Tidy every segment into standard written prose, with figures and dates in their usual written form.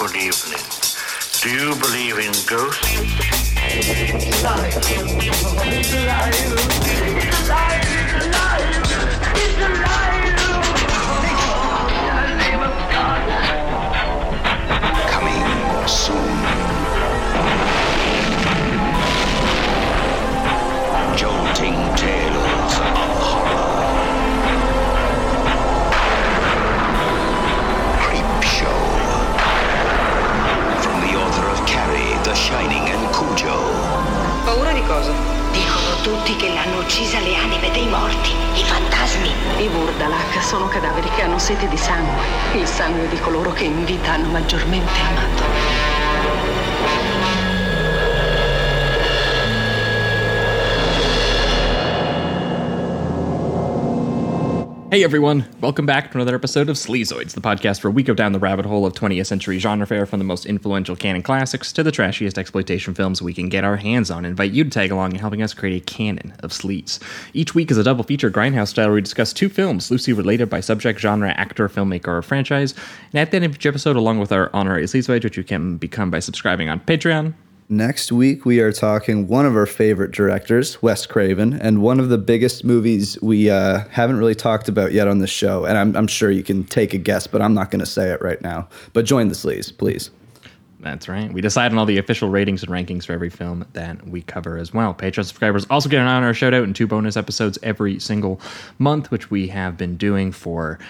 Good evening. Do you believe in ghosts? It's alive. It's alive. It's alive. It's alive. It's alive. In the name of God. Coming soon. Jolting tales of horror. Creepshow. From the author of Carrie, The Shining and Cujo. Paura di cosa? Dicono tutti che l'hanno uccisa le anime dei morti, i fantasmi. I Vurdalak sono cadaveri che hanno sete di sangue, il sangue di coloro che in vita hanno maggiormente amato. Hey everyone, welcome back to another episode of Sleazoids, the podcast where we go down the rabbit hole of 20th century genre fare from the most influential canon classics to the trashiest exploitation films we can get our hands on, and invite you to tag along in helping us create a canon of sleaze. Each week is a double feature grindhouse style where we discuss two films, loosely related by subject, genre, actor, filmmaker, or franchise, and at the end of each episode, along with our honorary Sleazoid, which you can become by subscribing on Patreon. Next week, we are talking one of our favorite directors, Wes Craven, and one of the biggest movies we haven't really talked about yet on the show. And I'm sure you can take a guess, but I'm not going to say it right now. But join the sleaze, please. That's right. We decide on all the official ratings and rankings for every film that we cover as well. Patreon subscribers also get an honor shout-out and two bonus episodes every single month, which we have been doing for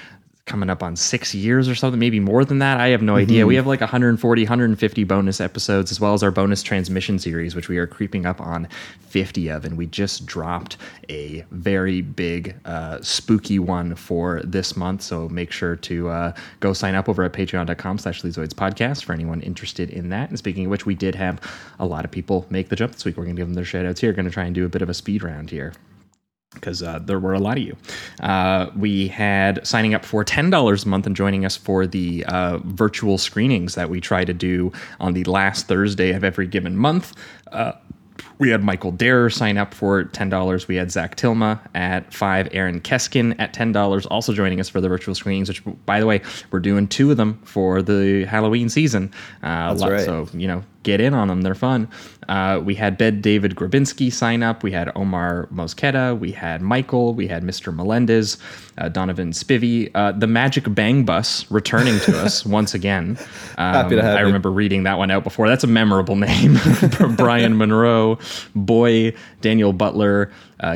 coming up on 6 years or something, maybe more than that. I have no idea. We have like 140, 150 bonus episodes, as well as our bonus transmission series, which we are creeping up on 50 of. And we just dropped a very big, spooky one for this month. So make sure to go sign up over at patreon.com/Sleazoids podcast for anyone interested in that. And speaking of which, we did have a lot of people make the jump this week. We're going to give them their shout outs here. Going to try and do a bit of a speed round here, because there were a lot of you. We had signing up for $10 a month and joining us for the virtual screenings that we try to do on the last Thursday of every given month. We had Michael Darrer sign up for $10. We had Zach Tilma at $5, Aaron Keskin at $10, also joining us for the virtual screenings, which, by the way, we're doing two of them for the Halloween season. That's right. So, you know, get in on them. They're fun. We had David Grabinski sign up. We had Omar Mosqueda. We had Michael. We had Mr. Melendez, Donovan Spivey. The Magic Bang Bus returning to us once again. Happy to have I remember reading that one out before. That's a memorable name. Brian Monroe, Boy, Daniel Butler,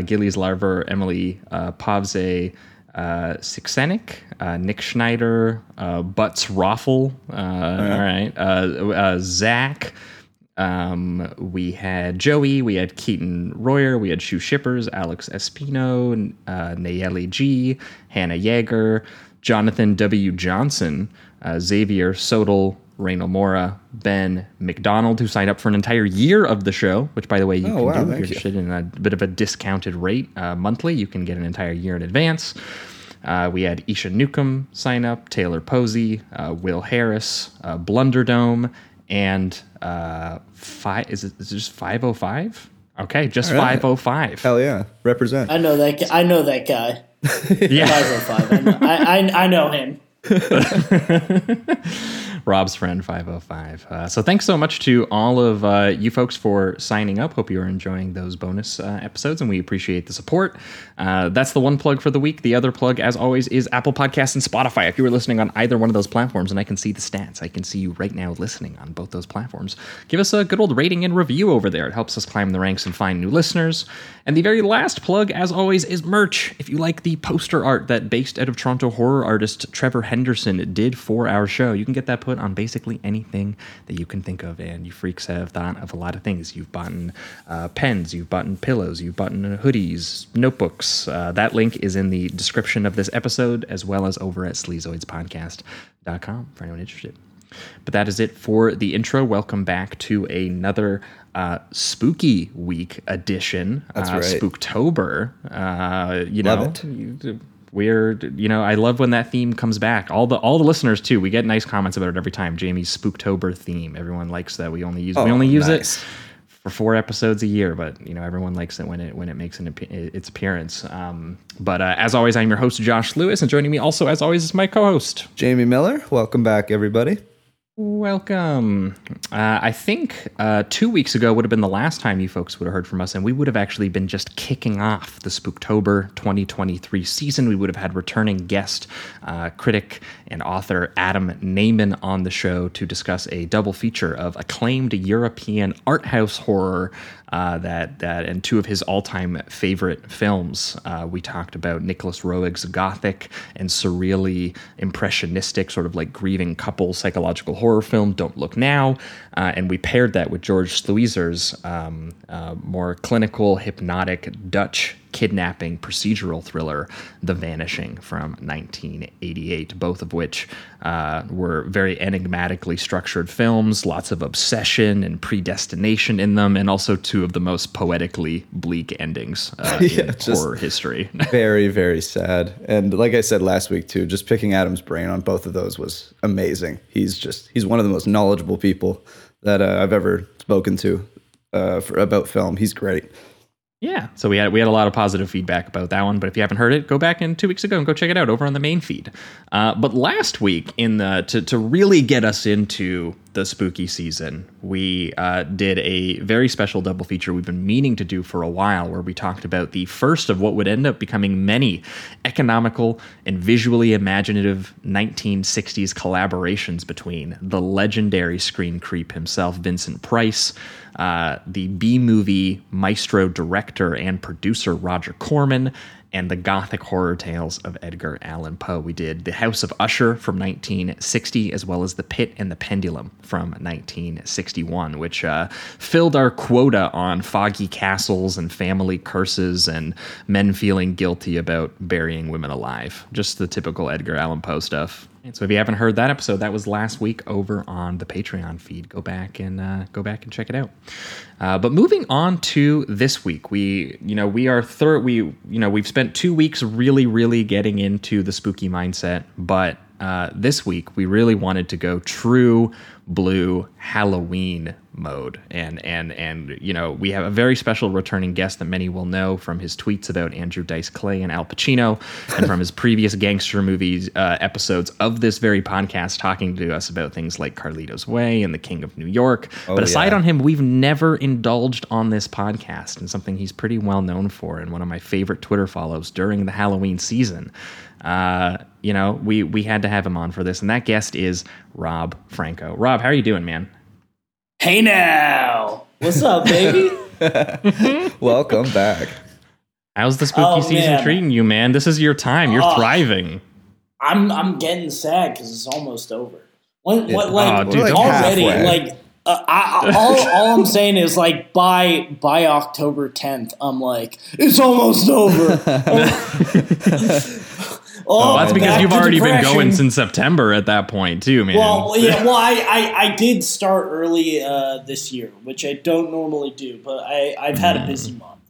Gillies Larver, Emily Pavze, Siksenik, Nick Schneider, Butts Raffle, all right, Zach, we had Joey, we had Keaton Royer, we had Shoe Shippers, Alex Espino, Nayeli G, Hannah Yeager, Jonathan W. Johnson, Xavier Sodal, Raynal Mora, Ben McDonald, who signed up for an entire year of the show, which, by the way, you can do if you're interested in a bit of a discounted rate monthly. You can get an entire year in advance. We had Isha Newcomb sign up, Taylor Posey, Will Harris, Blunderdome, and is it just 505? Okay, just right. 505. Hell yeah, represent. I know that guy. Yeah, 505. I know him. Rob's friend 505. So thanks so much to all of you folks for signing up. Hope you're enjoying those bonus episodes, and we appreciate the support. That's the one plug for the week. The other plug, as always, is Apple Podcasts and Spotify. If you were listening on either one of those platforms, and I can see the stats, I can see you right now listening on both those platforms, give us a good old rating and review over there. It helps us climb the ranks and find new listeners. And the very last plug, as always, is merch. If you like the poster art that based out of Toronto horror artist Trevor Henderson did for our show, you can get that put on basically anything that you can think of, and you freaks have thought of a lot of things. You've bought pens, you've bought pillows, you've bought hoodies, notebooks. That link is in the description of this episode, as well as over at sleazoidspodcast.com for anyone interested. But that is it for the intro. Welcome back to another spooky week edition. That's right. Spooktober. Love it. I love when that theme comes back. All the listeners too. We get nice comments about it every time. Jamie's Spooktober theme. Everyone likes that. We only use it for 4 episodes a year, but everyone likes it when it makes its appearance. But as always, I'm your host Josh Lewis, and joining me also as always is my co-host Jamie Miller. Welcome back, everybody. Welcome. I think 2 weeks ago would have been the last time you folks would have heard from us, and we would have actually been just kicking off the Spooktober 2023 season. We would have had returning guest critic and author Adam Naiman on the show to discuss a double feature of acclaimed European art house horror and two of his all-time favorite films. We talked about Nicholas Roeg's gothic and surreally impressionistic, sort of like grieving couple psychological horror film, Don't Look Now, and we paired that with George Sluizer's more clinical, hypnotic Dutch kidnapping procedural thriller, The Vanishing, from 1988, both of which were very enigmatically structured films, lots of obsession and predestination in them, and also two of the most poetically bleak endings in horror history. Very, very sad. And like I said last week, too, just picking Adam's brain on both of those was amazing. He's one of the most knowledgeable people that I've ever spoken to about film. He's great. Yeah, so we had a lot of positive feedback about that one, but if you haven't heard it, go back in 2 weeks ago and go check it out over on the main feed. But last week, to really get us into the spooky season, we did a very special double feature we've been meaning to do for a while, where we talked about the first of what would end up becoming many economical and visually imaginative 1960s collaborations between the legendary screen creep himself, Vincent Price, the B-movie maestro director and producer Roger Corman, and the gothic horror tales of Edgar Allan Poe. We did The House of Usher from 1960, as well as The Pit and the Pendulum from 1961, which filled our quota on foggy castles and family curses and men feeling guilty about burying women alive. Just the typical Edgar Allan Poe stuff. And so if you haven't heard that episode, that was last week over on the Patreon feed. Go back and check it out. But moving on to this week, we've spent 2 weeks really, really getting into the spooky mindset, but this week we really wanted to go true blue Halloween mode, and we have a very special returning guest that many will know from his tweets about Andrew Dice Clay and Al Pacino, and from his previous gangster movies episodes of this very podcast, talking to us about things like Carlito's Way and The King of New York. Aside on him, we've never indulged on this podcast, and something he's pretty well known for, and one of my favorite Twitter follows during the Halloween season. We had to have him on for this, and that guest is Rob Franco. Rob, how are you doing, man? Hey now, what's up, baby? Welcome back. How's the spooky season treating you, man? This is your time. You're thriving. I'm getting sad because it's almost over. All I'm saying is, like, by October 10th, I'm like, it's almost over. Oh, that's because you've already been going since September at that point, too, man. Well, yeah, I did start early this year, which I don't normally do, but I've had a busy month.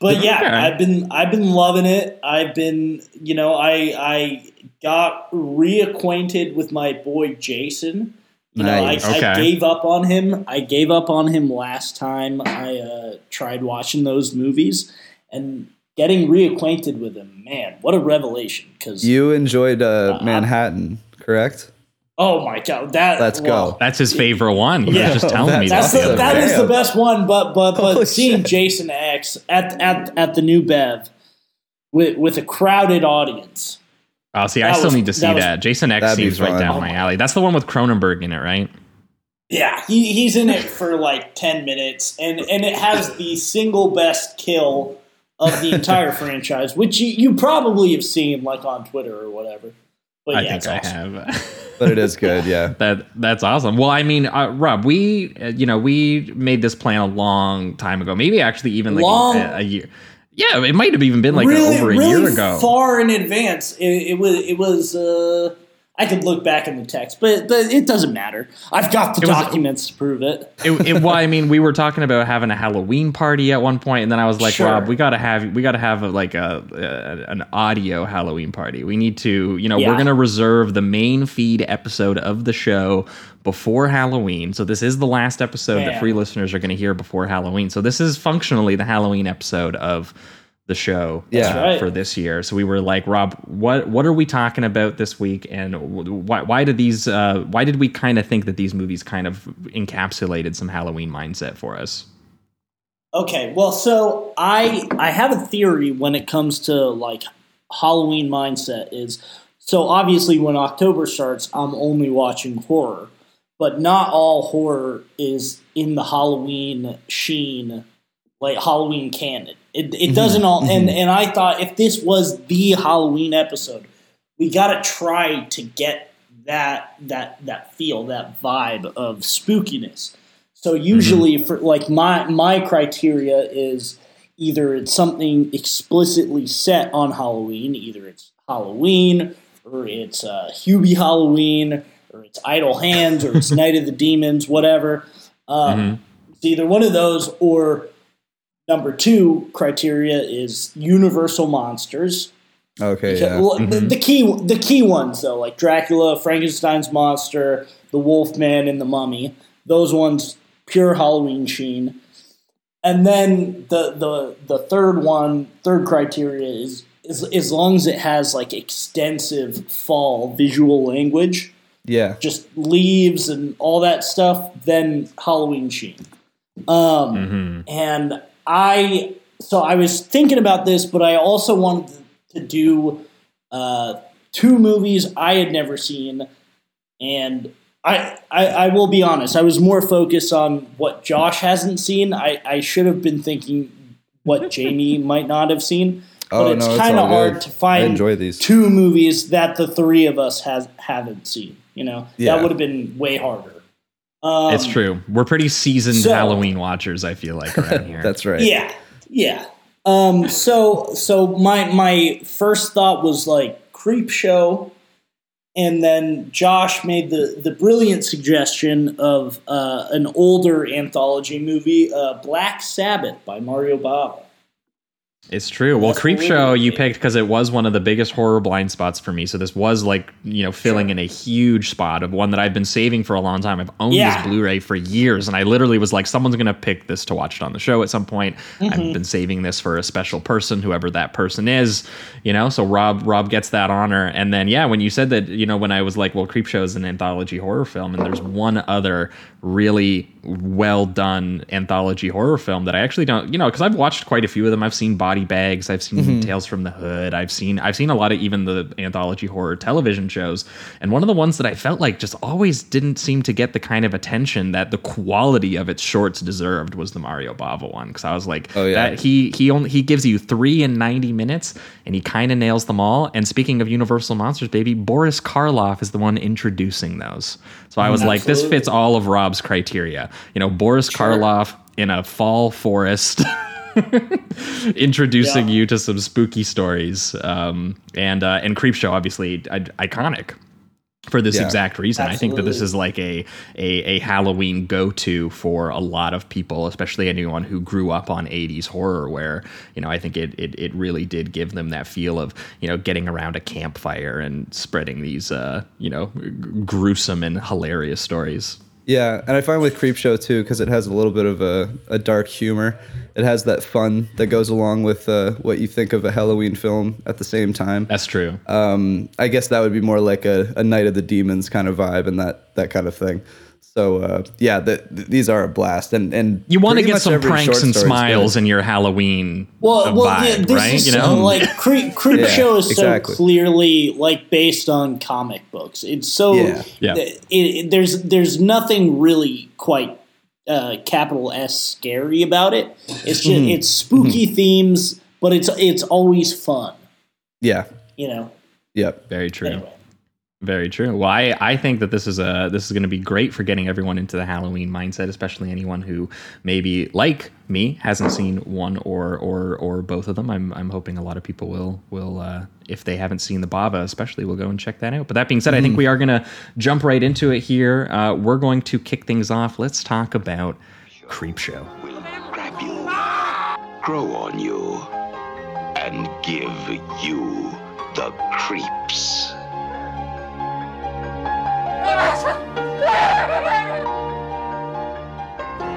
But yeah, okay. I've been loving it. I've been, I got reacquainted with my boy Jason. I gave up on him last time I tried watching those movies, and getting reacquainted with him, man, what a revelation! Because you enjoyed Manhattan, correct? Oh my God, let's go. That's his favorite one. You were just telling me that is the best one. But seeing Jason X at the New Bev with a crowded audience. Oh, see, I still need to see that. Jason X seems right down my alley. That's the one with Cronenberg in it, right? Yeah, he's in it for like 10 minutes, and it has the single best kill of the entire franchise, which you probably have seen, like, on Twitter or whatever. But I think I have. But it is good, yeah. That's awesome. Well, I mean, Rob, we made this plan a long time ago. Maybe actually even like a year. Yeah, it might have even been like over a year ago. Far in advance. It was I could look back in the text, but it doesn't matter. I've got the documents to prove it. We were talking about having a Halloween party at one point, and then I was like, sure, Rob, we gotta have an audio Halloween party. We need to, we're gonna reserve the main feed episode of the show before Halloween. So this is the last episode that free listeners are gonna hear before Halloween. So this is functionally the Halloween episode of the show for this year. So we were like, Rob, what are we talking about this week? And why did we kind of think that these movies kind of encapsulated some Halloween mindset for us? Okay. Well, so I have a theory when it comes to like Halloween mindset is, so obviously when October starts, I'm only watching horror, but not all horror is in the Halloween sheen, like Halloween canon. It doesn't all, and I thought if this was the Halloween episode, we gotta try to get that feel, that vibe of spookiness. So usually, for like my criteria is either it's something explicitly set on Halloween, either it's Halloween or it's Hubie Halloween or it's Idle Hands or it's Night of the Demons, whatever. It's either one of those or. Number two criteria is universal monsters. Okay, because, the key ones though, like Dracula, Frankenstein's monster, the Wolfman, and the Mummy. Those ones, pure Halloween sheen. And then the third criteria is as long as it has like extensive fall visual language. Yeah, just leaves and all that stuff. Then Halloween sheen. And I was thinking about this, but I also wanted to do two movies I had never seen, and I will be honest, I was more focused on what Josh hasn't seen. I should have been thinking what Jamie might not have seen, but it's kind of hard to find two movies that the three of us haven't seen. You know, that would have been way harder. It's true. We're pretty seasoned Halloween watchers, I feel like, around here. That's right. Yeah. Yeah. So my first thought was like Creepshow, and then Josh made the brilliant suggestion of an older anthology movie, Black Sabbath by Mario Bava. It's true. Well, Creepshow you picked because it was one of the biggest horror blind spots for me. So this was like, you know, filling in a huge spot of one that I've been saving for a long time. I've owned this Blu-ray for years, and I literally was like, someone's going to pick this to watch it on the show at some point. I've been saving this for a special person, whoever that person is, you know, so Rob gets that honor. And then, yeah, when you said that, you know, when I was like, well, Creepshow is an anthology horror film, and there's one other really well done anthology horror film that I actually don't, you know, because I've watched quite a few of them. I've seen Body Bags, I've seen Tales from the Hood, I've seen a lot of even the anthology horror television shows, and one of the ones that I felt like just always didn't seem to get the kind of attention that the quality of its shorts deserved was the Mario Bava one, because I was like, that he gives you 3 and 90 minutes and he kind of nails them all. And speaking of universal monsters, baby, Boris Karloff is the one introducing those, so I was like, this fits all of Rob's criteria, you know, Boris Karloff in a fall forest introducing you to some spooky stories, and Creepshow, obviously iconic for this exact reason. Absolutely. I think that this is like a Halloween go-to for a lot of people, especially anyone who grew up on 80s horror, where, you know, I think it really did give them that feel of, you know, getting around a campfire and spreading these you know, gruesome and hilarious stories. Yeah, and I find with Creepshow too, because it has a little bit of a dark humor. It has that fun that goes along with what you think of a Halloween film at the same time. That's true. I guess that would be more like a Night of the Demons kind of vibe and that kind of thing. So, these are a blast. And you want to get some pranks and smiles in your Halloween vibe, right? Is, you know, like Creepshow is so clearly like based on comic books. It's so there's nothing really quite capital S scary about it. It's just it's spooky themes, but it's always fun. Yeah, you know. Yep, very true. Anyway. Very true. Well, I think that this is going to be great for getting everyone into the Halloween mindset, especially anyone who maybe like me hasn't seen one or both of them. I'm hoping a lot of people will if they haven't seen the Bava, especially, will go and check that out. But that being said, I think we are going to jump right into it here. We're going to kick things off. Let's talk about Creepshow. We'll grab you, grow on you, and give you the creeps.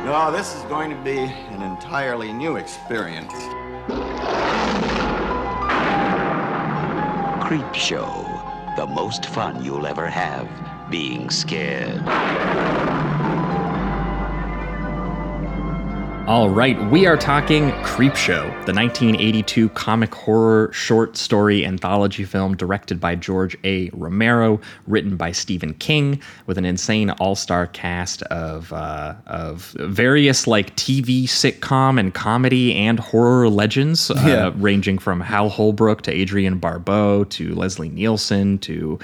No, this is going to be an entirely new experience. Creepshow, the most fun you'll ever have being scared. All right, we are talking Creepshow, the 1982 comic horror short story anthology film directed by George A. Romero, written by Stephen King, with an insane all-star cast of various like TV, sitcom, and comedy and horror legends, ranging from Hal Holbrook to Adrian Barbeau to Leslie Nielsen to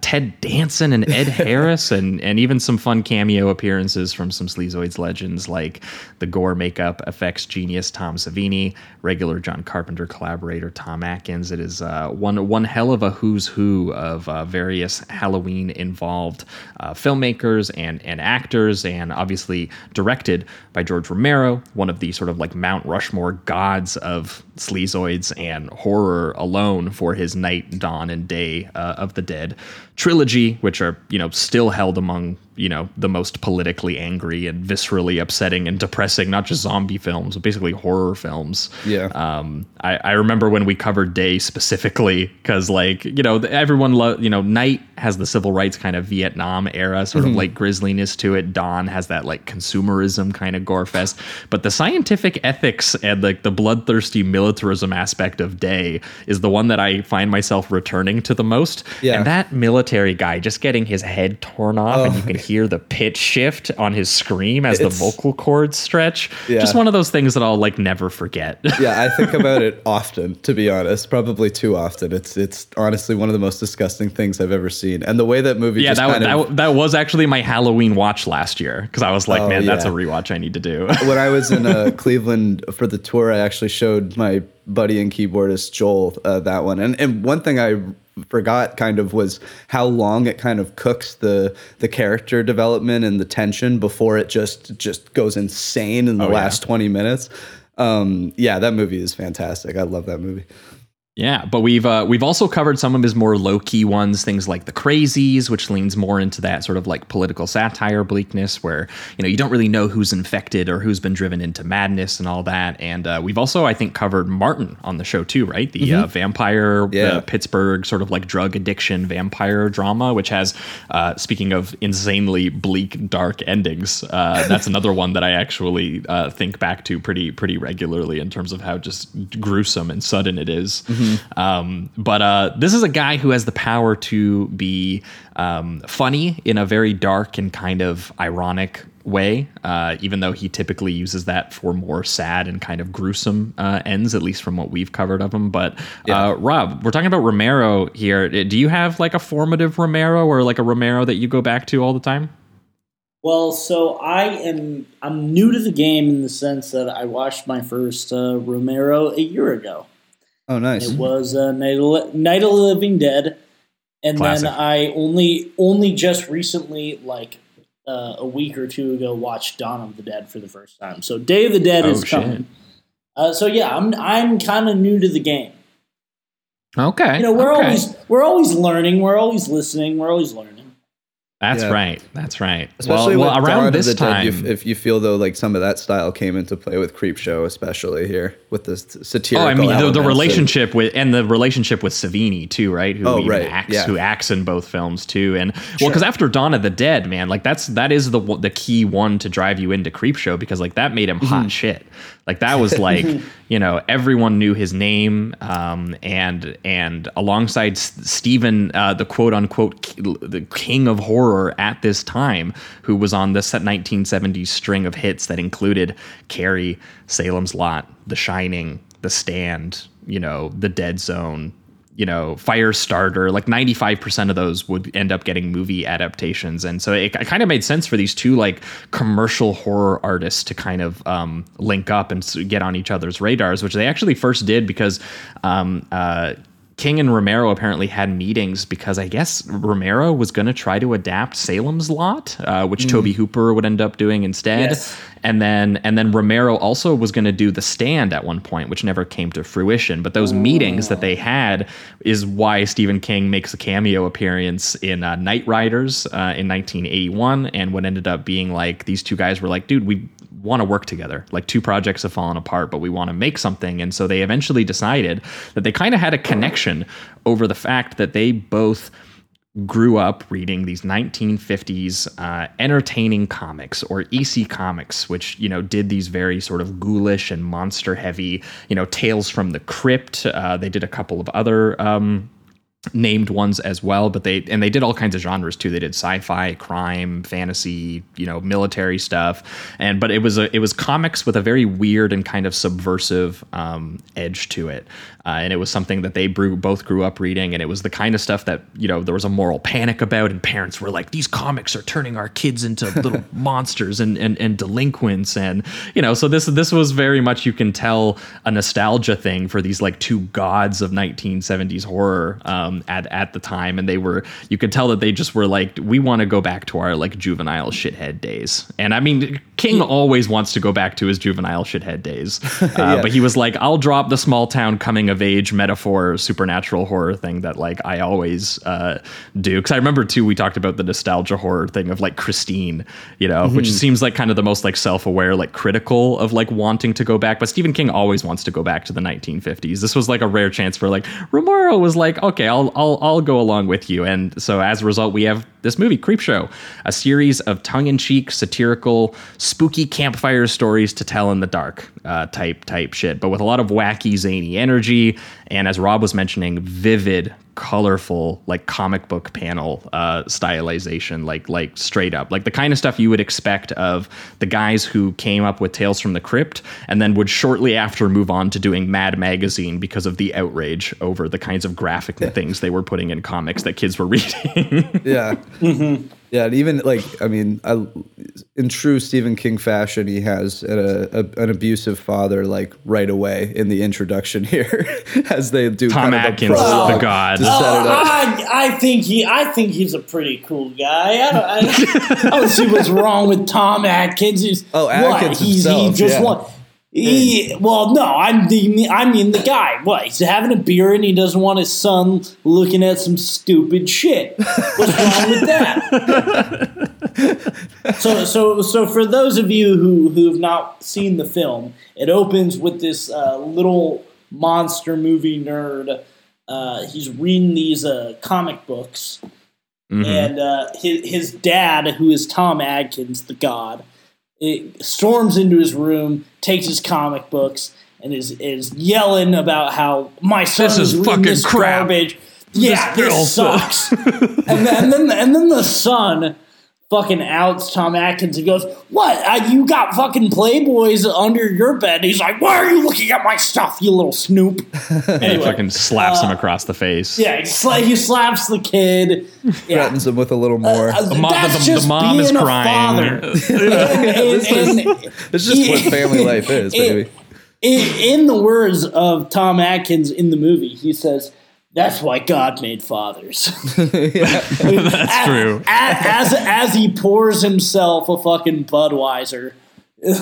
Ted Danson and Ed Harris, and even some fun cameo appearances from some Sleazoids legends like the gore makeup effects genius Tom Savini, regular John Carpenter collaborator Tom Atkins. It is one hell of a who's who of various Halloween-involved filmmakers and actors, and obviously directed by George Romero, one of the sort of like Mount Rushmore gods of Sleazoids and horror, alone for his Night, Dawn, and Day of the Dead trilogy, which are, you know, still held among, you know, the most politically angry and viscerally upsetting and depressing, not just zombie films, but basically horror films. Yeah. I remember when we covered Day specifically, because, like, you know, everyone loved, you know, Night has the civil rights kind of Vietnam era sort of like grisliness to it. Dawn has that like consumerism kind of gore fest, but the scientific ethics and like the bloodthirsty militarism aspect of Day is the one that I find myself returning to the most. Yeah. And that military guy just getting his head torn off, and you can hear the pitch shift on his scream as the vocal cords stretch. Yeah. Just one of those things that I'll like never forget. Yeah, I think about it often, to be honest, probably too often. It's honestly one of the most disgusting things I've ever seen. And the way that movie that was actually my Halloween watch last year, because I was like, that's a rewatch I need to do. When I was in Cleveland for the tour, I actually showed my buddy and keyboardist Joel that one. And one thing I forgot kind of was how long it kind of cooks the character development and the tension before it just goes insane in the last 20 minutes. That movie is fantastic. I love that movie. Yeah, but we've also covered some of his more low-key ones, things like The Crazies, which leans more into that sort of like political satire bleakness where, you know, you don't really know who's infected or who's been driven into madness and all that. And we've also, I think, covered Martin on the show too, right? The vampire, the Pittsburgh sort of like drug addiction vampire drama, which has, speaking of insanely bleak, dark endings, that's another one that I actually think back to pretty regularly in terms of how just gruesome and sudden it is. Mm-hmm. But this is a guy who has the power to be funny in a very dark and kind of ironic way, even though he typically uses that for more sad and kind of gruesome ends, at least from what we've covered of him. But Rob, we're talking about Romero here. Do you have like a formative Romero or like a Romero that you go back to all the time? Well, so I'm new to the game in the sense that I watched my first Romero a year ago. Oh, nice! It was Night of the Living Dead, and classic. Then I only just recently, like a week or two ago, watched Dawn of the Dead for the first time. So Day of the Dead is coming. So yeah, I'm kind of new to the game. Okay, you know we're always learning, we're always listening, we're always learning. That's right. Especially well around this time. If you feel, though, like some of that style came into play with Creepshow, especially here with the satirical. Oh, I mean, the relationship with Savini, too, right? Who acts in both films, too. And because after Dawn of the Dead, man, like that is the key one to drive you into Creepshow, because like that made him hot shit. Like that was like, you know, everyone knew his name. And alongside Stephen, the quote unquote, the king of horror at this time, who was on this 1970s string of hits that included Carrie, Salem's Lot, The Shining, The Stand, you know, The Dead Zone, you know, Firestarter, like 95% of those would end up getting movie adaptations. And so it kind of made sense for these two like commercial horror artists to kind of link up and get on each other's radars, which they actually first did because King and Romero apparently had meetings, because I guess Romero was going to try to adapt Salem's Lot, which Toby Hooper would end up doing instead. Yes. And then Romero also was going to do The Stand at one point, which never came to fruition. But those meetings that they had is why Stephen King makes a cameo appearance in Night Riders in 1981. And what ended up being like, these two guys were like, dude, we want to work together. Like, two projects have fallen apart, but we want to make something. And so they eventually decided that they kind of had a connection over the fact that they both grew up reading these 1950s entertaining comics, or EC Comics, which, you know, did these very sort of ghoulish and monster heavy, you know, Tales from the Crypt. They did a couple of other named ones as well, but they did all kinds of genres too. They did sci-fi, crime, fantasy, you know, military stuff, but it was comics with a very weird and kind of subversive edge to it, and it was something that they both grew up reading, and it was the kind of stuff that, you know, there was a moral panic about, and parents were like, these comics are turning our kids into little monsters and delinquents, and, you know, so this was very much, you can tell, a nostalgia thing for these like two gods of 1970s horror at the time, and you could tell that they just were like, we want to go back to our like juvenile shithead days. And I mean, King always wants to go back to his juvenile shithead days, yeah. But he was like, I'll drop the small town coming of age metaphor supernatural horror thing that like I always do, because I remember too, we talked about the nostalgia horror thing of like Christine, you know, mm-hmm. which seems like kind of the most like self-aware, like critical of like wanting to go back, but Stephen King always wants to go back to the 1950s. This was like a rare chance for like Romero was like, okay, I'll go along with you. And so as a result, we have this movie, Creepshow, a series of tongue-in-cheek, satirical, spooky campfire stories to tell in the dark type shit, but with a lot of wacky, zany energy. And as Rob was mentioning, vivid, colorful, like comic book panel stylization, like straight up, like the kind of stuff you would expect of the guys who came up with Tales from the Crypt and then would shortly after move on to doing Mad Magazine because of the outrage over the kinds of graphic things they were putting in comics that kids were reading. Yeah. Mm-hmm. Yeah, and even like, I mean, in true Stephen King fashion, he has an abusive father like right away in the introduction here, as they do. Tom Atkins, the god. I think he's a pretty cool guy. I don't see what's wrong with Tom Atkins. Atkins himself, the guy. What? He's having a beer and he doesn't want his son looking at some stupid shit. What's wrong with that? So for those of you who have not seen the film, it opens with this little monster movie nerd. He's reading these comic books, mm-hmm. and his dad, who is Tom Atkins, the god, it storms into his room, takes his comic books, and is yelling about how my son is reading this garbage. Yeah, this sucks. and then the son fucking outs Tom Atkins and goes, "What? You got fucking Playboys under your bed?" He's like, "Why are you looking at my stuff, you little snoop?" Anyway, he fucking slaps him across the face. Yeah, he slaps the kid. Yeah. Threatens him with a little more. The mom is crying. It's just what family life is, baby. In the words of Tom Atkins in the movie, he says, "That's why God made fathers." That's true. As he pours himself a fucking Budweiser.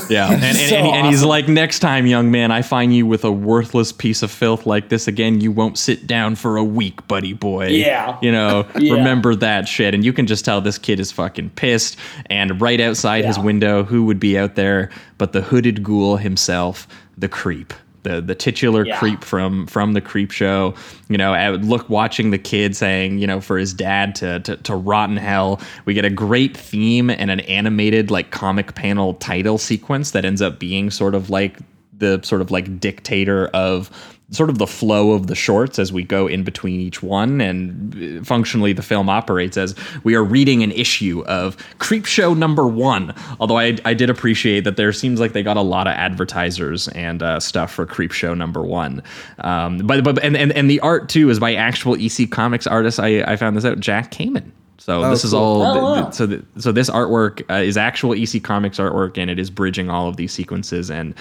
Yeah, and he's like, "Next time, young man, I find you with a worthless piece of filth like this again, you won't sit down for a week, buddy boy." Yeah. You know, remember that shit. And you can just tell this kid is fucking pissed. And right outside his window, who would be out there but the hooded ghoul himself, the creep. The titular creep from the Creep Show, you know, watching the kid saying, you know, for his dad to rot in hell. We get a great theme and an animated like comic panel title sequence that ends up being sort of like the sort of like dictator of sort of the flow of the shorts as we go in between each one. And functionally the film operates as we are reading an issue of Creepshow #1, although I did appreciate that there seems like they got a lot of advertisers and stuff for Creepshow #1. But the art too is by actual EC Comics artist. I found this out, Jack Kamen. So this is all. So this artwork is actual EC Comics artwork, and it is bridging all of these sequences and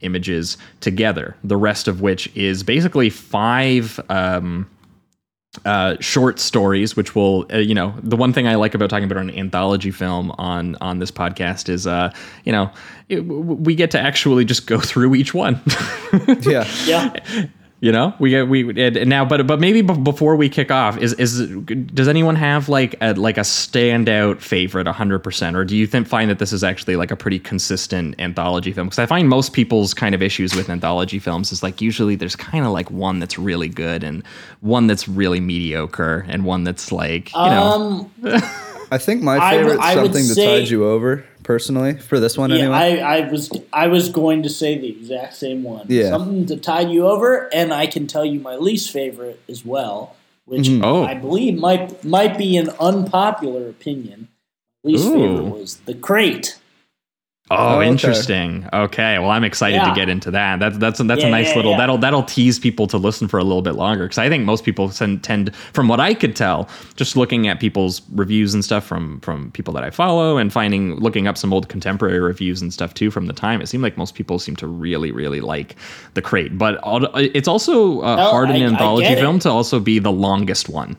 images together. The rest of which is basically 5. Short stories, which will, you know, the one thing I like about talking about an anthology film on this podcast is, you know, we get to actually just go through each one. Yeah. You know, but maybe before we kick off, does anyone have like a standout favorite 100%, or do you find that this is actually like a pretty consistent anthology film? Because I find most people's kind of issues with anthology films is like usually there's kind of like one that's really good and one that's really mediocre and one that's like, you know. I think my favorite is something that tied you over. Personally, for this one, anyway, I was going to say the exact same one. Yeah. Something to tide you over, and I can tell you my least favorite as well, which I believe might be an unpopular opinion. Least favorite was The Crate. Oh, okay. Interesting. Okay, well, I'm excited to get into that. That's a nice little that'll tease people to listen for a little bit longer, because I think most people tend, from what I could tell, just looking at people's reviews and stuff from people that I follow and looking up some old contemporary reviews and stuff too from the time, it seemed like most people seem to really, really like The Crate. But it's also hard in an anthology film to also be the longest one.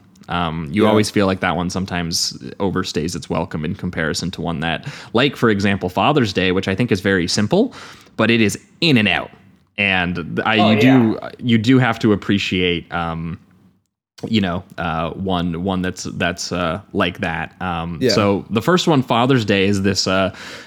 You always feel like that one sometimes overstays its welcome in comparison to one that, like, for example, Father's Day, which I think is very simple, but it is in and out. And you do have to appreciate, one that's like that. So the first one, Father's Day, is this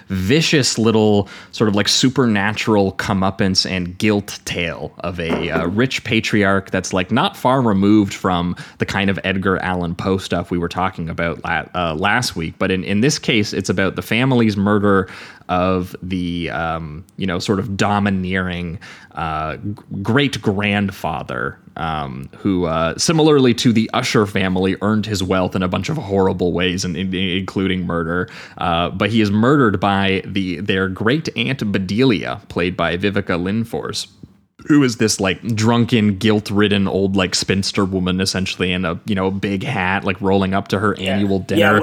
vicious little sort of like supernatural comeuppance and guilt tale of a rich patriarch that's like not far removed from the kind of Edgar Allan Poe stuff we were talking about last week. But in this case, it's about the family's murder of the sort of domineering great grandfather, who similarly to the Usher family earned his wealth in a bunch of horrible ways, and including murder. But he is murdered by their great aunt Bedelia, played by Vivica Lindfors, who is this like drunken, guilt-ridden old like spinster woman, essentially in a big hat, like rolling up to her annual dinner,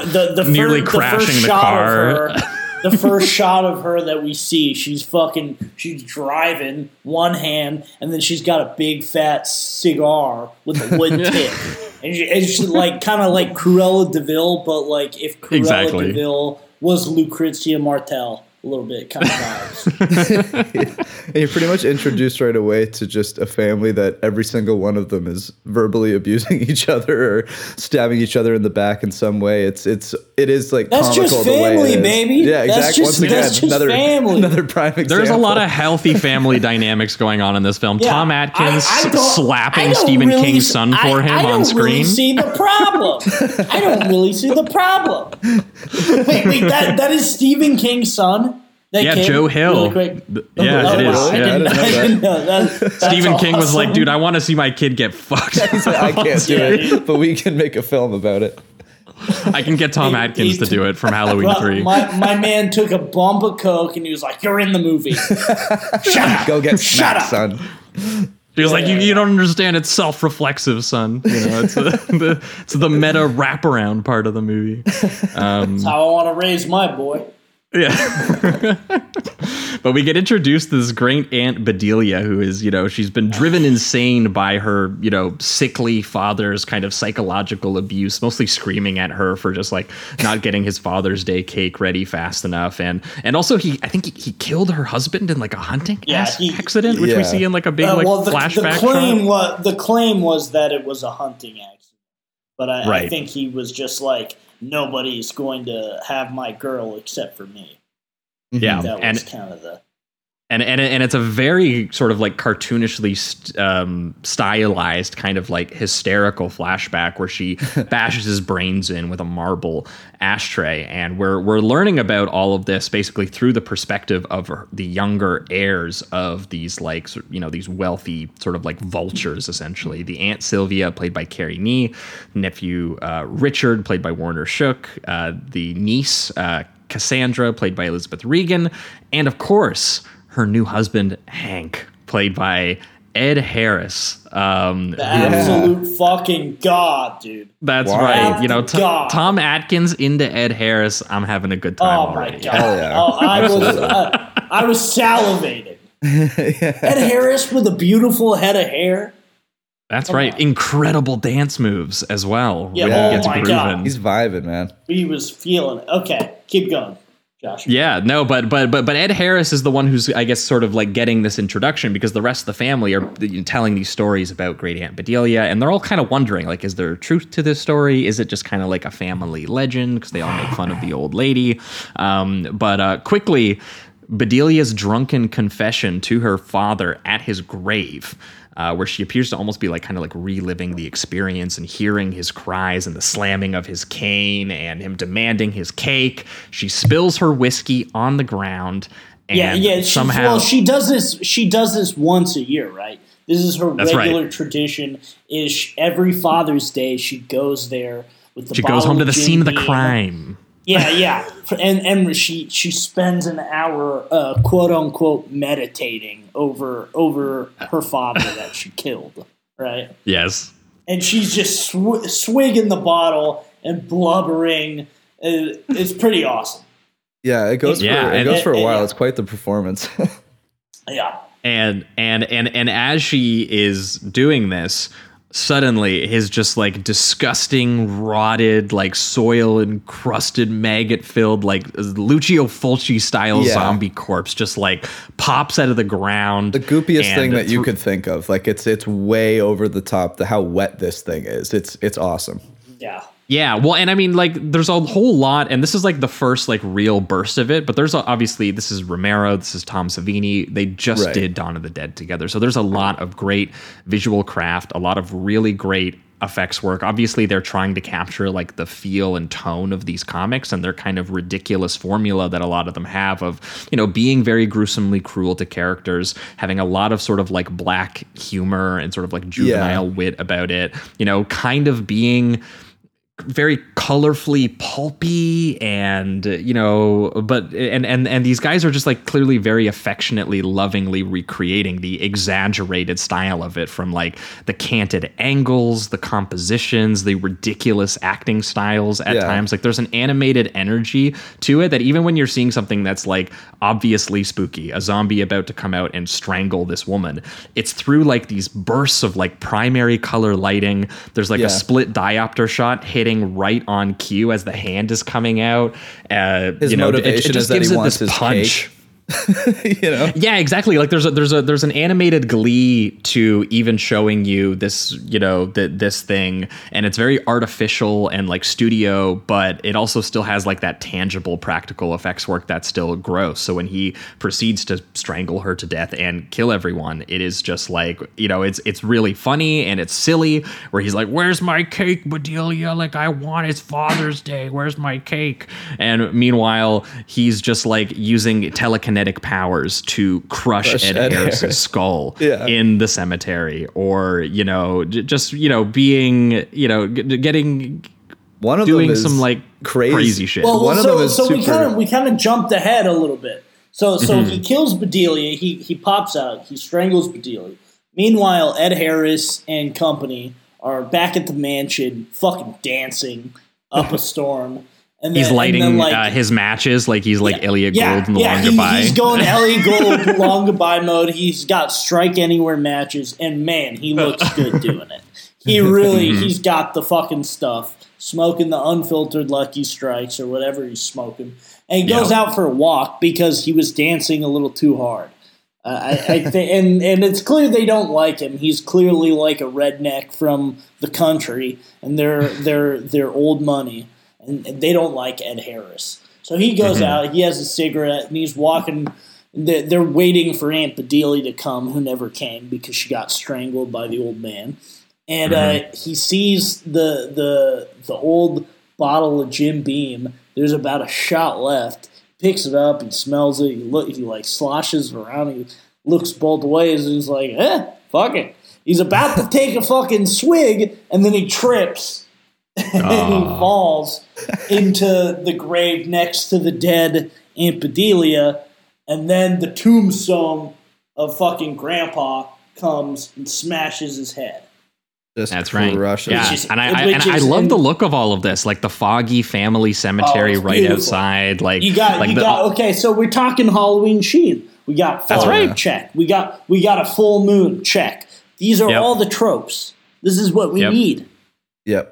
crashing the car. The first shot of her that we see, she's driving one hand, and then she's got a big fat cigar with a wood tip. And she's like, kind of like Cruella DeVille, but like if Cruella DeVille was Lucrezia Martel, a little bit kind of vibes. And you're pretty much introduced right away to just a family that every single one of them is verbally abusing each other or stabbing each other in the back in some way. It is like that's comical just family, baby. Yeah, exactly. Once again, another prime example. There's a lot of healthy family dynamics going on in this film. Yeah, Tom Atkins slapping Stephen King's son for him on screen. I don't really see the problem. Wait, that is Stephen King's son. Joe Hill. Really it is. I didn't know that. Stephen King was like, dude, I want to see my kid get fucked. He's like, I can't do it, but we can make a film about it. I can get Tom Atkins to do it from Halloween 3. My man took a bump of coke and he was like, you're in the movie. Shut up. Go get smacked, son. He was like, you don't understand. It's self-reflexive, son. It's the meta wraparound part of the movie. That's how I want to raise my boy. Yeah. But we get introduced to this great aunt Bedelia, who is, she's been driven insane by her, sickly father's kind of psychological abuse, mostly screaming at her for just like not getting his Father's Day cake ready fast enough. And also I think he killed her husband in like a hunting accident, which we see in like a big flashback. The claim was that it was a hunting accident. But I think he was just like, nobody's going to have my girl except for me. Yeah, that was kind of the. And it's a very sort of like cartoonishly stylized kind of like hysterical flashback where she bashes his brains in with a marble ashtray. And we're learning about all of this basically through the perspective of the younger heirs of these like, these wealthy sort of like vultures, essentially. The Aunt Sylvia, played by Carrie Nee, nephew Richard, played by Warner Shook, the niece Cassandra, played by Elizabeth Regan, and of course, her new husband, Hank, played by Ed Harris. The absolute fucking god, dude. That's right. Tom Atkins into Ed Harris. I'm having a good time already. My god. I was salivating. Ed Harris with a beautiful head of hair. That's right. Incredible dance moves as well. Yeah, really gets grooving. He's vibing, man. He was feeling it. Okay, keep going. Josh. Yeah, no, but Ed Harris is the one who's, I guess, sort of like getting this introduction, because the rest of the family are telling these stories about Great Aunt Bedelia, and they're all kind of wondering, like, is there truth to this story? Is it just kind of like a family legend? Because they all make fun of the old lady. But quickly, Bedelia's drunken confession to her father at his grave, where she appears to almost be like kind of like reliving the experience and hearing his cries and the slamming of his cane and him demanding his cake. She spills her whiskey on the ground. And She does this once a year, right? This is her regular tradition. Is every Father's Day she goes there with the. She goes home to the scene of the crime. Yeah. And she spends an hour, quote unquote, meditating over her father that she killed, right? Yes. And she's just swigging the bottle and blubbering. It's pretty awesome. Yeah, it goes for a while. It's quite the performance. Yeah. And as she is doing this, suddenly his just like disgusting, rotted, like soil encrusted, maggot filled, like Lucio Fulci style zombie corpse just like pops out of the ground. The goopiest thing that you could think of. Like it's way over the top, how wet this thing is. It's awesome. Yeah. Yeah, well, and I mean, like, there's a whole lot, and this is, like, the first, like, real burst of it, but there's, obviously, this is Romero, this is Tom Savini, they just did Dawn of the Dead together, so there's a lot of great visual craft, a lot of really great effects work. Obviously, they're trying to capture, like, the feel and tone of these comics, and their kind of ridiculous formula that a lot of them have of, you know, being very gruesomely cruel to characters, having a lot of sort of, like, black humor and sort of, like, juvenile wit about it, you know, kind of being very colorfully pulpy and, you know, but and these guys are just like clearly very affectionately, lovingly recreating the exaggerated style of it, from like the canted angles, the compositions, the ridiculous acting styles at times. Like there's an animated energy to it that even when you're seeing something that's like obviously spooky, a zombie about to come out and strangle this woman, it's through like these bursts of like primary color lighting. There's like a split diopter shot hit right on cue as the hand is coming out. His motivation is that he wants his punch. You know? Yeah, exactly. Like there's an animated glee to even showing you this, you know, this thing, and it's very artificial and like studio, but it also still has like that tangible practical effects work that's still gross. So when he proceeds to strangle her to death and kill everyone, it is just like, you know, it's really funny and it's silly, where he's like, "Where's my cake, Bedelia? Like I want, it's Father's Day. Where's my cake?" And meanwhile, he's just like using telekinetic powers to crush Ed Harris's skull in the cemetery, or, you know, just, you know, being, you know, getting one of doing them some like crazy shit. Well, one of them is super. We kind of jumped ahead a little bit. So he kills Bedelia. He pops out. He strangles Bedelia. Meanwhile, Ed Harris and company are back at the mansion, fucking dancing up a storm. And he's lighting his matches, like he's like Elliot Gould in the Longaby. He's going Elliot Gould Longaby mode. He's got strike anywhere matches, and man, he looks good doing it. He really, he's got the fucking stuff. Smoking the unfiltered Lucky Strikes or whatever he's smoking, and he goes out for a walk because he was dancing a little too hard. And it's clear they don't like him. He's clearly like a redneck from the country, and they're old money. And they don't like Ed Harris. So he goes out, he has a cigarette, and he's walking. They're waiting for Aunt Bedelia to come, who never came because she got strangled by the old man. And he sees the old bottle of Jim Beam. There's about a shot left. Picks it up and smells it. He like sloshes around. He looks both ways and he's like, fuck it. He's about to take a fucking swig, and then he trips. And he falls into the grave next to the dead Aunt Bedelia, and then the tombstone of fucking Grandpa comes and smashes his head. That's right. Yeah. I love the look of all of this, like the foggy family cemetery right outside. Like okay, so we're talking Halloween Sheen. We got fog check. We got a full moon check. These are all the tropes. This is what we need. Yep.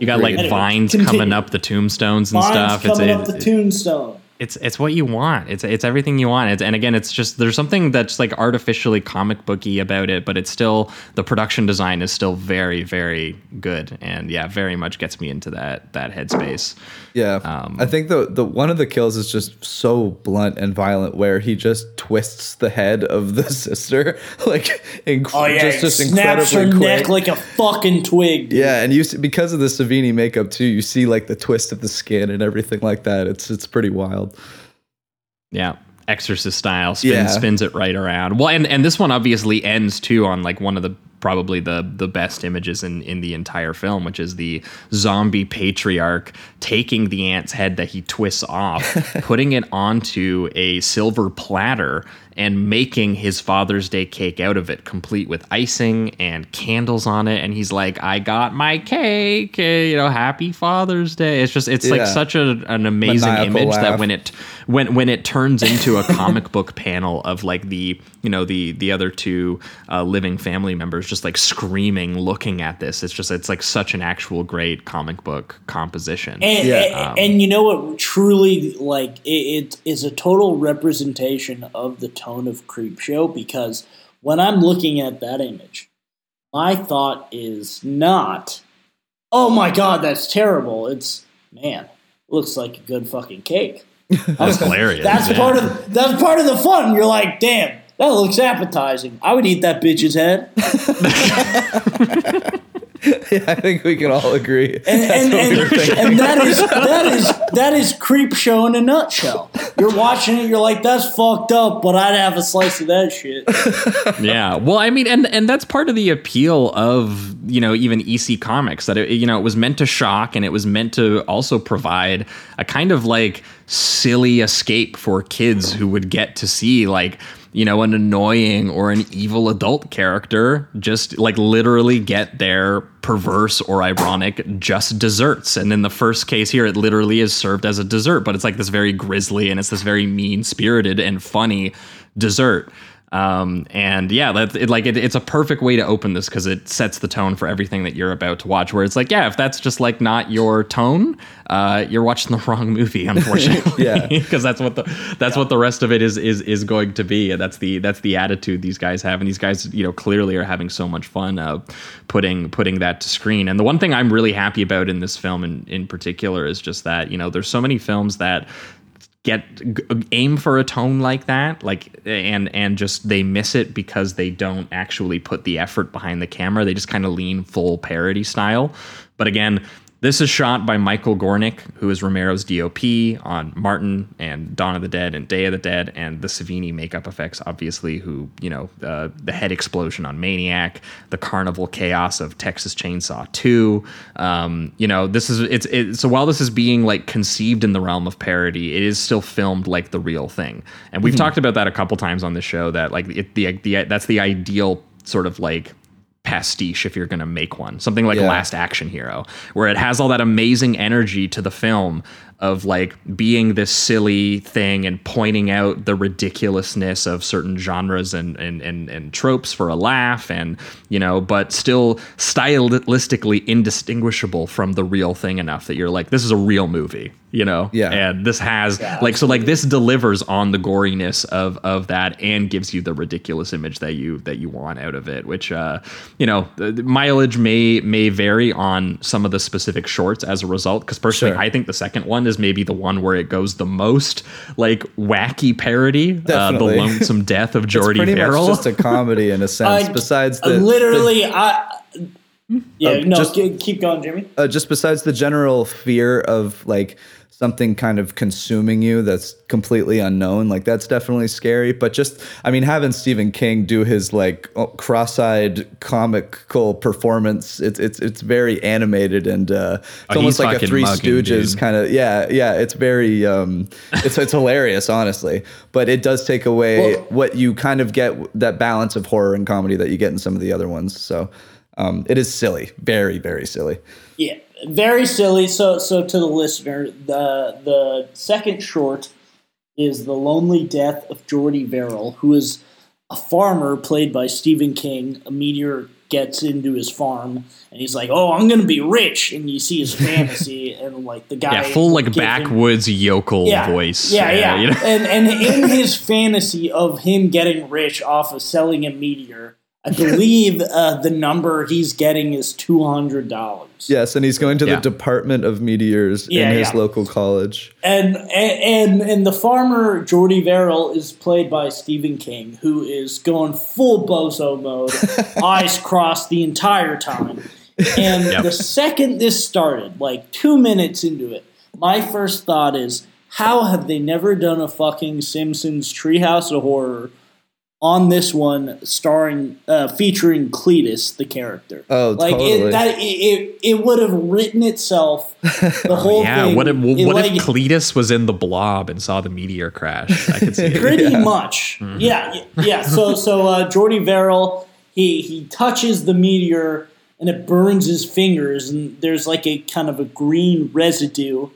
You got like vines coming up the tombstones and stuff. Vines coming up the tombstone. It's what you want. It's everything you want. And again, it's just, there's something that's like artificially comic booky about it, but it's still, the production design is still very, very good. And yeah, very much gets me into that headspace. Yeah. I think the one of the kills is just so blunt and violent, where he just twists the head of the sister, like just incredibly quick. Snaps her neck like a fucking twig. Dude. Yeah, and because of the Savini makeup too, you see like the twist of the skin and everything like that. It's pretty wild. Yeah, Exorcist style, spins it right around. Well, and this one obviously ends too on like one of the probably the best images in the entire film, which is the zombie patriarch taking the ant's head that he twists off, putting it onto a silver platter and making his Father's Day cake out of it, complete with icing and candles on it. And he's like, I got my cake, happy Father's Day. It's just, it's like such an amazing maniacal image laugh. That when it turns into a comic book panel of like the other two living family members just like screaming, looking at this, it's like such an actual great comic book composition. And, and you know what, truly, like it is a total representation of the tone of Creepshow, because when I'm looking at that image, my thought is not, oh my God, that's terrible. It's, man, looks like a good fucking cake. That's hilarious. That's part of the fun. You're like, damn, that looks appetizing. I would eat that bitch's head. Yeah, I think we can all agree. And that is Creepshow in a nutshell. You're watching it, you're like, that's fucked up, but I'd have a slice of that shit. Yeah, well, I mean, and that's part of the appeal of, even EC Comics, that it was meant to shock, and it was meant to also provide a kind of like silly escape for kids who would get to see like, an annoying or an evil adult character just like literally get their perverse or ironic just desserts. And in the first case here, it literally is served as a dessert, but it's like this very grisly and it's this very mean spirited and funny dessert. And yeah, it's a perfect way to open this, because it sets the tone for everything that you're about to watch, where it's like, yeah, if that's just like not your tone, you're watching the wrong movie, unfortunately. Yeah, because that's what the rest of it is going to be. And that's the attitude these guys have. And these guys, clearly are having so much fun putting that to screen. And the one thing I'm really happy about in this film in particular is just that, there's so many films that aim for a tone like that, and just they miss it because they don't actually put the effort behind the camera. They just kind of lean full parody style. But again, this is shot by Michael Gornick, who is Romero's DOP on Martin and Dawn of the Dead and Day of the Dead, and the Savini makeup effects, obviously, who, the head explosion on Maniac, the carnival chaos of Texas Chainsaw 2. So while this is being like conceived in the realm of parody, it is still filmed like the real thing. And we've talked about that a couple times on the show, that like that's the ideal sort of like pastiche if you're going to make one, something like Last Action Hero, where it has all that amazing energy to the film of like being this silly thing and pointing out the ridiculousness of certain genres and tropes for a laugh, and but still stylistically indistinguishable from the real thing enough that you're like, this is a real movie, and this has this delivers on the goriness of that and gives you the ridiculous image that you want out of it, which the mileage may vary on some of the specific shorts as a result, because personally I think the second one is maybe the one where it goes the most like wacky parody. The lonesome death of Geordie Merrill. It's pretty much just a comedy in a sense. Besides the literally, the, I yeah no just, keep going, Jimmy. Just besides the general fear of like something kind of consuming you that's completely unknown, like that's definitely scary. But just, I mean, having Stephen King do his like cross-eyed comical performance, it's very animated, and it's almost like a Three Stooges kind of. Yeah, it's very it's hilarious, honestly. But it does take away what you kind of get, that balance of horror and comedy that you get in some of the other ones. So it is silly, very, very silly. Yeah. Very silly. So to the listener, the second short is The Lonely Death of Geordie Verrill, who is a farmer played by Stephen King, a meteor gets into his farm and he's like, "Oh, I'm gonna be rich," and you see his fantasy and like the guy, full like backwoods yokel voice, you know? and in his fantasy of him getting rich off of selling a meteor. I believe the number he's getting is $200. Yes, and he's going to the Department of Meteors in his local college. And the farmer, Jordy Verrill, is played by Stephen King, who is going full bozo mode, eyes crossed the entire time. And the second this started, like 2 minutes into it, my first thought is, how have they never done a fucking Simpsons Treehouse of Horror on this one, starring, featuring Cletus, the character? Oh, like, totally. It would have written itself, the whole thing. Yeah, what if Cletus was in the blob and saw the meteor crash? I could see it. Pretty much. Mm-hmm. Yeah. So Jordy Verrill, he touches the meteor and it burns his fingers and there's like a kind of a green residue.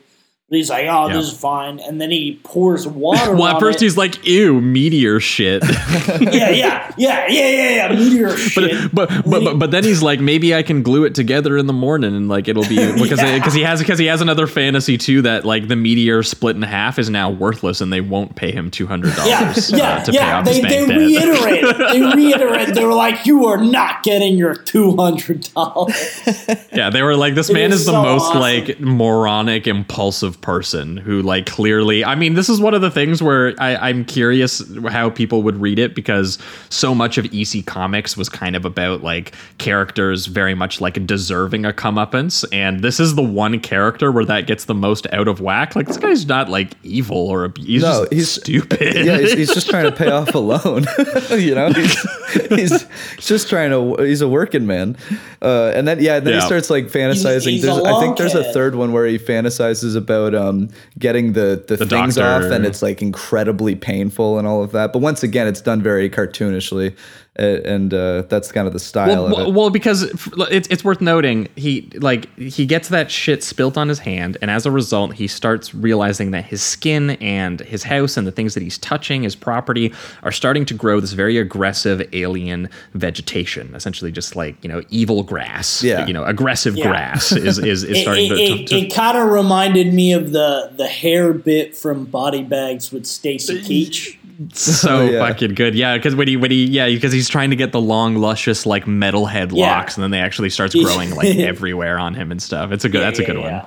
He's like, oh, this is fine. And then he pours water on it. Well, at first he's like, ew, meteor shit. Yeah, meteor shit. But then he's like, maybe I can glue it together in the morning and like it'll be, because he has another fantasy too that like the meteor split in half is now worthless and they won't pay him $200 pay off his bank debt. They reiterate. They were like, you are not getting your $200. Yeah, they were like, this man is the so most awesome, like moronic, impulsive person who like clearly, I mean, this is one of the things where I'm curious how people would read it, because so much of EC Comics was kind of about like characters very much like deserving a comeuppance, and this is the one character where that gets the most out of whack. Like, this guy's not like evil or abused, he's stupid. Yeah, he's just trying to pay off a loan. You know, he's just trying to, he's a working man, and then he starts like fantasizing. I think there's a third one where he fantasizes about getting the things doctor off, and it's like incredibly painful and all of that. But once again, it's done very cartoonishly, and that's kind of the style of it. Well, because it's worth noting, he gets that shit spilt on his hand, and as a result, he starts realizing that his skin and his house and the things that he's touching, his property, are starting to grow this very aggressive alien vegetation, essentially just like, you know, evil grass. Yeah. You know, aggressive grass is starting to. It kind of reminded me of the hair bit from Body Bags with Stacy Keach. So fucking good. Yeah, because when he's trying to get the long, luscious, like metalhead locks, and then they actually starts growing like everywhere on him and stuff. That's a good one.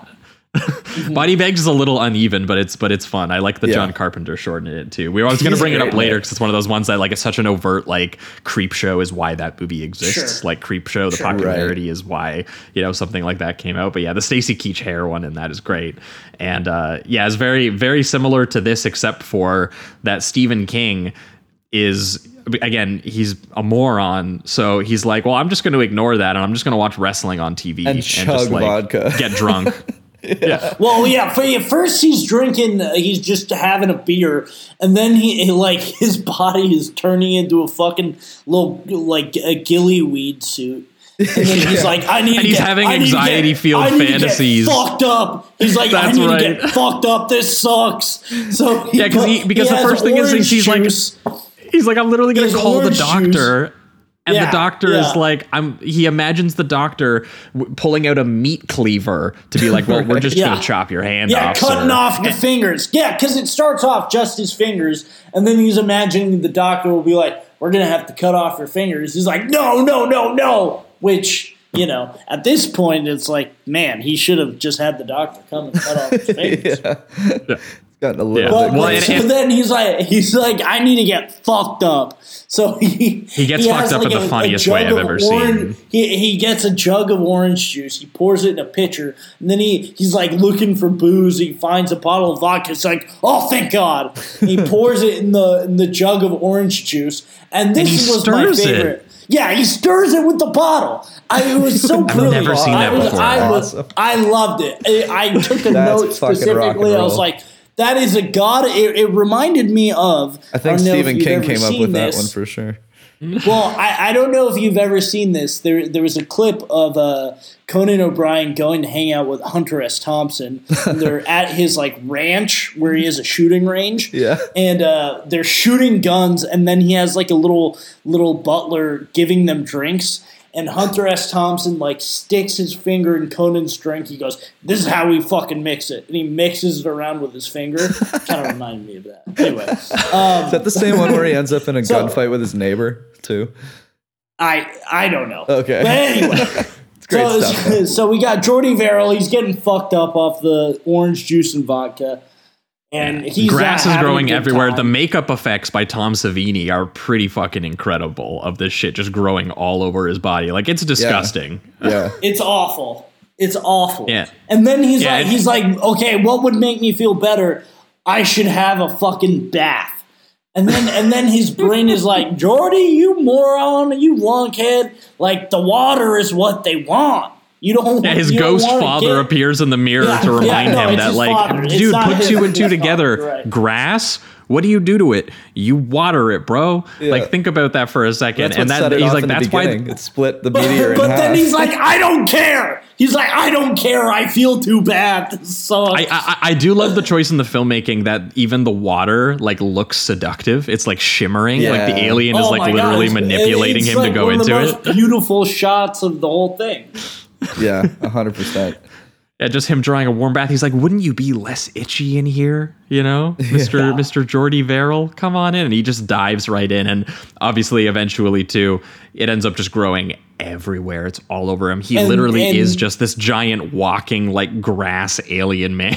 Body Bags is a little uneven, but it's fun. I like the John Carpenter short in it too. I was going to bring it up later because it's one of those ones that like it's such an overt like Creepshow is why that movie exists. Sure. Like Creepshow, the popularity is why, you know, something like that came out. But yeah, the Stacy Keach hair one in that is great. And it's very, very similar to this, except for that Stephen King is, again, he's a moron, so he's like, well, I'm just going to ignore that and I'm just going to watch wrestling on TV and chug just like vodka, get drunk. Yeah. Well, yeah. First, he's drinking. He's just having a beer, and then his body is turning into a fucking little like a gillyweed suit. And then he's like, he's having anxiety-filled fantasies. Fucked up. He's like, I need to get fucked up. This sucks. So because the first thing is he's like, I'm literally gonna call the doctor. Juice. And the doctor is like, he imagines the doctor pulling out a meat cleaver to be like, well, we're just going to chop your hand off. Yeah, cutting off the fingers. Yeah, because it starts off just his fingers. And then he's imagining the doctor will be like, we're going to have to cut off your fingers. He's like, no. Which, you know, at this point, it's like, man, he should have just had the doctor come and cut off his fingers. Yeah. Gotten a little bit. Well, so then he's like, I need to get fucked up. So he gets fucked up like in the funniest way I've ever seen. He gets a jug of orange juice. He pours it in a pitcher, and then he's like looking for booze. He finds a bottle of vodka. It's like, oh, thank God. He pours it in the jug of orange juice, and this was my favorite. Yeah, he stirs it with the bottle. It was so brilliant. I've never seen that before. I loved it. I took a note specifically. I was like, that is a god. It reminded me of, I think Stephen King came up with that one for sure. Well, I don't know if you've ever seen this. There was a clip of Conan O'Brien going to hang out with Hunter S. Thompson. And they're at his like ranch where he has a shooting range. Yeah. And they're shooting guns, and then he has like a little butler giving them drinks. and Hunter S. Thompson, like, sticks his finger in Conan's drink. He goes, this is how we fucking mix it. And he mixes it around with his finger. Kind of reminded me of that. Anyway. Is that the same one where he ends up in a gunfight with his neighbor, too? I don't know. Okay. But anyway. It's great stuff. So we got Jordy Verrill. He's getting fucked up off the orange juice and vodka. And he's grass is growing everywhere. Time. The makeup effects by Tom Savini are pretty fucking incredible of this shit just growing all over his body. Like, it's disgusting. Yeah. It's awful. It's awful. Yeah. And then he's like, okay, what would make me feel better? I should have a fucking bath. And then his brain is like, Jordy, you moron, you lunkhead. Like, the water is what they want. You don't. Yeah, his ghost father appears in the mirror to remind him that, like, father. Dude, put two and two together. Father, right. Grass, what do you do to it? You water it, bro. Yeah. Like, think about that for a second. That's why it split the meteor in half. But then he's like, I don't care. He's like, I don't care. I feel too bad. This sucks. I do love the choice in the filmmaking that even the water, like, looks seductive. It's like shimmering. Yeah. Like the alien is like literally manipulating him to go into it. Beautiful shots of the whole thing. Yeah, 100%. Yeah, just him drawing a warm bath. He's like, wouldn't you be less itchy in here? You know, Mr. Jordy Verrill, come on in. And he just dives right in. And obviously, eventually, too, it ends up just growing everywhere. It's all over him. He literally is just this giant walking, like, grass alien man.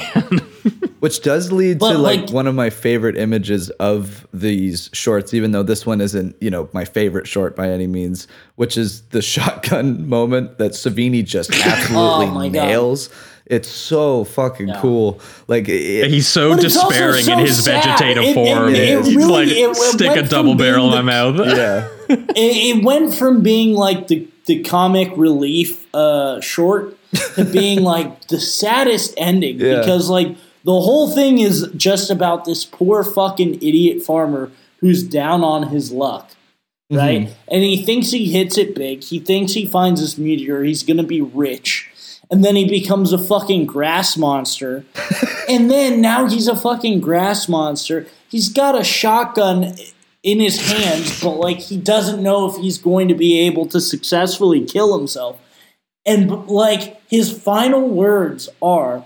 Which does lead to, like, one of my favorite images of these shorts, even though this one isn't, you know, my favorite short by any means, which is the shotgun moment that Savini just absolutely nails. God. It's so fucking cool. Like, he's so despairing in his vegetative form. He's like, stick a double barrel in my mouth. Yeah. It went from being like the comic relief short to being like the saddest ending because, like, the whole thing is just about this poor fucking idiot farmer who's down on his luck, right? Mm-hmm. And he thinks he hits it big. He thinks he finds this meteor. He's going to be rich. And then he becomes a fucking grass monster. And then now he's a fucking grass monster. He's got a shotgun in his hands, but, like, he doesn't know if he's going to be able to successfully kill himself. And, like, his final words are...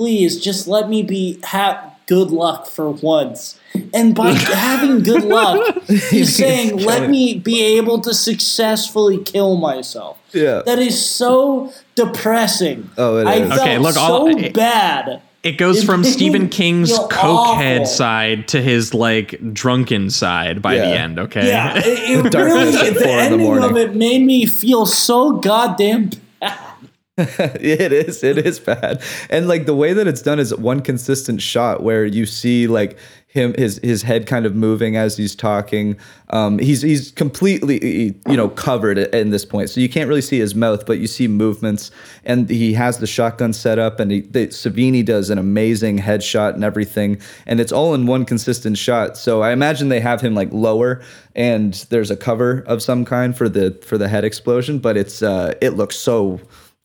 Please, just let me have good luck for once. And by having good luck, he's saying, let me be able to successfully kill myself. Yeah. That is so depressing. Oh, it is. I felt so bad. It goes from Stephen King's cokehead side to his, like, drunken side by the end, okay? Yeah, it really, the ending of it made me feel so goddamn bad. It is bad. And, like, the way that it's done is one consistent shot where you see, like, him, his head kind of moving as he's talking. He's completely, you know, covered in this point. So you can't really see his mouth, but you see movements, and he has the shotgun set up, and Savini does an amazing headshot and everything. And it's all in one consistent shot. So I imagine they have him, like, lower, and there's a cover of some kind for the head explosion, but it looks so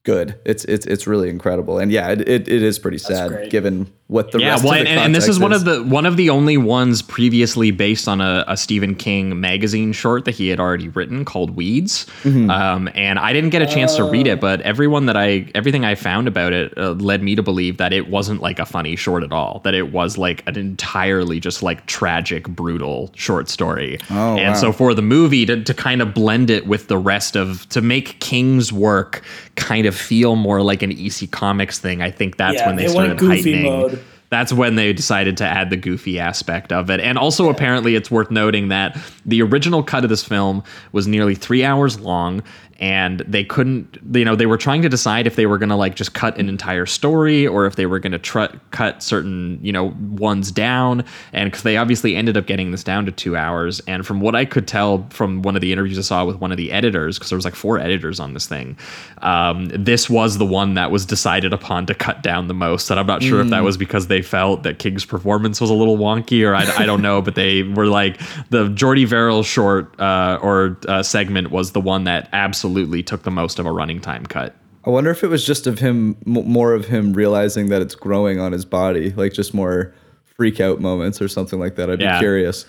good. It's really incredible, and it is pretty sad given what the rest of the context and this is one of the only ones previously based on a Stephen King magazine short that he had already written called Weeds. Mm-hmm. And I didn't get a chance to read it, but everything I found about it led me to believe that it wasn't like a funny short at all. That it was like an entirely just like tragic, brutal short story. Oh, and so for the movie to kind of blend it with the rest of to make King's work kind of feel more like an EC Comics thing. I think that's when they started heightening mode. That's when they decided to add the goofy aspect of it. And also apparently it's worth noting that the original cut of this film was nearly 3 hours long, and they couldn't, you know, they were trying to decide if they were going to like just cut an entire story or if they were going to cut certain, you know, ones down. And because they obviously ended up getting this down to 2 hours. And from what I could tell from one of the interviews I saw with one of the editors, because there was like 4 editors on this thing, this was the one that was decided upon to cut down the most. And I'm not sure if that was because they felt that King's performance was a little wonky or I don't know, but they were like the Jordy Verrill short segment was the one that absolutely took the most of a running time cut. I wonder if it was just of him, more of him realizing that it's growing on his body, like just more freak out moments or something like that. I'd be curious.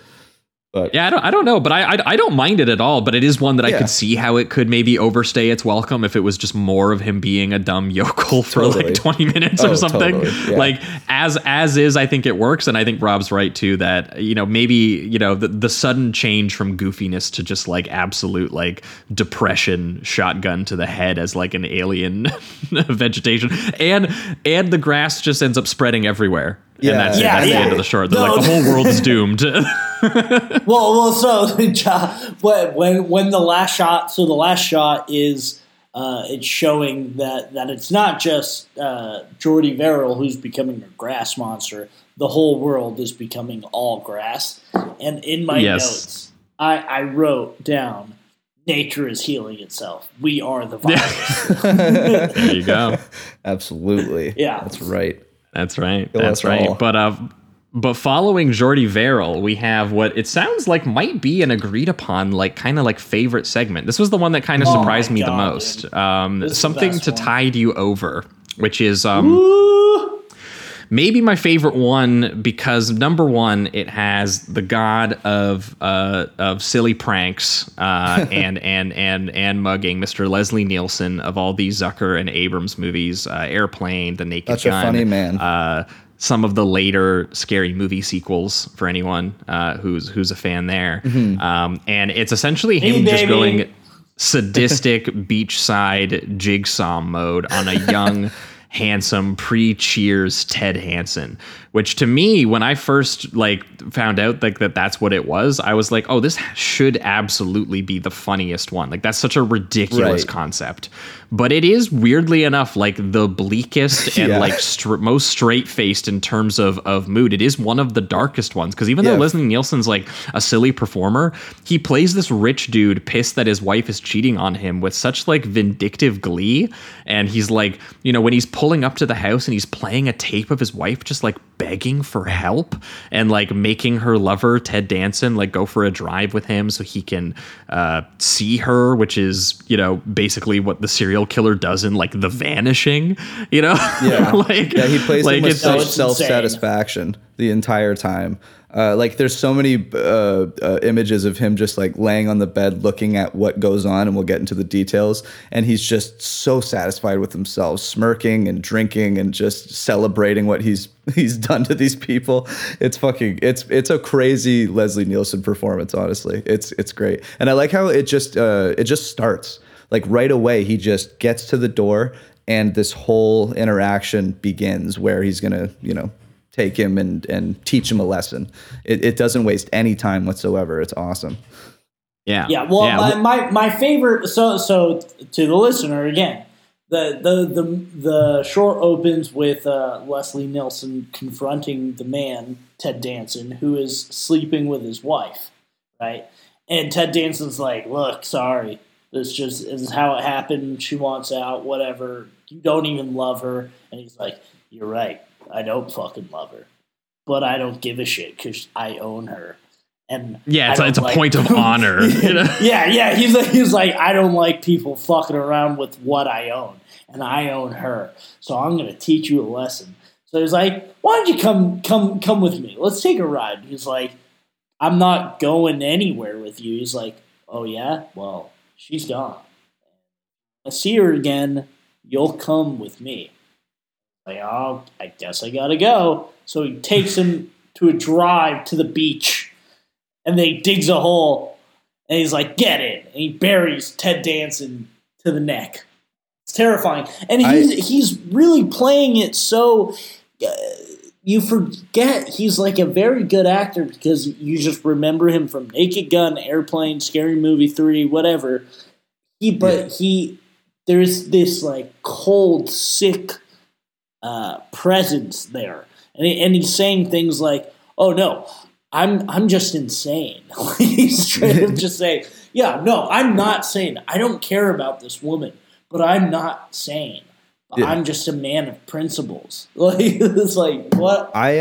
But yeah, I don't know, but I don't mind it at all. But it is one that I could see how it could maybe overstay its welcome if it was just more of him being a dumb yokel for like 20 minutes or something. Totally. Yeah. Like as is, I think it works. And I think Rob's right too, that, you know, maybe, you know, the sudden change from goofiness to just like absolute like depression shotgun to the head as like an alien vegetation and the grass just ends up spreading everywhere. Yeah. And that's the end of the short. Like the whole world is doomed. well, so when the last shot is it's showing that it's not just Jordy Verrill who's becoming a grass monster. The whole world is becoming all grass. And in my notes, I wrote down, nature is healing itself. We are the virus. There you go. Absolutely. Yeah, that's right. That's right. That's right. All. But following Jordy Verrill, we have what it sounds like might be an agreed upon, like kind of like favorite segment. This was the one that kind of surprised me the most. Something to tide you over, which is maybe my favorite one because number one, it has the god of silly pranks and mugging, Mr. Leslie Nielsen, of all these Zucker and Abrams movies, Airplane, The Naked Gun. Such a funny man. Some of the later Scary Movie sequels for anyone who's a fan there. Mm-hmm. And it's essentially him just going sadistic beachside jigsaw mode on a young handsome pre-Cheers Ted Hansen, which to me, when I first like found out like that's what it was, I was like, oh, this should absolutely be the funniest one. Like that's such a ridiculous concept, but it is weirdly enough like the bleakest and like most straight-faced in terms of mood. It is one of the darkest ones because even though Leslie Nielsen's like a silly performer, he plays this rich dude pissed that his wife is cheating on him with such like vindictive glee, and he's like, you know, when he's pulling up to the house and he's playing a tape of his wife just like begging for help and like making her lover Ted Danson like go for a drive with him so he can see her, which is, you know, basically what the serial killer does in like The Vanishing, you know. Yeah. Like, yeah, he plays like with such self-satisfaction the entire time. Like there's so many images of him just like laying on the bed looking at what goes on, and we'll get into the details, and he's just so satisfied with himself, smirking and drinking and just celebrating what he's done to these people. It's fucking it's a crazy Leslie Nielsen performance, honestly. It's great. And I like how it just starts. Like right away he just gets to the door and this whole interaction begins where he's going to, you know, take him and teach him a lesson. It doesn't waste any time whatsoever. It's awesome. Yeah. Yeah. Well, yeah. My favorite. So to the listener again, the short opens with Leslie Nielsen confronting the man Ted Danson, who is sleeping with his wife, right? And Ted Danson's like, "Look, sorry, this is how it happened. She wants out. Whatever. You don't even love her." And he's like, "You're right. I don't fucking love her, but I don't give a shit because I own her." And yeah, it's like a point of honor. You know? Yeah. He's like, I don't like people fucking around with what I own, and I own her, so I'm gonna teach you a lesson. So he's like, why don't you come with me? Let's take a ride. He's like, I'm not going anywhere with you. He's like, oh yeah, well she's gone. I see her again. You'll come with me. Like, oh, I guess I gotta go. So he takes him to a drive to the beach, and then he digs a hole, and he's like, get it. And he buries Ted Danson to the neck. It's terrifying. And he's really playing it so you forget he's like a very good actor because you just remember him from Naked Gun, Airplane, Scary Movie 3, whatever. There's this like cold, sick presence there, and he's saying things like, "Oh no, I'm just insane." He's trying to just say, "Yeah, no, I'm not sane. I don't care about this woman, but I'm not sane. Yeah. I'm just a man of principles." Like it's like what I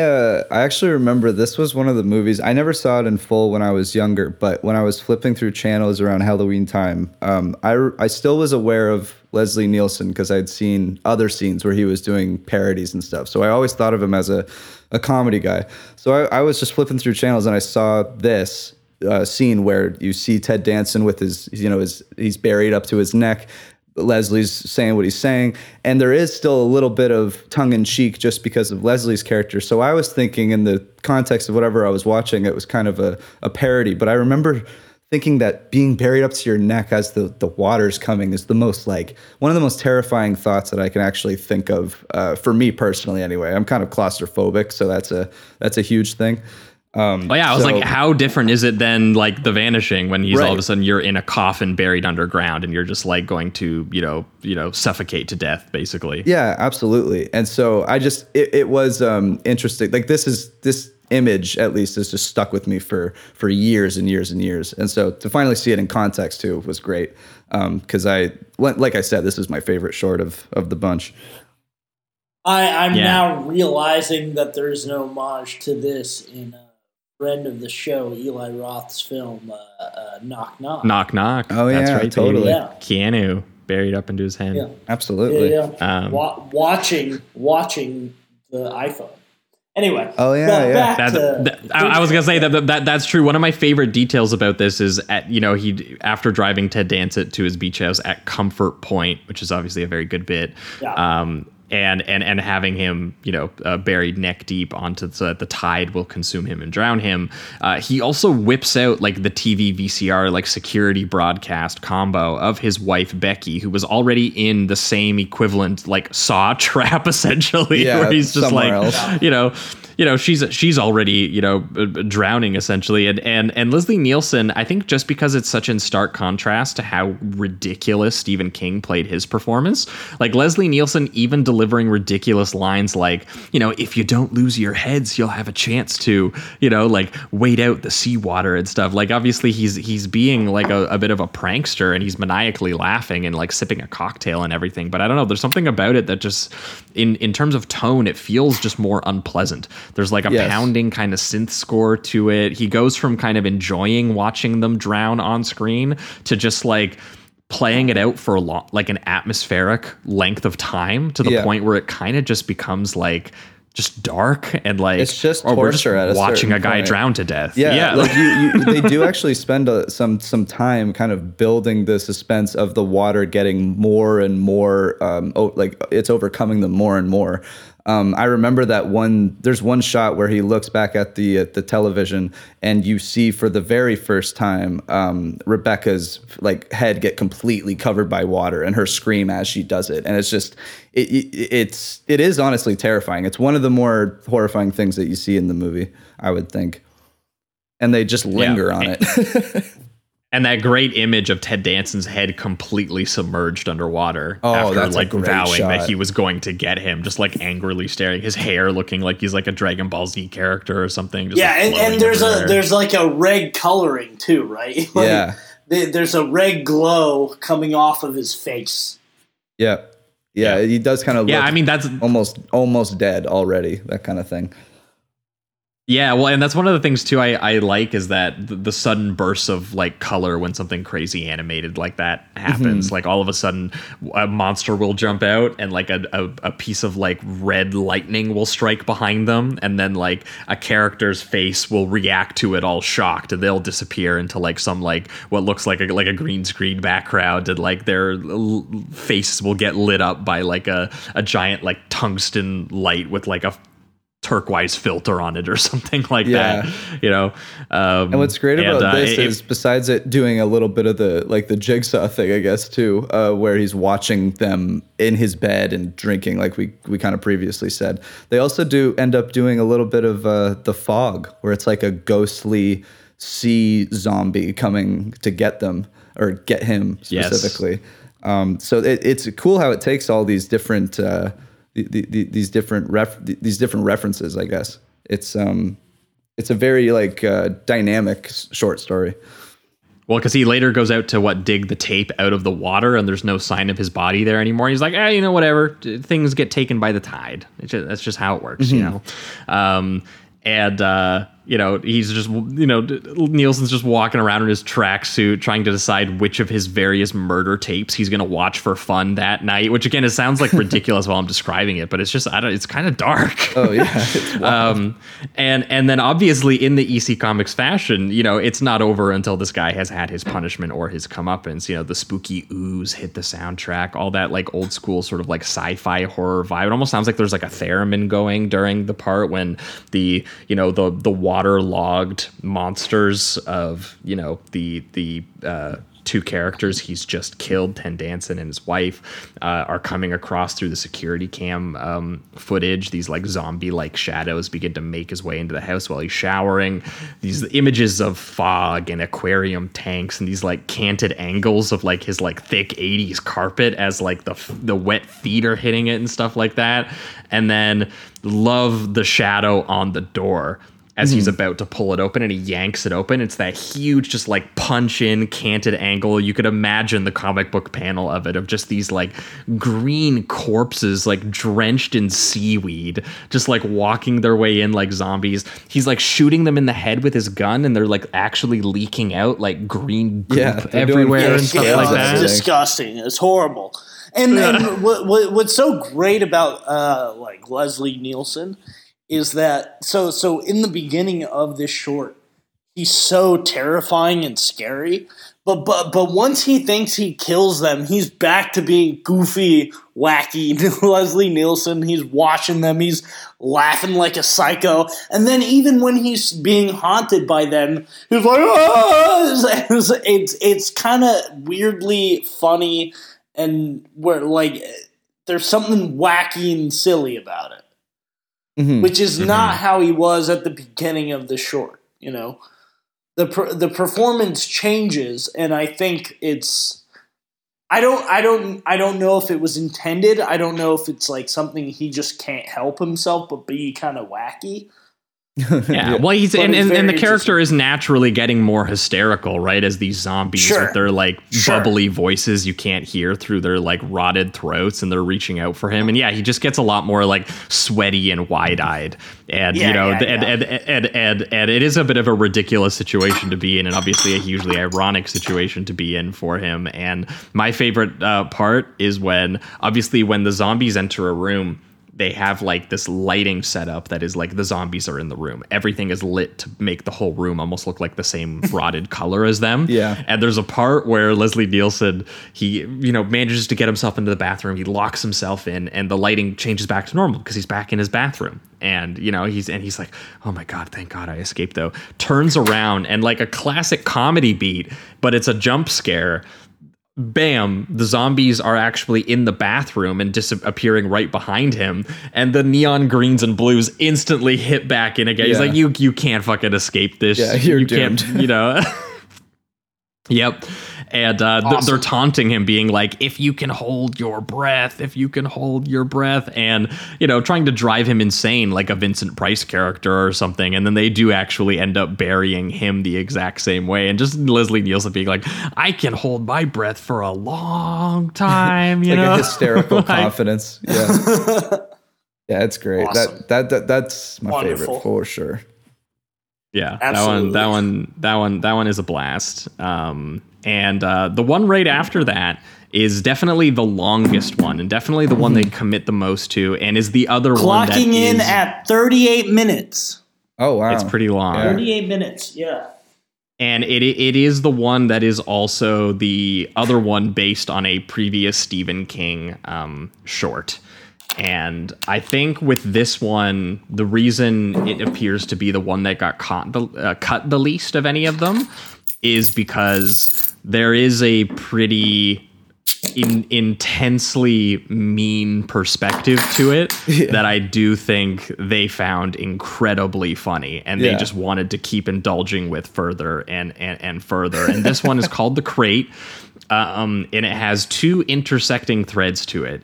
actually remember. This was one of the movies I never saw it in full when I was younger, but when I was flipping through channels around Halloween time, I still was aware of Leslie Nielsen because I'd seen other scenes where he was doing parodies and stuff. So I always thought of him as a comedy guy. So I was just flipping through channels and I saw this scene where you see Ted Danson with his, you know, his, he's buried up to his neck. Leslie's saying what he's saying. And there is still a little bit of tongue in cheek just because of Leslie's character. So I was thinking in the context of whatever I was watching, it was kind of a parody. But I remember thinking that being buried up to your neck as the water's coming is the most, like, one of the most terrifying thoughts that I can actually think of, for me personally anyway. I'm kind of claustrophobic, so that's a huge thing. Oh yeah, I was like, how different is it than like The Vanishing when he's all of a sudden you're in a coffin buried underground and you're just like going to, you know, suffocate to death basically. Yeah, absolutely. And so I just, it was interesting. Like this image at least is just stuck with me for years and years and years. And so to finally see it in context too was great. Cause like I said, this is my favorite short of the bunch. I'm now realizing that there's an homage to this in friend of the show, Eli Roth's film, Knock Knock. Knock Knock. Oh, yeah, that's right, totally. Yeah. Keanu buried up into his hand. Yeah. Absolutely. Yeah. Watching the iPhone. Anyway. Oh, yeah. I was going to say that's true. One of my favorite details about this is, after driving Ted Danson to his beach house at Comfort Point, which is obviously a very good bit, and having him, buried neck deep onto the tide will consume him and drown him. He also whips out like the TV VCR, like security broadcast combo of his wife, Becky, who was already in the same equivalent, like Saw trap, essentially, where he's just like, you know, she's already, drowning essentially. And Leslie Nielsen, I think just because it's such in stark contrast to how ridiculous Stephen King played his performance, like Leslie Nielsen, even delivering ridiculous lines like, if you don't lose your heads, you'll have a chance to, like wait out the seawater and stuff. Like, obviously he's being like a bit of a prankster and he's maniacally laughing and like sipping a cocktail and everything. But I don't know, there's something about it that just in terms of tone, it feels just more unpleasant. There's like a pounding kind of synth score to it. He goes from kind of enjoying watching them drown on screen to just like playing it out for like an atmospheric length of time to the point where it kind of just becomes like just dark and like it's just torture. We're just at watching a guy drown to death. Yeah. Like they do actually spend some time kind of building the suspense of the water getting more and more, like it's overcoming them more and more. I remember that there's one shot where he looks back at the television and you see for the very first time, Rebecca's like head get completely covered by water and her scream as she does it. And it's just, it is honestly terrifying. It's one of the more horrifying things that you see in the movie, I would think. And they just linger on it. And that great image of Ted Danson's head completely submerged underwater after like vowing shot. That he was going to get him, just like angrily staring, his hair looking like he's like a Dragon Ball Z character or something. Just and there's everywhere. There's like a red coloring too, right? Like there's a red glow coming off of his face. Yeah. Yeah, he does kind of look that's almost dead already, that kind of thing. Yeah, well, and that's one of the things, too, I like is that the sudden bursts of, like, color when something crazy animated like that happens. Mm-hmm. Like, all of a sudden, a monster will jump out and, like, a piece of, like, red lightning will strike behind them. And then, like, a character's face will react to it all shocked. And they'll disappear into, like, some, like, what looks like a green screen background. And, like, their faces will get lit up by, like, a giant, like, tungsten light with, like, a turquoise filter on it or something like that, and what's great about this is besides it doing a little bit of the like the jigsaw thing, I guess, too, where he's watching them in his bed and drinking, like we kind of previously said, they also do end up doing a little bit of the fog, where it's like a ghostly sea zombie coming to get them or get him specifically. So it's cool how it takes all these different these different references, I guess. It's a very like dynamic short story. Well, because he later goes out to dig the tape out of the water, and there's no sign of his body there anymore. He's like, whatever. Things get taken by the tide. That's just how it works, you know. And you know, he's just, you know, Nielsen's just walking around in his tracksuit trying to decide which of his various murder tapes he's going to watch for fun that night, which, again, it sounds like ridiculous while I'm describing it, but it's just, it's kind of dark. Oh, yeah. It's wild. And then obviously in the EC Comics fashion, you know, it's not over until this guy has had his punishment or his comeuppance. You know, the spooky ooze hit the soundtrack, all that like old school sort of like sci-fi horror vibe. It almost sounds like there's like a theremin going during the part when the, you know, the waterlogged monsters of, you know, the two characters he's just killed, Ted Danson and his wife, are coming across through the security cam footage. These like zombie-like shadows begin to make his way into the house while he's showering. These images of fog and aquarium tanks and these like canted angles of like his like thick 80s carpet as like the wet feet are hitting it and stuff like that. And then love the shadow on the door as he's about to pull it open, and he yanks it open. It's that huge, just like punch in canted angle. You could imagine the comic book panel of it, of just these like green corpses, like drenched in seaweed, just like walking their way in like zombies. He's like shooting them in the head with his gun, and they're like actually leaking out like green goop everywhere and stuff like that. It's disgusting. It's horrible. And then what's so great about like Leslie Nielsen is that so in the beginning of this short, he's so terrifying and scary, but once he thinks he kills them, he's back to being goofy, wacky Leslie Nielsen. He's watching them, he's laughing like a psycho, and then even when he's being haunted by them, he's like, "Ah!" It's kind of weirdly funny, and where like there's something wacky and silly about it. Mm-hmm. Which is not how he was at the beginning of the short, you know. The performance changes, and I think it's I don't know if it was intended. I don't know if it's like something he just can't help himself but be kind of wacky. Yeah, well, he's and the character is naturally getting more hysterical, right? As these zombies with their like bubbly voices you can't hear through their like rotted throats, and they're reaching out for him. And yeah, he just gets a lot more like sweaty and wide-eyed, and and it is a bit of a ridiculous situation to be in, and obviously a hugely ironic situation to be in for him. And my favorite part is when, obviously, when the zombies enter a room, they have like this lighting setup that is like the zombies are in the room. Everything is lit to make the whole room almost look like the same rotted color as them. Yeah. And there's a part where Leslie Nielsen, he, you know, manages to get himself into the bathroom. He locks himself in, and the lighting changes back to normal because he's back in his bathroom. And, you know, he's like, oh, my God, thank God I escaped, though. Turns around, and like a classic comedy beat, but it's a jump scare. Bam, the zombies are actually in the bathroom and disappearing right behind him, and the neon greens and blues instantly hit back in again. Yeah. He's like, you can't fucking escape this. Yeah, you doomed. Can't, you know. Yep. And awesome. They're taunting him, being like, if you can hold your breath, and, you know, trying to drive him insane like a Vincent Price character or something. And then they do actually end up burying him the exact same way. And just Leslie Nielsen being like, I can hold my breath for a long time, you like know, a hysterical confidence. Yeah. Yeah, it's great. Awesome. That's my favorite for sure. Yeah, absolutely. That one is a blast. And the one right after that is definitely the longest one, and definitely the one they commit the most to, and is the other one that clocking in at 38 minutes. Oh, wow. It's pretty long. Yeah. 38 minutes, yeah. And it is the one that is also the other one based on a previous Stephen King short. And I think with this one, the reason it appears to be the one that got cut the least of any of them is because there is a pretty intensely mean perspective to it that I do think they found incredibly funny, and they just wanted to keep indulging with further and further. And this one is called The Crate. And it has two intersecting threads to it.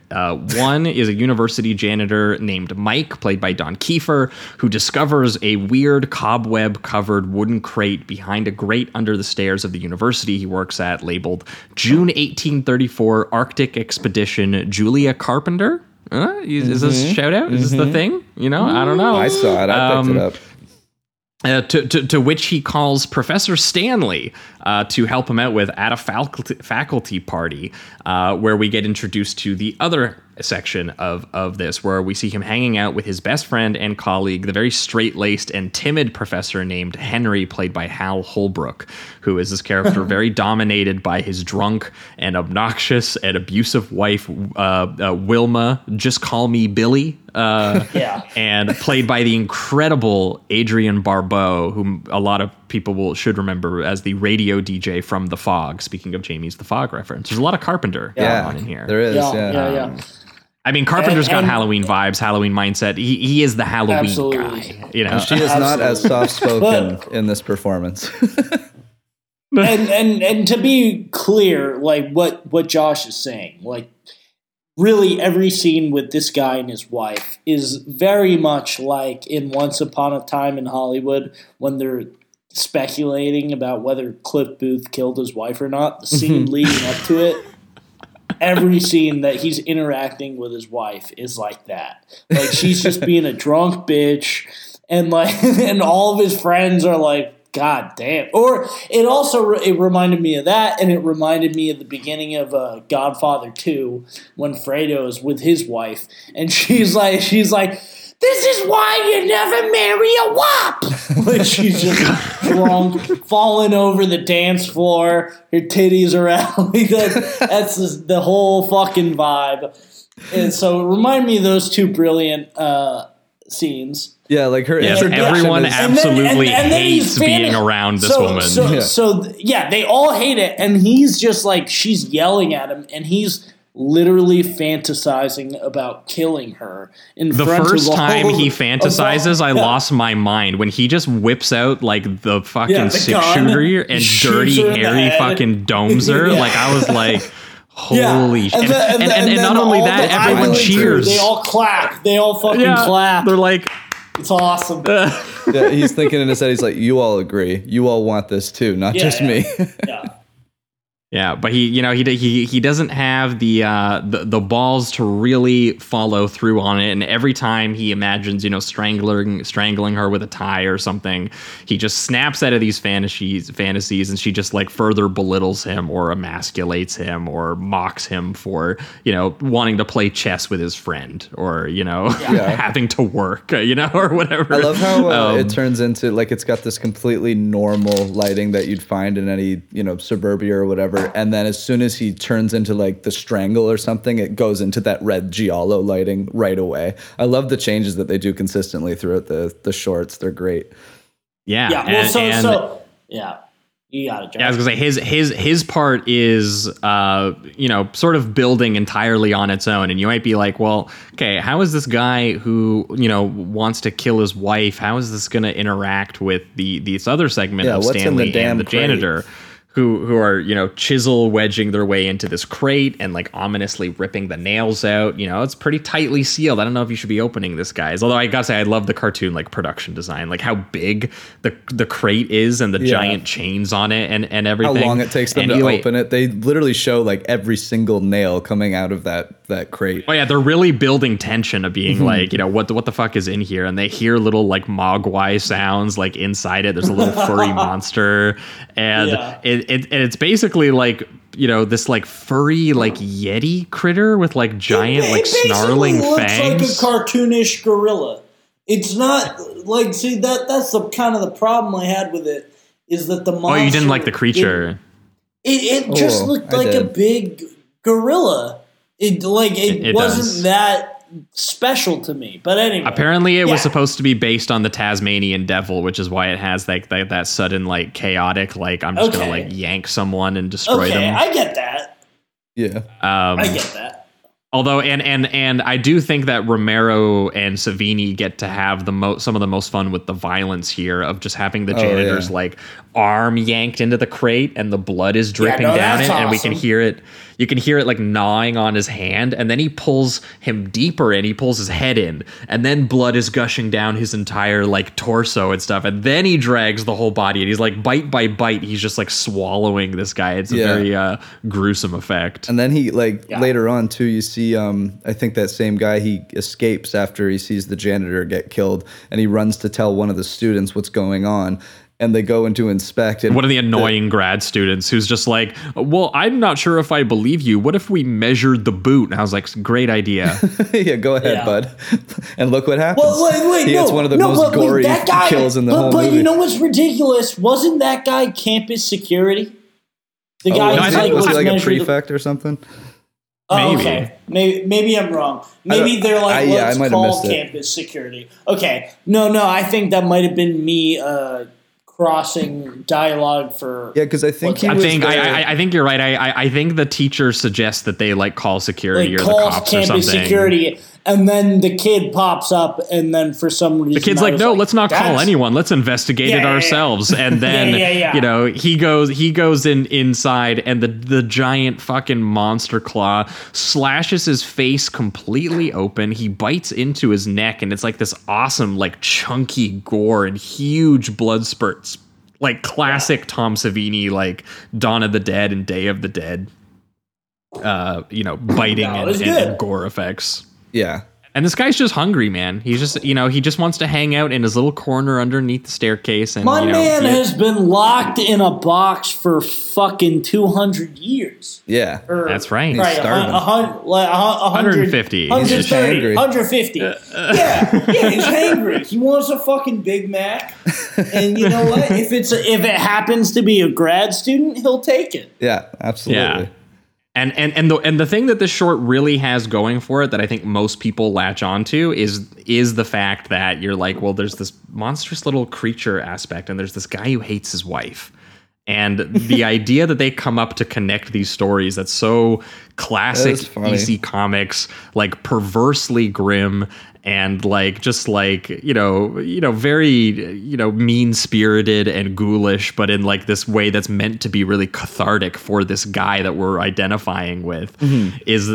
One is a university janitor named Mike, played by Don Kiefer, who discovers a weird cobweb-covered wooden crate behind a grate under the stairs of the university he works at, labeled June 1834 Arctic Expedition Julia Carpenter. Is this a shout-out? Is this the thing? You know, I don't know. I saw it. I picked it up. to which he calls Professor Stanley to help him out with at a faculty party, where we get introduced to the other section of this, where we see him hanging out with his best friend and colleague, the very straight-laced and timid professor named Henry, played by Hal Holbrook, who is this character very dominated by his drunk and obnoxious and abusive wife, Wilma, just call me Billy. Yeah. And played by the incredible Adrian Barbeau, whom a lot of people should remember as the radio DJ from The Fog. Speaking of Jamie's The Fog reference, there's a lot of Carpenter going on in here. There is. Yeah. I mean, Carpenter's got Halloween vibes, Halloween mindset. He is the Halloween guy. You know, and she is not as soft spoken in this performance. and to be clear, like what Josh is saying, like, really, every scene with this guy and his wife is very much like in Once Upon a Time in Hollywood when they're speculating about whether Cliff Booth killed his wife or not. The scene leading up to it, every scene that he's interacting with his wife is like that. Like, she's just being a drunk bitch, and like, and all of his friends are like, God damn. Or it reminded me of that, and it reminded me of the beginning of Godfather 2 when Fredo is with his wife, and she's like, this is why you never marry a wop! Like, she's just drunk, falling over the dance floor, her titties are out. That's just the whole fucking vibe. And so it reminded me of those two brilliant scenes. Yeah, like her introduction. Everyone absolutely hates being around this woman. So, they all hate it. And he's just like, she's yelling at him. And he's literally fantasizing about killing her. The first time he fantasizes, I lost my mind. When he just whips out, like, the fucking six-shooter and dirty, hairy fucking domes her. Yeah. Like, I was like... Holy shit. And not only that, everyone cheers. They all clap. They all fucking clap. They're like... It's awesome. He's thinking in his head, he's like, you all agree. You all want this too, not just me. Yeah, but he doesn't have the balls to really follow through on it, and every time he imagines, strangling her with a tie or something, he just snaps out of these fantasies, and she just like further belittles him or emasculates him or mocks him for, wanting to play chess with his friend or, having to work, or whatever. I love how it turns into, like, it's got this completely normal lighting that you'd find in any, suburbia or whatever. And then as soon as he turns into like the strangle or something, it goes into that red giallo lighting right away. I love the changes that they do consistently throughout the shorts. They're great. Yeah. Yeah. You got it, John. Yeah, I was gonna say his part is sort of building entirely on its own, and you might be like, well, okay, how is this guy who wants to kill his wife? How is this going to interact with this other segment of Stanley and the janitor? Crate? Who are, chisel wedging their way into this crate and like ominously ripping the nails out. It's pretty tightly sealed. I don't know if you should be opening this, guys. Although I gotta say, I love the cartoon like production design, like how big the crate is and the giant chains on it and everything. How long it takes them to open it. They literally show like every single nail coming out of that crate. Oh yeah, they're really building tension of being like, what the fuck is in here? And they hear little like mogwai sounds like inside it. There's a little furry monster and it's basically like, this like furry like yeti critter with like giant it like snarling fangs. Looks like a cartoonish gorilla. It's not like, see, that's the kind of the problem I had with it is that the monster. Oh, you didn't like the creature. It just looked like a big gorilla. It wasn't does. That special to me, but anyway. Apparently it was supposed to be based on the Tasmanian devil, which is why it has that sudden like chaotic like I'm just gonna like yank someone and destroy them. I get that. Yeah. I get that. Although and I do think that Romero and Savini get to have some of the most fun with the violence here of just having the janitor's like arm yanked into the crate and the blood is dripping down it and we can hear it. You can hear it like gnawing on his hand, and then he pulls him deeper in. He pulls his head in, and then blood is gushing down his entire like torso and stuff. And then he drags the whole body, and he's like bite by bite. He's just like swallowing this guy. It's a very gruesome effect. And then he later on too, you see see, I think that same guy, he escapes after he sees the janitor get killed, and he runs to tell one of the students what's going on. And they go in to inspect it. One of the annoying grad students who's just like, well, I'm not sure if I believe you. What if we measured the boot? And I was like, great idea. Yeah, go ahead, bud. And look what happens. Well, wait, he gets one of the most gory kills in the whole movie. But you know what's ridiculous? Wasn't that guy campus security? The guy was he like a prefect or something? Oh, maybe. Okay. Maybe I'm wrong. Maybe they're like, let's call campus security. Okay. No, I think that might have been me crossing dialogue for because I think you're right. I think the teacher suggests that they like call security or the cops or something. Security, and then the kid pops up, and then for some reason the kid's like, "No, let's not call anyone. Let's investigate it ourselves." Yeah. And then you know, he goes inside, and the giant fucking monster claw slashes his face completely open. He bites into his neck, and it's like this awesome, like chunky gore and huge blood spurts. Like classic Tom Savini, like Dawn of the Dead and Day of the Dead, biting and gore effects. Yeah. And this guy's just hungry, man. He's just, he just wants to hang out in his little corner underneath the staircase. And my man has been locked in a box for fucking 200 years. Yeah, that's right. He's starving. 150. 130, 150. He's hangry. He wants a fucking Big Mac. And you know what? If it happens to be a grad student, he'll take it. Yeah, absolutely. Yeah. And the thing that this short really has going for it that I think most people latch onto is the fact that you're like, well, there's this monstrous little creature aspect, and there's this guy who hates his wife, and the idea that they come up to connect these stories that's so classic DC Comics, like perversely grim and like just like very mean spirited and ghoulish, but in like this way that's meant to be really cathartic for this guy that we're identifying with, is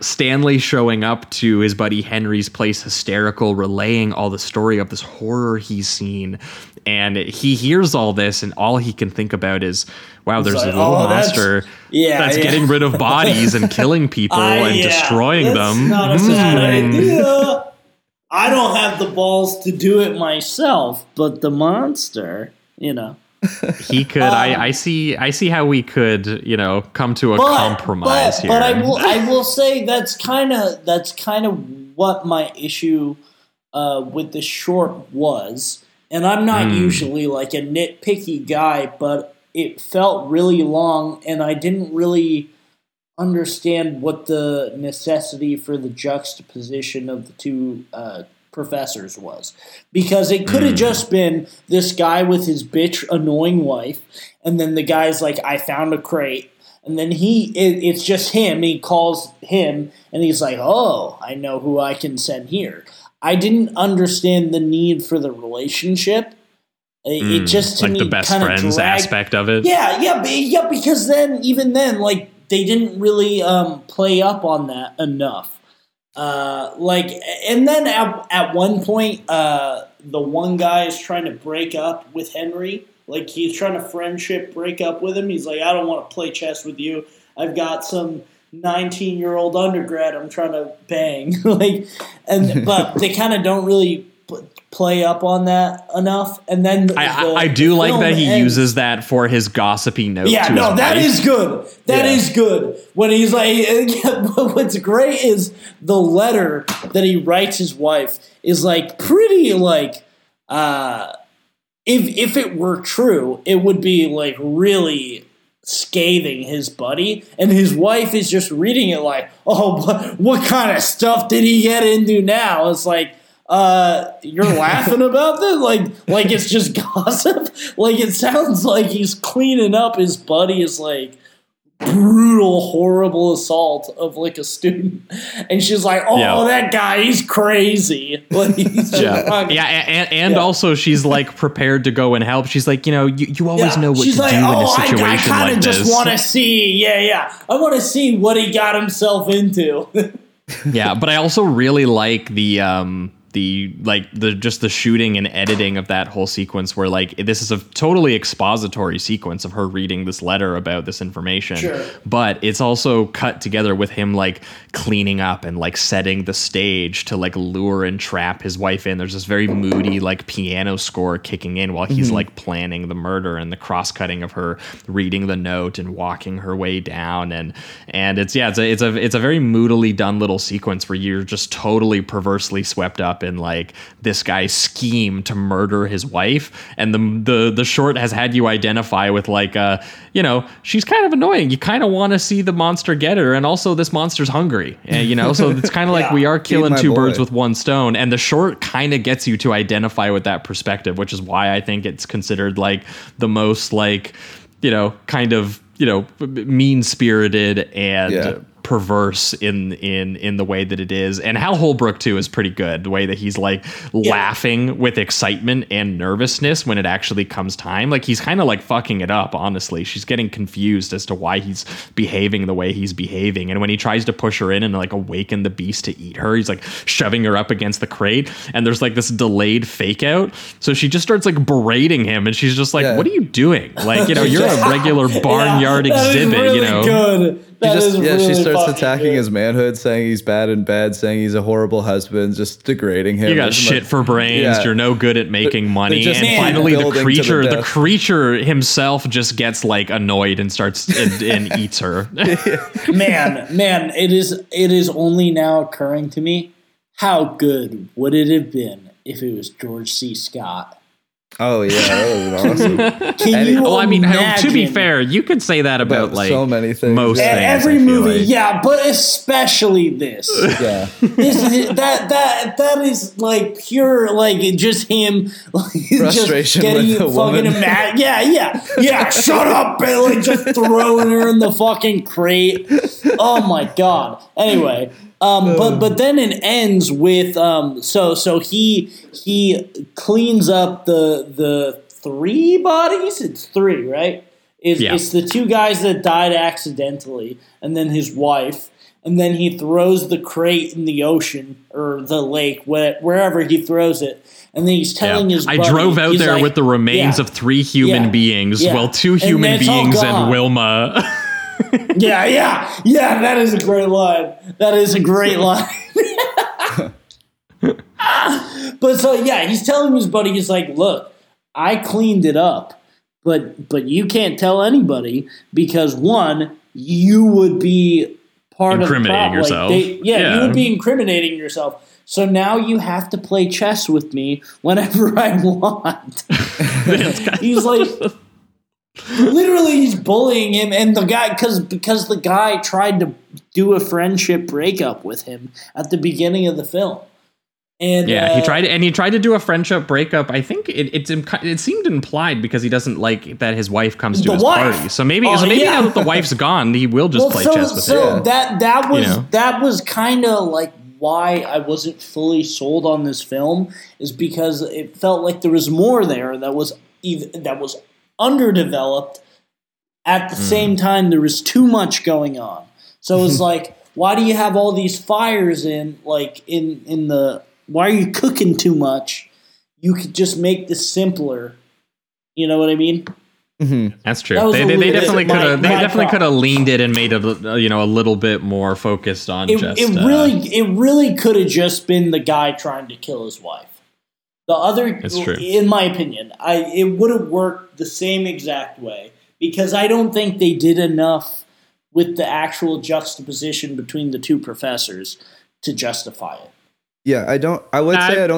Stanley showing up to his buddy Henry's place hysterical, relaying all the story of this horror he's seen, and he hears all this, and all he can think about is, wow, there's a little monster that's getting rid of bodies and killing people and destroying them. Not a bad idea. I don't have the balls to do it myself, but the monster, he could. I see how we could, come to a compromise here. But I will say that's kind of what my issue with the short was, and I'm not usually like a nitpicky guy, but it felt really long, and I didn't really understand what the necessity for the juxtaposition of the two professors was. Because it could have just been this guy with his bitch annoying wife, and then the guy's like, I found a crate. And then it's just him. He calls him, and he's like, oh, I know who I can send here. I didn't understand the need for the relationship. It just, to me, the best friends aspect of it. Yeah, because even then, like, they didn't really play up on that enough. And then at one point, the one guy is trying to break up with Henry. Like, he's trying to friendship break up with him. He's like, I don't want to play chess with you. I've got some 19-year-old undergrad I'm trying to bang. But they kind of don't really play up on that enough, and then I do like that he uses that for his gossipy note. Yeah, no, that is good. That is good. When he's like, what's great is the letter that he writes his wife is like pretty like if it were true, it would be like really scathing his buddy, and his wife is just reading it like, oh, what kind of stuff did he get into now? It's like, you're laughing about this? Like it's just gossip? Like, it sounds like he's cleaning up his buddy's like brutal, horrible assault of like a student. And she's like, oh, that guy, he's crazy. Like, he's also she's like prepared to go and help. She's like, you always know what she's to like, do in a situation like this. I kind of just want to see, I want to see what he got himself into. Yeah, but I also really like the the shooting and editing of that whole sequence, where like this is a totally expository sequence of her reading this letter about this information, sure, but it's also cut together with him like cleaning up and like setting the stage to like lure and trap his wife in. There's this very moody like piano score kicking in while he's like planning the murder, and the cross cutting of her reading the note and walking her way down, and it's a very moodily done little sequence where you're just totally perversely swept up in like this guy's scheme to murder his wife, and the short has had you identify with like she's kind of annoying. You kind of want to see the monster get her, and also this monster's hungry, and so it's kind of like we are killing two birds with one stone, and the short kind of gets you to identify with that perspective, which is why I think it's considered like the most like mean-spirited and perverse in the way that it is. And Hal Holbrook too is pretty good, the way that he's like laughing with excitement and nervousness when it actually comes time. Like he's kind of like fucking it up, honestly. She's getting confused as to why he's behaving the way he's behaving, and when he tries to push her in and like awaken the beast to eat her, he's like shoving her up against the crate, and there's like this delayed fake out, so she just starts like berating him, and she's just like, what are you doing? Like, you're a regular barnyard exhibit, really good. She starts attacking his manhood, saying he's bad in bed, saying he's a horrible husband, just degrading him. You got shit for brains. Yeah. You're no good at making money. And finally, the creature himself just gets like annoyed and starts and eats her. Man, it is only now occurring to me, how good would it have been if it was George C. Scott? Oh yeah, that was awesome. To be fair, you could say that about like so many things. Most things, every movie, but especially this. This is that is like pure like just him like, frustration just getting with the fucking woman. Shut up, Billy! Just throwing her in the fucking crate. Oh my god. Anyway. But then it ends with so he cleans up the three bodies. It's three, right? It's the two guys that died accidentally, and then his wife, and then he throws the crate in the ocean or the lake, wherever he throws it. And then he's telling his buddy, I drove out there with the remains of three human beings. Well, two human beings and Wilma. That is a great line. But so he's telling his buddy, he's like, look, I cleaned it up, but you can't tell anybody, because one, you would be part of the problem. Yourself. You would be incriminating yourself. So now you have to play chess with me whenever I want. He's like, literally, he's bullying him, and the guy because the guy tried to do a friendship breakup with him at the beginning of the film, and he tried to do a friendship breakup. I think it seemed implied, because he doesn't like that his wife comes to his party. So maybe now that the wife's gone, he will just play chess with her. So that was kind of like why I wasn't fully sold on this film, is because it felt like there was more there that was underdeveloped. At the same time, there was too much going on, so it was like, why do you have all these fires why are you cooking too much? You could just make this simpler, you know what I mean? Mm-hmm. That's true. They definitely could have leaned it and made it a little bit more focused on it really could have just been the guy trying to kill his wife. The other, in my opinion, it would have worked the same exact way, because I don't think they did enough with the actual juxtaposition between the two professors to justify it. Yeah, I don't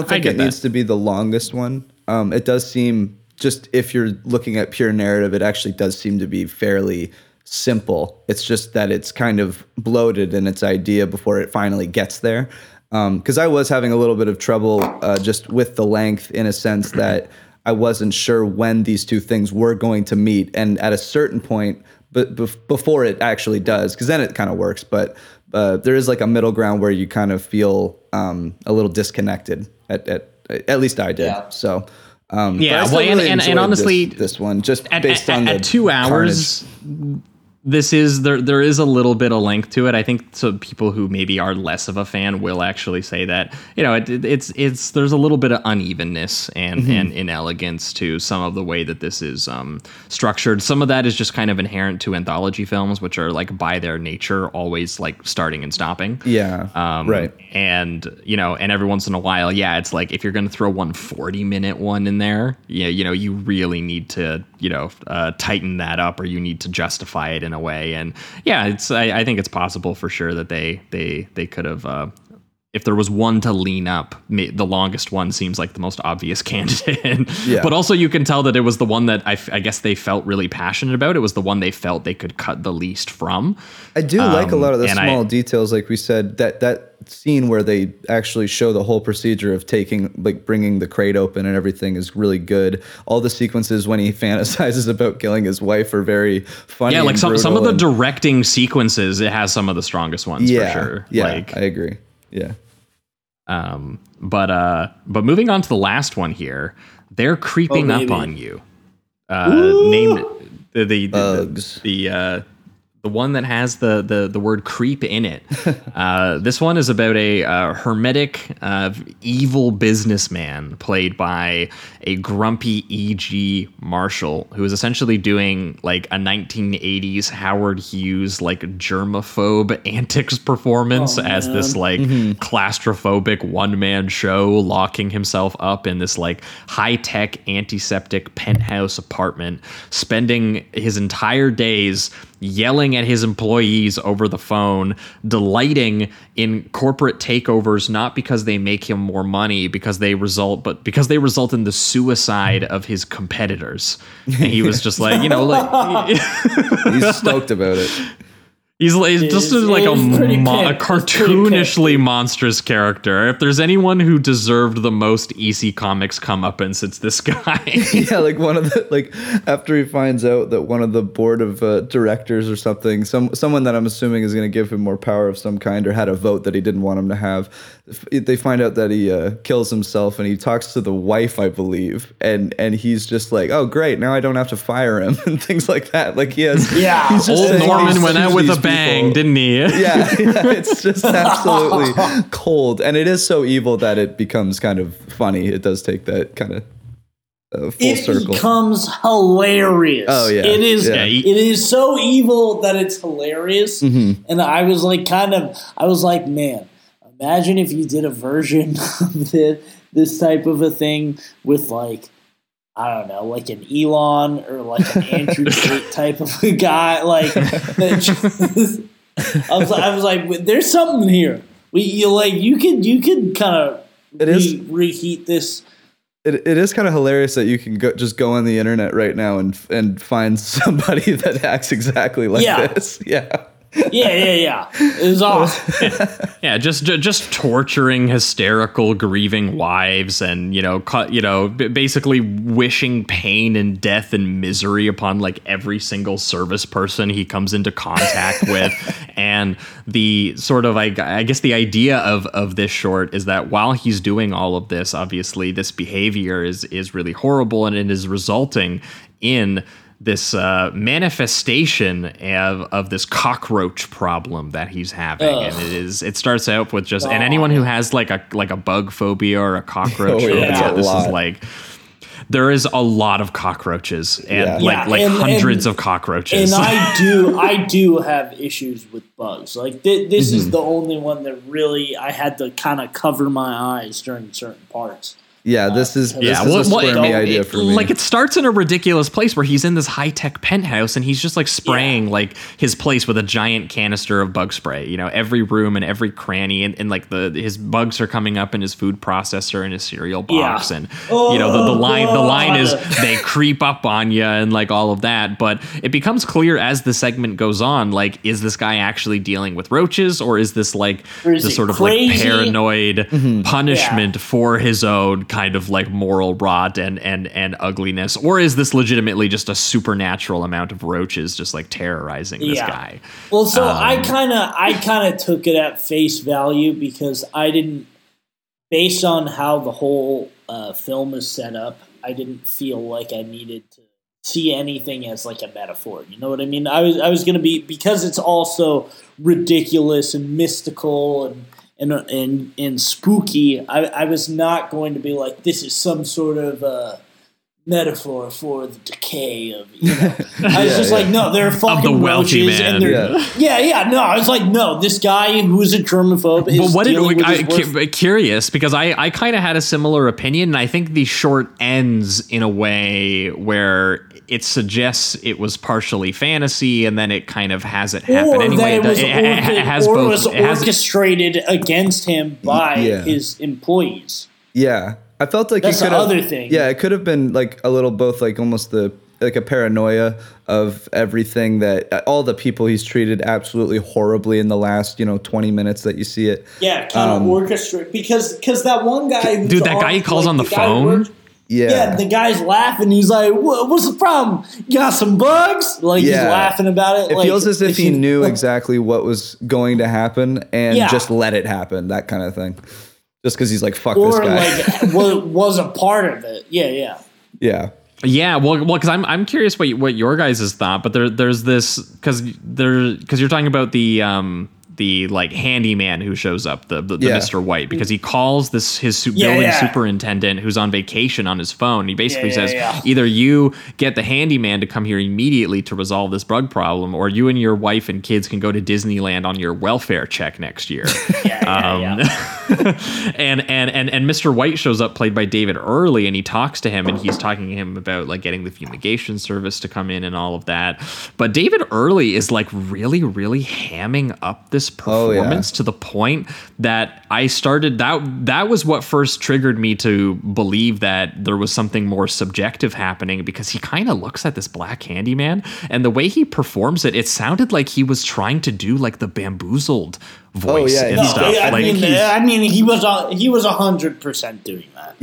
think it needs to be the longest one. It does seem, just if you're looking at pure narrative, it actually does seem to be fairly simple. It's just that it's kind of bloated in its idea before it finally gets there. Because I was having a little bit of trouble just with the length, in a sense that I wasn't sure when these two things were going to meet. And at a certain point, but before it actually does, because then it kind of works. But there is like a middle ground where you kind of feel a little disconnected. At least I did. Yeah. So. But I still really enjoyed honestly, this one just based on the 2 hours. Carnage. this is there is a little bit of length to it. I think so people who maybe are less of a fan will actually say that, you know, it's there's a little bit of unevenness and, mm-hmm. and inelegance to some of the way that this is structured. Some of that is just kind of inherent to anthology films, which are like by their nature always like starting and stopping. Yeah. Right. And you know, and every once in a while, yeah, it's like if you're going to throw 1 40-minute one in there, yeah, you know, you really need to, you know, tighten that up, or you need to justify it in a way. And yeah, it's I think it's possible for sure that they could have, if there was one to lean up, the longest one seems like the most obvious candidate. Yeah. But also you can tell that it was the one that I guess they felt really passionate about. It was the one they felt they could cut the least from. I do like a lot of the small details, like we said, that scene where they actually show the whole procedure of taking, like bringing the crate open and everything is really good. All the sequences when he fantasizes about killing his wife are very funny. Yeah, like some of the directing sequences, it has some of the strongest ones, yeah, for sure. Yeah, like, I agree. Yeah. But moving on to the last one here, they're creeping up on you. Named the one that has the word creep in it. This one is about a hermetic, evil businessman played by a grumpy E.G. Marshall, who is essentially doing like a 1980s Howard Hughes like germaphobe antics performance as this like mm-hmm. claustrophobic one-man show, locking himself up in this like high-tech antiseptic penthouse apartment, spending his entire days yelling at his employees over the phone, delighting in corporate takeovers, not because they make him more money, but because they result in the suicide of his competitors. And he was just like, you know, like he's stoked about it. He's just a cartoonishly monstrous character. If there's anyone who deserved the most EC Comics comeuppance, it's this guy. Yeah, like one of the, like after he finds out that one of the board of directors or something, someone that I'm assuming is going to give him more power of some kind or had a vote that he didn't want him to have, they find out that he kills himself, and he talks to the wife, I believe, and he's just like, oh great, now I don't have to fire him and things like that. Like he has, yeah, he's just old Norman went out with a bang, didn't he? yeah, it's just absolutely cold, and it is so evil that it becomes kind of funny. It does take that kind of full circle. It becomes hilarious. Oh yeah, it is. Yeah. It is so evil that it's hilarious. Mm-hmm. And I was like, man, imagine if you did a version of this type of a thing with like, I don't know, like an Elon or like an Andrew Tate type of a guy. Like, I was like, there's something here. You could kind of reheat this. It is kind of hilarious that you can just go on the internet right now and find somebody that acts exactly like this. Yeah. Yeah. It was awesome. Yeah, just torturing hysterical, grieving wives, and you know, basically wishing pain and death and misery upon like every single service person he comes into contact with. And the sort of, I guess, the idea of this short is that while he's doing all of this, obviously this behavior is really horrible, and it is resulting in this manifestation of this cockroach problem that he's having. Ugh. And it starts out with just, and anyone who has like a bug phobia or a cockroach phobia, this is like, there is a lot of cockroaches and hundreds of cockroaches. And I do have issues with bugs. Like this mm-hmm. is the only one that really, I had to kind of cover my eyes during certain parts. Yeah, this is a squirmy idea for me. Like, it starts in a ridiculous place where he's in this high-tech penthouse, and he's just, like, spraying, like, his place with a giant canister of bug spray. You know, every room and every cranny, and like, his bugs are coming up in his food processor and his cereal box, and, you know, the line is, they creep up on you, and, like, all of that. But it becomes clear as the segment goes on, like, is this guy actually dealing with roaches, or is this, like, the sort of, like, paranoid mm-hmm. punishment for his own kind of like moral rot and ugliness, or is this legitimately just a supernatural amount of roaches just like terrorizing this guy? Well, so I kind of took it at face value, because I didn't, based on how the whole film is set up, I didn't feel like I needed to see anything as like a metaphor. You know what I mean? I was going to be, because it's also ridiculous and mystical and spooky. I was not going to be like, this is some sort of metaphor for the decay of, you know. I was just like, no, they're fucking the wealthy roaches, man. And no, I was like, no, this guy who's a germaphobe is curious, because I kind of had a similar opinion, and I think the short ends in a way where it suggests it was partially fantasy, and then it kind of has it happen or anyway. It was orchestrated against him by his employees. Yeah. I felt like that's the other thing. Yeah, it could have been like a little both, like almost a paranoia of everything, that all the people he's treated absolutely horribly in the last 20 minutes that you see it. Yeah, kind of orchestrate, because that one guy, that guy he calls on the phone. The guy's laughing. He's like, "What's the problem? You got some bugs?" Like he's laughing about it. It feels as if he knew exactly what was going to happen and just let it happen. That kind of thing. Just because he's like, fuck this guy. Or like, was a part of it. Yeah. Well, because I'm curious what your guys' thought, but there's this, because you're talking about the like handyman who shows up, the Mr. White, because he calls his building superintendent who's on vacation on his phone. He basically says, either you get the handyman to come here immediately to resolve this bug problem, or you and your wife and kids can go to Disneyland on your welfare check next year. And Mr. White shows up, played by David Early, and he talks to him, and he's talking to him about like getting the fumigation service to come in and all of that. But David Early is like really, really hamming up this performance to the point that I started, that was what first triggered me to believe that there was something more subjective happening, because he kind of looks at this black handyman, and the way he performs it, it sounded like he was trying to do like the bamboozled voice stuff. He was 100% doing that.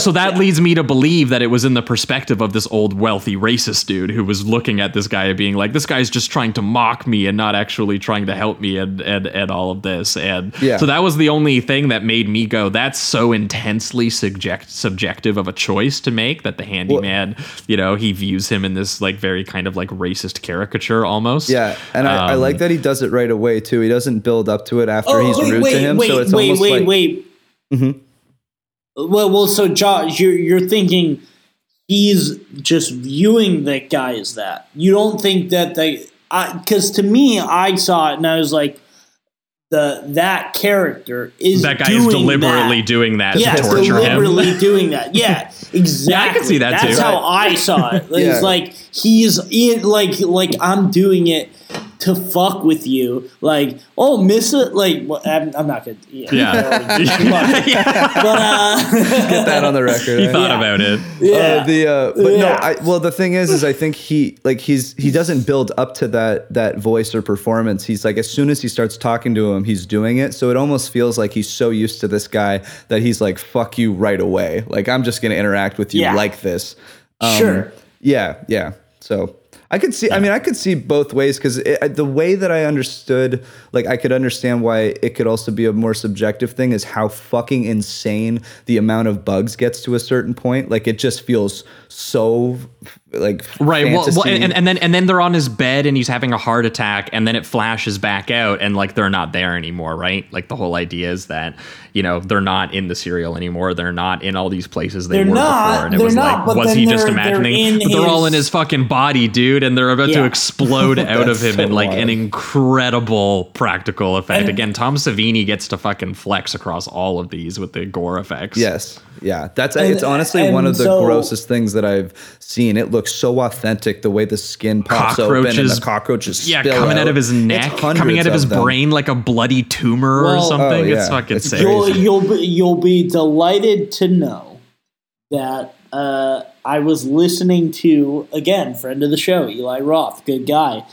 So that leads me to believe that it was in the perspective of this old wealthy racist dude who was looking at this guy being like, this guy's just trying to mock me and not actually trying to help me and all of this. So that was the only thing that made me go, that's so intensely subjective of a choice to make, that the handyman, he views him in this like very kind of like racist caricature almost. Yeah. And I like that he does it right away too. He doesn't build up to it after he's rude to him. Mm-hmm. Well, so Josh, you're thinking he's just viewing that guy as that. You don't think that because to me, I saw it and I was like, that character is that guy doing is deliberately that. Doing that to torture deliberately him. Doing that. Yeah, exactly. Yeah, I can see that that's too. That's how I saw it. It's like he's in like I'm doing it to fuck with you, like, oh, miss it, like, well, I'm not good. Get that on the record. He thought about it. The thing is I think he doesn't build up to that voice or performance. He's like, as soon as he starts talking to him, he's doing it. So it almost feels like he's so used to this guy that he's like, fuck you right away. Like, I'm just going to interact with you like this. Sure. Yeah. Yeah. So I could see. I mean, I could see both ways, because the way that I understood, like, I could understand why it could also be a more subjective thing, is how fucking insane the amount of bugs gets to a certain point. Like, it just feels so, like, right. Well, and then they're on his bed and he's having a heart attack, and then it flashes back out and like they're not there anymore, right? Like, the whole idea is that they're not in the serial anymore. They're not in all these places they were before. And it was like, was he just imagining? But they're all in his fucking body, dude, and they're about to explode out of him in like an incredible practical effect. And again, Tom Savini gets to fucking flex across all of these with the gore effects. Yes. Yeah. It's honestly one of the grossest things that I've seen. It looks so authentic, the way the skin pops open and the cockroaches coming out of his neck, coming out of his brain like a bloody tumor or something. It's fucking sick. You'll be delighted to know that I was listening to, again, friend of the show, Eli Roth, good guy.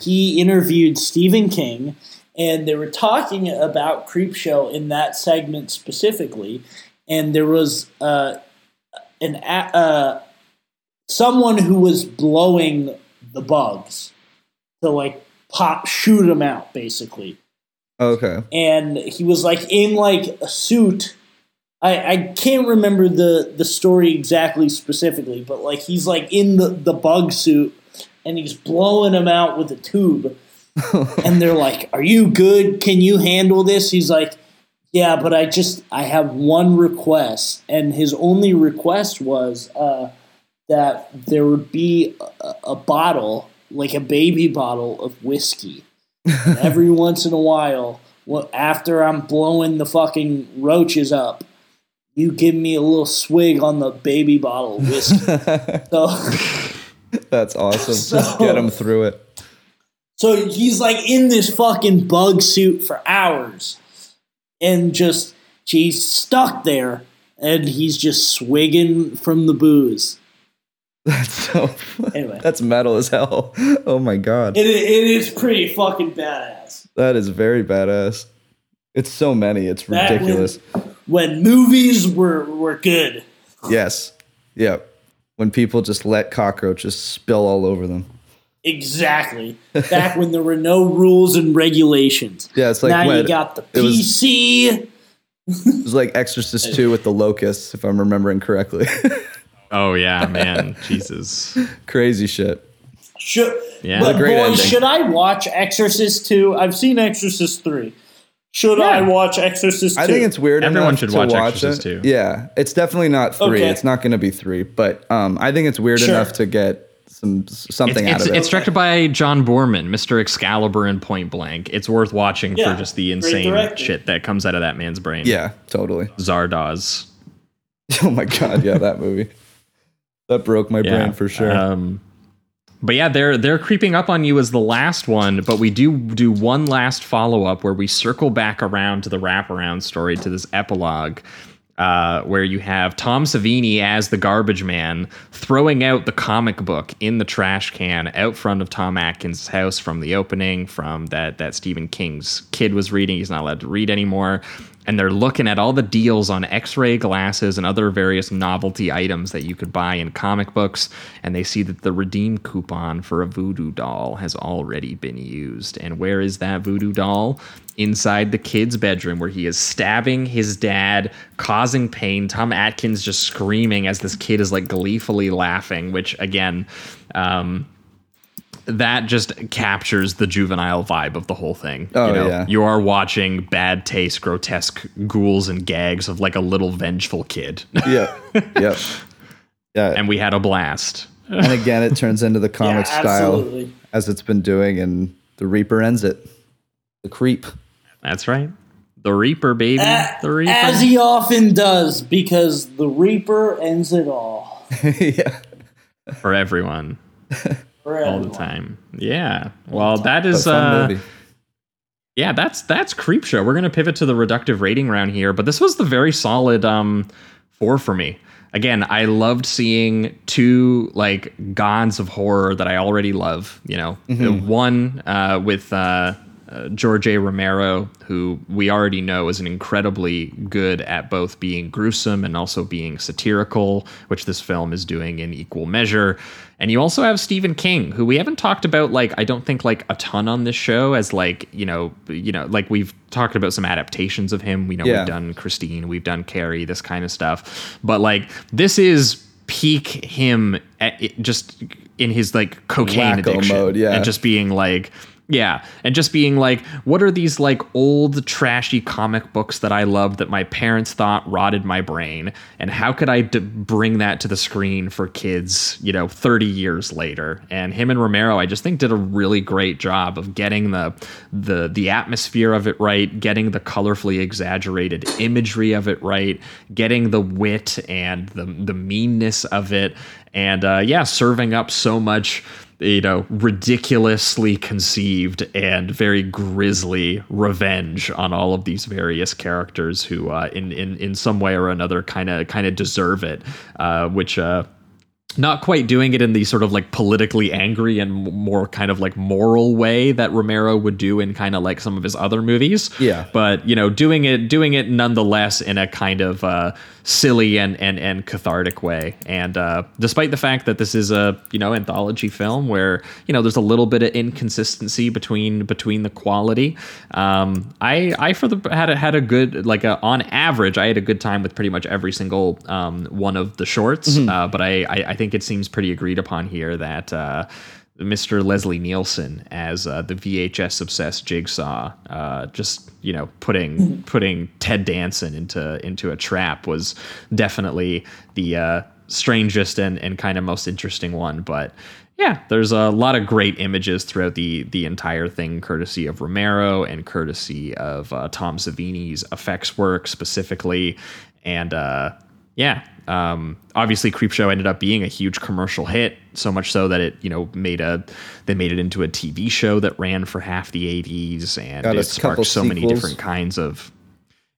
He interviewed Stephen King, and they were talking about Creepshow in that segment specifically. And there was someone who was blowing the bugs to like shoot them out, basically. Okay. And he was like in like a suit I can't remember the story exactly specifically, but like he's like in the bug suit and he's blowing him out with a tube. And they're like, "Are you good? Can you handle this?" He's like, "Yeah, but I have one request." And his only request was that there would be a bottle, like a baby bottle of whiskey. And every once in a while, after I'm blowing the fucking roaches up, you give me a little swig on the baby bottle of whiskey. That's awesome. Just get him through it. So he's like in this fucking bug suit for hours. And just, he's stuck there, and he's just swigging from the booze. That's so fun. Anyway. That's metal as hell. Oh my god. It is pretty fucking badass. That is very badass. It's so many. It's ridiculous. When movies were good. Yes. Yeah. When people just let cockroaches spill all over them. Exactly. Back when there were no rules and regulations. Yeah, it's like now you got the PC. It was like Exorcist 2 with the locusts, if I'm remembering correctly. Oh yeah, man, Jesus, crazy shit. Should I watch Exorcist 2? I've seen Exorcist 3. Should I watch Exorcist 2? I think it's weird. Everyone should watch Exorcist 2. Yeah, it's definitely not 3. Okay. It's not going to be 3, but I think it's weird enough to get. Something out of it. It's directed by John Boorman, Mr. Excalibur and Point Blank. It's worth watching for just the insane shit that comes out of that man's brain. Yeah, totally. Zardoz. Oh my god, yeah, that movie. That broke my brain for sure. But yeah, they're creeping up on you as the last one, but we do one last follow-up where we circle back around to the wraparound story, to this epilogue. Where you have Tom Savini as the garbage man throwing out the comic book in the trash can out front of Tom Atkins' house from the opening, from that Stephen King's kid was reading. He's not allowed to read anymore. And they're looking at all the deals on x-ray glasses and other various novelty items that you could buy in comic books. And they see that the redeem coupon for a voodoo doll has already been used. And where is that voodoo doll? Inside the kid's bedroom, where he is stabbing his dad, causing pain. Tom Atkins just screaming as this kid is like gleefully laughing, which again, that just captures the juvenile vibe of the whole thing. Oh, you know, you are watching bad taste, grotesque ghouls and gags of like a little vengeful kid. Yeah. And we had a blast. And again, it turns into the comic style absolutely. As it's been doing, and the Reaper ends it. The creep. That's right. The Reaper, baby. The Reaper. As he often does, because the Reaper ends it all. Yeah. For everyone. All the time. Yeah. Well, that is that's Creepshow. We're gonna pivot to the reductive rating round here, but this was the very solid 4 for me. Again, I loved seeing two like gods of horror that I already love, you know. Mm-hmm. One with George A. Romero, who we already know is an incredibly good at both being gruesome and also being satirical, which this film is doing in equal measure. And you also have Stephen King, who we haven't talked about, like, I don't think like a ton on this show, as like, you know, like we've talked about some adaptations of him. We know we've done Christine, we've done Carrie, this kind of stuff. But like, this is peak him just in his like cocaine wacko addiction mode, and just being like, what are these like old trashy comic books that I love that my parents thought rotted my brain? And how could I bring that to the screen for kids, you know, 30 years later? And him and Romero, I just think, did a really great job of getting the atmosphere of it right, getting the colorfully exaggerated imagery of it right, getting the wit and the meanness of it. And serving up so much, you know, ridiculously conceived and very grisly revenge on all of these various characters who in some way or another kind of deserve it, which not quite doing it in the sort of like politically angry and more kind of like moral way that Romero would do in kind of like some of his other movies. Yeah. But, you know, doing it nonetheless in a kind of silly and cathartic way. And despite the fact that this is a, you know, anthology film where, you know, there's a little bit of inconsistency between the quality. I had a good time with pretty much every single one of the shorts. Mm-hmm. But I think it seems pretty agreed upon here that Mr. Leslie Nielsen as the VHS obsessed Jigsaw, just, you know, putting Ted Danson into a trap was definitely the strangest and kind of most interesting one. But yeah, there's a lot of great images throughout the entire thing, courtesy of Romero and courtesy of Tom Savini's effects work specifically. And obviously Creepshow ended up being a huge commercial hit, so much so that it, you know, they made it into a TV show that ran for half the 80s, and it sparked so many different kinds of...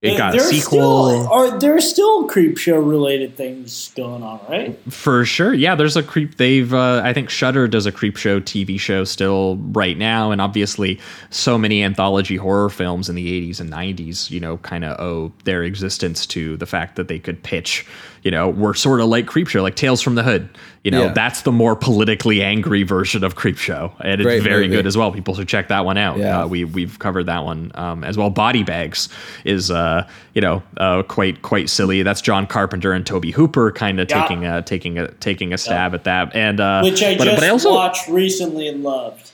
It got a sequel. There's still Creepshow related things going on, right? For sure. Yeah, there's a creep. They've, I think Shudder does a Creepshow TV show still right now. And obviously so many anthology horror films in the 80s and 90s, you know, kind of owe their existence to the fact that they could pitch, you know, we're sort of like Creepshow, like Tales from the Hood. You know, that's the more politically angry version of Creepshow. And it's very good as well. People should check that one out. Yeah. We've covered that one as well. Body Bags is, quite silly. That's John Carpenter and Toby Hooper kind of taking a stab at that. And which I also watched recently and loved.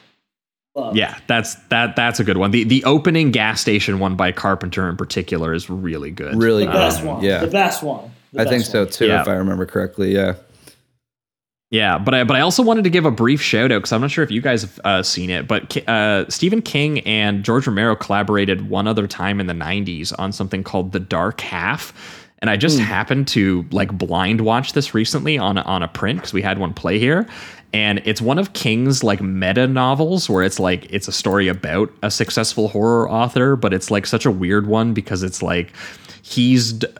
Yeah, that's a good one. The opening gas station one by Carpenter in particular is really good. Really good. Best one. Yeah. The best one. I think so too, if I remember correctly. Yeah. Yeah, but I also wanted to give a brief shout out, because I'm not sure if you guys have seen it, but Stephen King and George Romero collaborated one other time in the 90s on something called The Dark Half. And I just happened to like blind watch this recently on a print, because we had one play here. And it's one of King's like meta novels where it's like it's a story about a successful horror author, but it's like such a weird one because it's like his like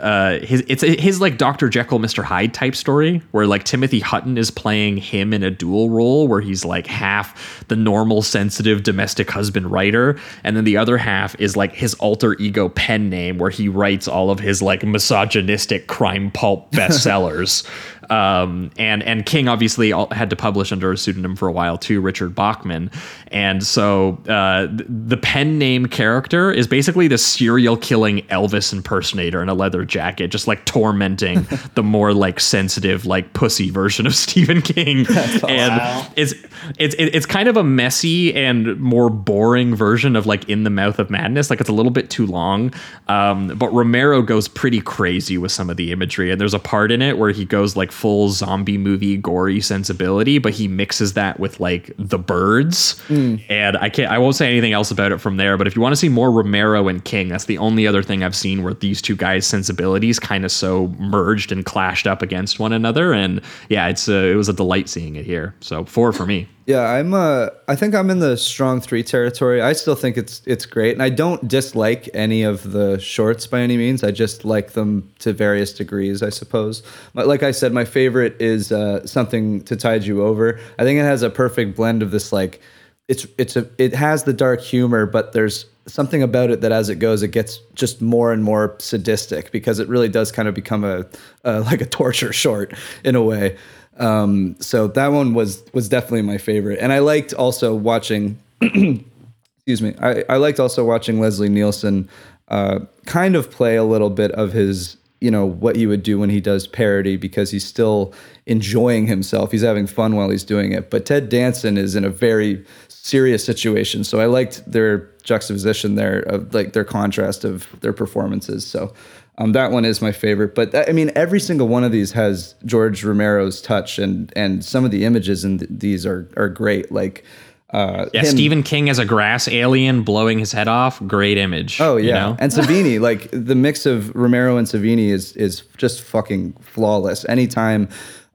Dr. Jekyll, Mr. Hyde type story where like Timothy Hutton is playing him in a dual role where he's like half the normal sensitive domestic husband writer, and then the other half is like his alter ego pen name where he writes all of his like misogynistic crime pulp bestsellers. And King obviously had to publish under a pseudonym for a while too, Richard Bachman, and so the pen name character is basically the serial killing Elvis impersonator in a leather jacket, just like tormenting the more like sensitive, like pussy version of Stephen King. That's and wow. It's kind of a messy and more boring version of like In the Mouth of Madness. Like it's a little bit too long. But Romero goes pretty crazy with some of the imagery, and there's a part in it where he goes like full zombie movie gory sensibility, but he mixes that with like The Birds. And I won't say anything else about it from there, but if you want to see more Romero and King, that's the only other thing I've seen where these two guys' sensibilities kind of so merged and clashed up against one another. And yeah, it was a delight seeing it here. So 4 for me. Yeah, I think I'm in the strong 3 territory. I still think it's great, and I don't dislike any of the shorts by any means. I just like them to various degrees, I suppose. But like I said, my favorite is Something to Tide You Over. I think it has a perfect blend of this like it has the dark humor, but there's something about it that as it goes, it gets just more and more sadistic, because it really does kind of become a torture short in a way. So that one was definitely my favorite. And I liked also watching, excuse me. I liked also watching Leslie Nielsen kind of play a little bit of his, you know, what you would do when he does parody, because he's still enjoying himself. He's having fun while he's doing it. But Ted Danson is in a very serious situation. So I liked their juxtaposition there, of like their contrast of their performances. So that one is my favorite. But I mean, every single one of these has George Romero's touch, and some of the images in these are great. Like, Stephen King as a grass alien blowing his head off, great image. Oh yeah, you know? And Savini, like the mix of Romero and Savini is just fucking flawless. Anytime,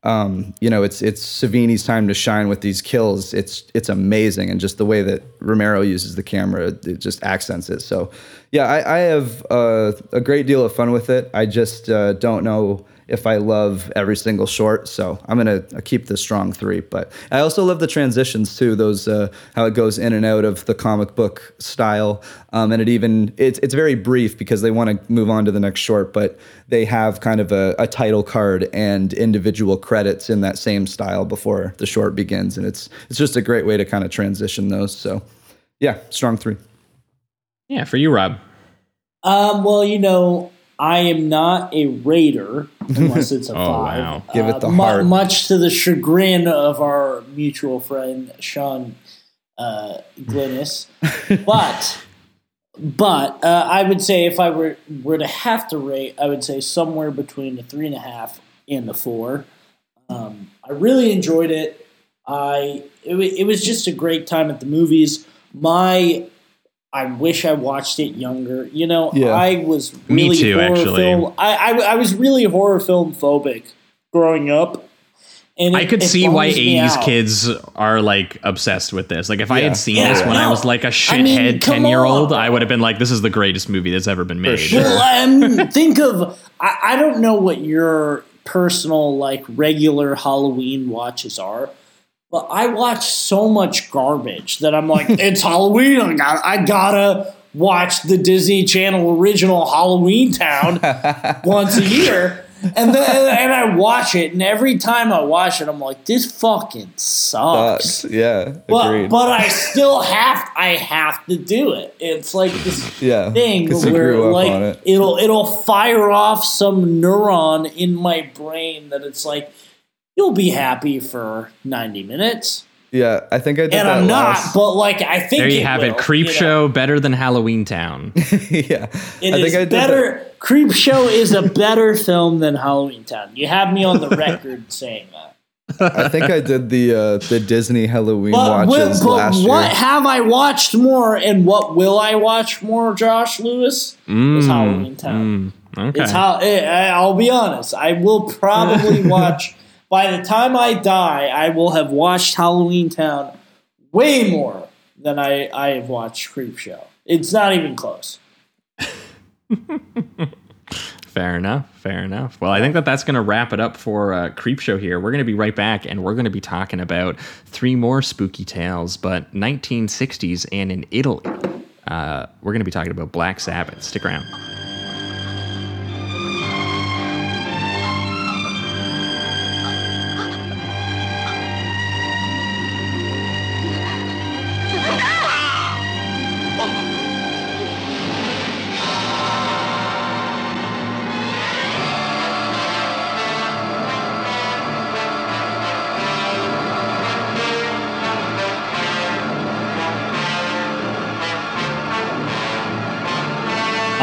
you know, it's Savini's time to shine with these kills. It's amazing, and just the way that Romero uses the camera, it just accents it. So yeah, I have a great deal of fun with it. I just don't know if I love every single short. So I'm going to keep the strong three. But I also love the transitions too, those how it goes in and out of the comic book style. And it's very brief because they want to move on to the next short, but they have kind of a title card and individual credits in that same style before the short begins. And it's just a great way to kind of transition those. So yeah, strong three. Yeah, for you, Rob. Well, you know, I am not a raider unless it's a five. Wow. Give it the heart. Much to the chagrin of our mutual friend Sean Glynis. But I would say if I were to have to rate, I would say somewhere between the 3.5 and the 4. I really enjoyed it. It was just a great time at the movies. I wish I watched it younger. You know, yeah. I was really Me too, horror actually. Film. I was really horror film phobic growing up. And I could see why 80s kids are like obsessed with this. Like if I had seen this when I was like a shithead 10-year-old, I would have been like, this is the greatest movie that's ever been made. Sure. Well, I don't know what your personal like regular Halloween watches are. But I watch so much garbage that I'm like, it's Halloween. I gotta watch the Disney Channel original Halloween Town once a year. And I watch it. And every time I watch it, I'm like, this fucking sucks. Yeah, agreed. But I still have to do it. It's like this thing where like it'll fire off some neuron in my brain that it's like, you'll be happy for 90 minutes. Yeah, I think I did. And that I'm not, but like I think there you have it. Creepshow better than Halloween Town. Yeah, I think I did better. Creepshow is a better film than Halloween Town. You have me on the record saying that. I think I did the Disney Halloween watches last year. But what have I watched more, and what will I watch more? Josh Lewis is Halloween Town. Okay, I'll be honest. I will probably watch. By the time I die, I will have watched Halloween Town way more than I have watched Creepshow. It's not even close. Fair enough. Well, I think that's going to wrap it up for Creepshow here. We're going to be right back, and we're going to be talking about three more spooky tales, but 1960s and in Italy. We're going to be talking about Black Sabbath. Stick around.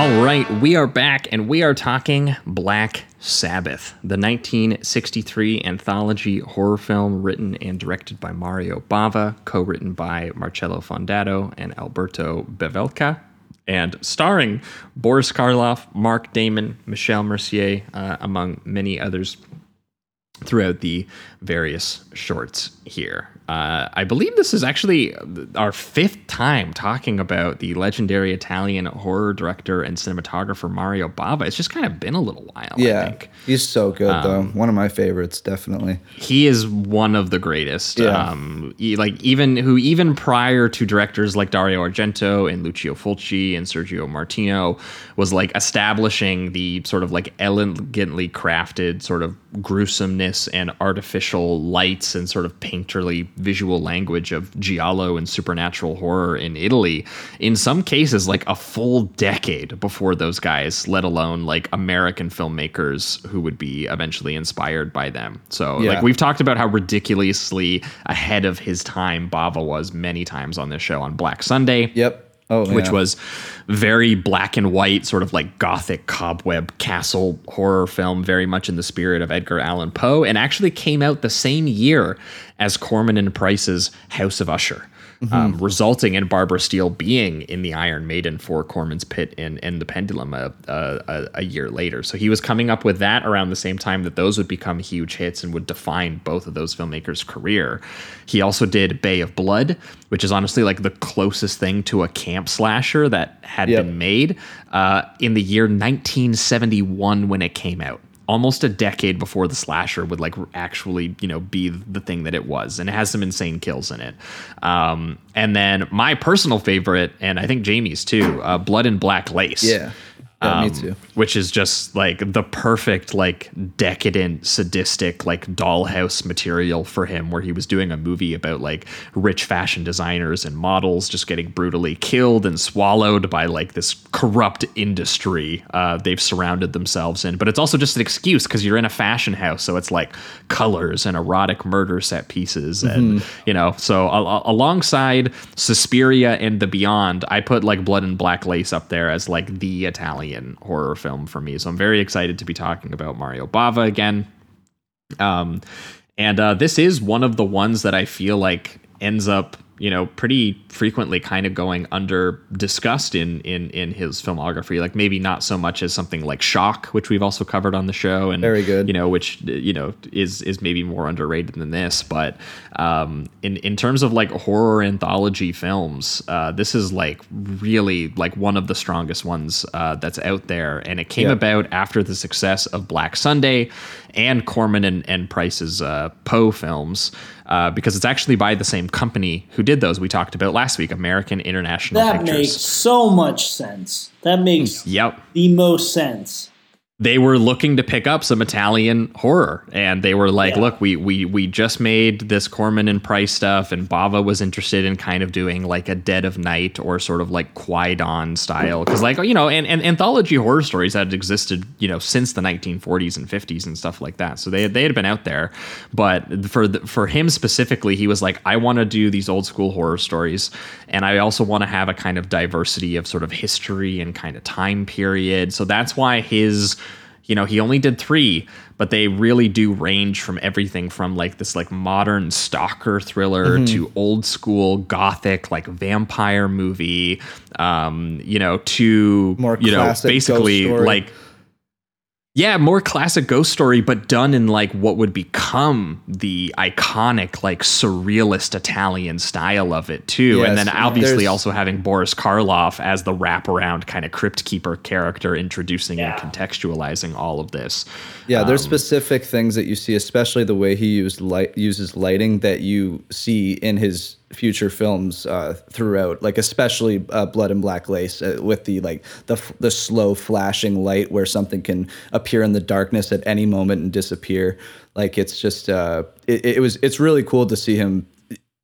All right, we are back, and we are talking Black Sabbath, the 1963 anthology horror film written and directed by Mario Bava, co-written by Marcello Fondato and Alberto Bevilacqua, and starring Boris Karloff, Mark Damon, Michel Mercier, among many others throughout the various shorts here. I believe this is actually our fifth time talking about the legendary Italian horror director and cinematographer Mario Bava. It's just kind of been a little while, I think. He's so good, though. One of my favorites, definitely. He is one of the greatest. Yeah. Even prior to directors like Dario Argento and Lucio Fulci and Sergio Martino was like establishing the sort of like elegantly crafted sort of gruesomeness and artificial lights and sort of painterly visual language of giallo and supernatural horror in Italy, in some cases like a full decade before those guys, let alone like American filmmakers who would be eventually inspired by them. So like we've talked about how ridiculously ahead of his time Bava was many times on this show, on Black Sunday. Yep. Oh, which was very black and white, sort of like gothic cobweb castle horror film, very much in the spirit of Edgar Allan Poe, and actually came out the same year as Corman and Price's House of Usher, resulting in Barbara Steele being in the Iron Maiden for Corman's Pit and the Pendulum a year later. So he was coming up with that around the same time that those would become huge hits and would define both of those filmmakers' career. He also did Bay of Blood, which is honestly like the closest thing to a camp slasher that had been made in the year 1971 when it came out. almost a decade before the slasher would like actually, you know, be the thing that it was. And it has some insane kills in it. And then my personal favorite, and I think Jamie's too, Blood and Black Lace. Yeah. Yeah, me too. Which is just like the perfect, like decadent, sadistic, like dollhouse material for him, where he was doing a movie about like rich fashion designers and models just getting brutally killed and swallowed by like this corrupt industry they've surrounded themselves in. But it's also just an excuse because you're in a fashion house. So it's like colors and erotic murder set pieces. And, you know, so alongside Suspiria and The Beyond, I put like Blood and Black Lace up there as like the Italian horror film for me. So I'm very excited to be talking about Mario Bava again. And this is one of the ones that I feel like ends up, you know, pretty frequently kind of going under discussed in his filmography, like maybe not so much as something like Shock, which we've also covered on the show, and very good, you know, which, you know, is maybe more underrated than this. But in terms of like horror anthology films, this is like really like one of the strongest ones that's out there. And it came about after the success of Black Sunday and Corman and Price's Poe films, because it's actually by the same company who did those we talked about last week, American International Pictures. That makes so much sense. That makes the most sense. They were looking to pick up some Italian horror, and they were like, look, we just made this Corman and Price stuff, and Bava was interested in kind of doing like a Dead of Night or sort of like Quaidon style. Cause like, you know, and anthology horror stories had existed, you know, since the 1940s and 50s and stuff like that. So they had been out there, but for him specifically, he was like, I want to do these old school horror stories. And I also want to have a kind of diversity of sort of history and kind of time period. So that's why his, you know, he only did 3, but they really do range from everything from like this like modern stalker thriller to old school gothic like vampire movie, you know, to more, you know, basically like more classic ghost story, but done in like what would become the iconic like surrealist Italian style of it too. Yes, and then obviously also having Boris Karloff as the wraparound kind of crypt keeper character, introducing and contextualizing all of this. Yeah, there's specific things that you see, especially the way he uses lighting, that you see in his future films throughout, like especially Blood and Black Lace, with the like the slow flashing light where something can appear in the darkness at any moment and disappear. Like it's just it's really cool to see him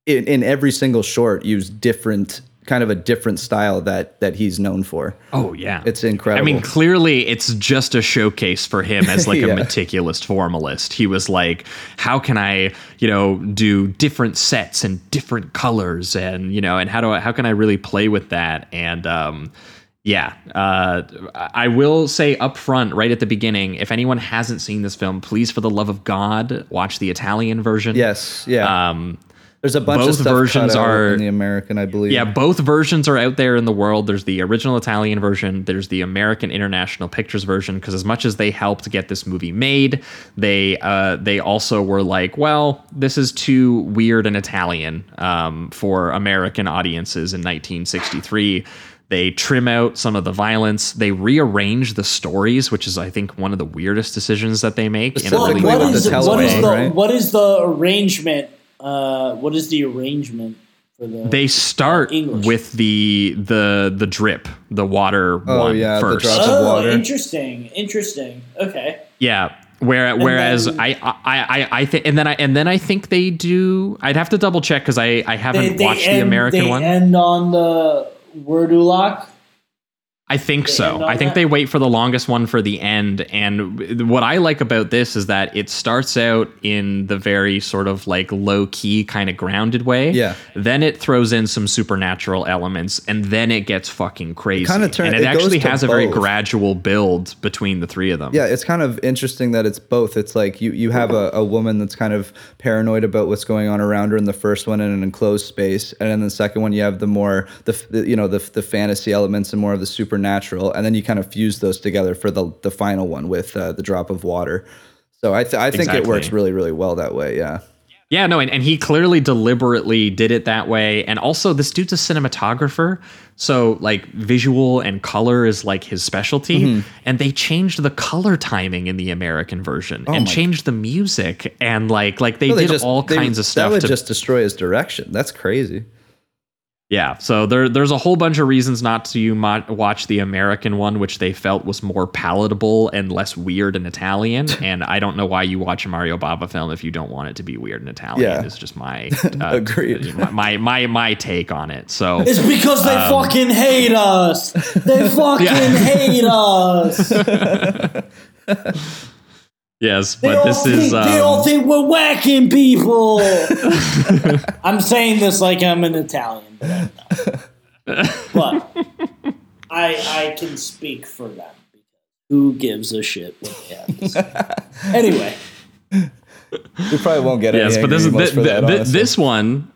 in every single short use different kind of a different style that he's known for. Oh yeah. It's incredible. I mean, clearly it's just a showcase for him as like a meticulous formalist. He was like, how can I, you know, do different sets and different colors, and, you know, and how can I really play with that? And, I will say up front, right at the beginning, if anyone hasn't seen this film, please, for the love of God, watch the Italian version. Yes. Yeah. There's a bunch of stuff versions are in the American, I believe. Yeah, both versions are out there in the world. There's the original Italian version. There's the American International Pictures version. Because as much as they helped get this movie made, they also were like, well, this is too weird and Italian for American audiences in 1963. They trim out some of the violence. They rearrange the stories, which is, I think, one of the weirdest decisions that they make. What is the arrangement? What is the arrangement for the? They start with the drip, the water first. The drops of water. Interesting. Okay. Yeah. Whereas then, I think, and then I think they do. I'd have to double check because I haven't watched the American one. They end on the Werdulak. I think so. I think they wait for the longest one for the end. And what I like about this is that it starts out in the very sort of like low key kind of grounded way. Yeah. Then it throws in some supernatural elements, and then it gets fucking crazy. It actually has a very gradual build between the three of them. Yeah. It's kind of interesting that it's both. It's like you have a woman that's kind of paranoid about what's going on around her in the first one in an enclosed space. And in the second one, you have the more, the fantasy elements and more of the supernatural. And then you kind of fuse those together for the final one with the drop of water. So I think it works really, really well that way. Yeah. Yeah, no, and he clearly deliberately did it that way. And also, this dude's a cinematographer, so like visual and color is like his specialty. Mm-hmm. And they changed the color timing in the American version, and changed the music, and like they did just, all kinds of stuff. That would just destroy his direction. That's crazy. Yeah, so there's a whole bunch of reasons not to watch the American one, which they felt was more palatable and less weird and Italian. And I don't know why you watch a Mario Bava film if you don't want it to be weird and Italian. Yeah. It's just my agreed my take on it. So it's because they fucking hate us. They fucking hate us. Yes, but this is... they all think we're whacking people! I'm saying this like I'm an Italian, but I'm not. But I can speak for them. Who gives a shit what they have to say? Anyway. We probably won't get any angry emails for that, honestly. This one...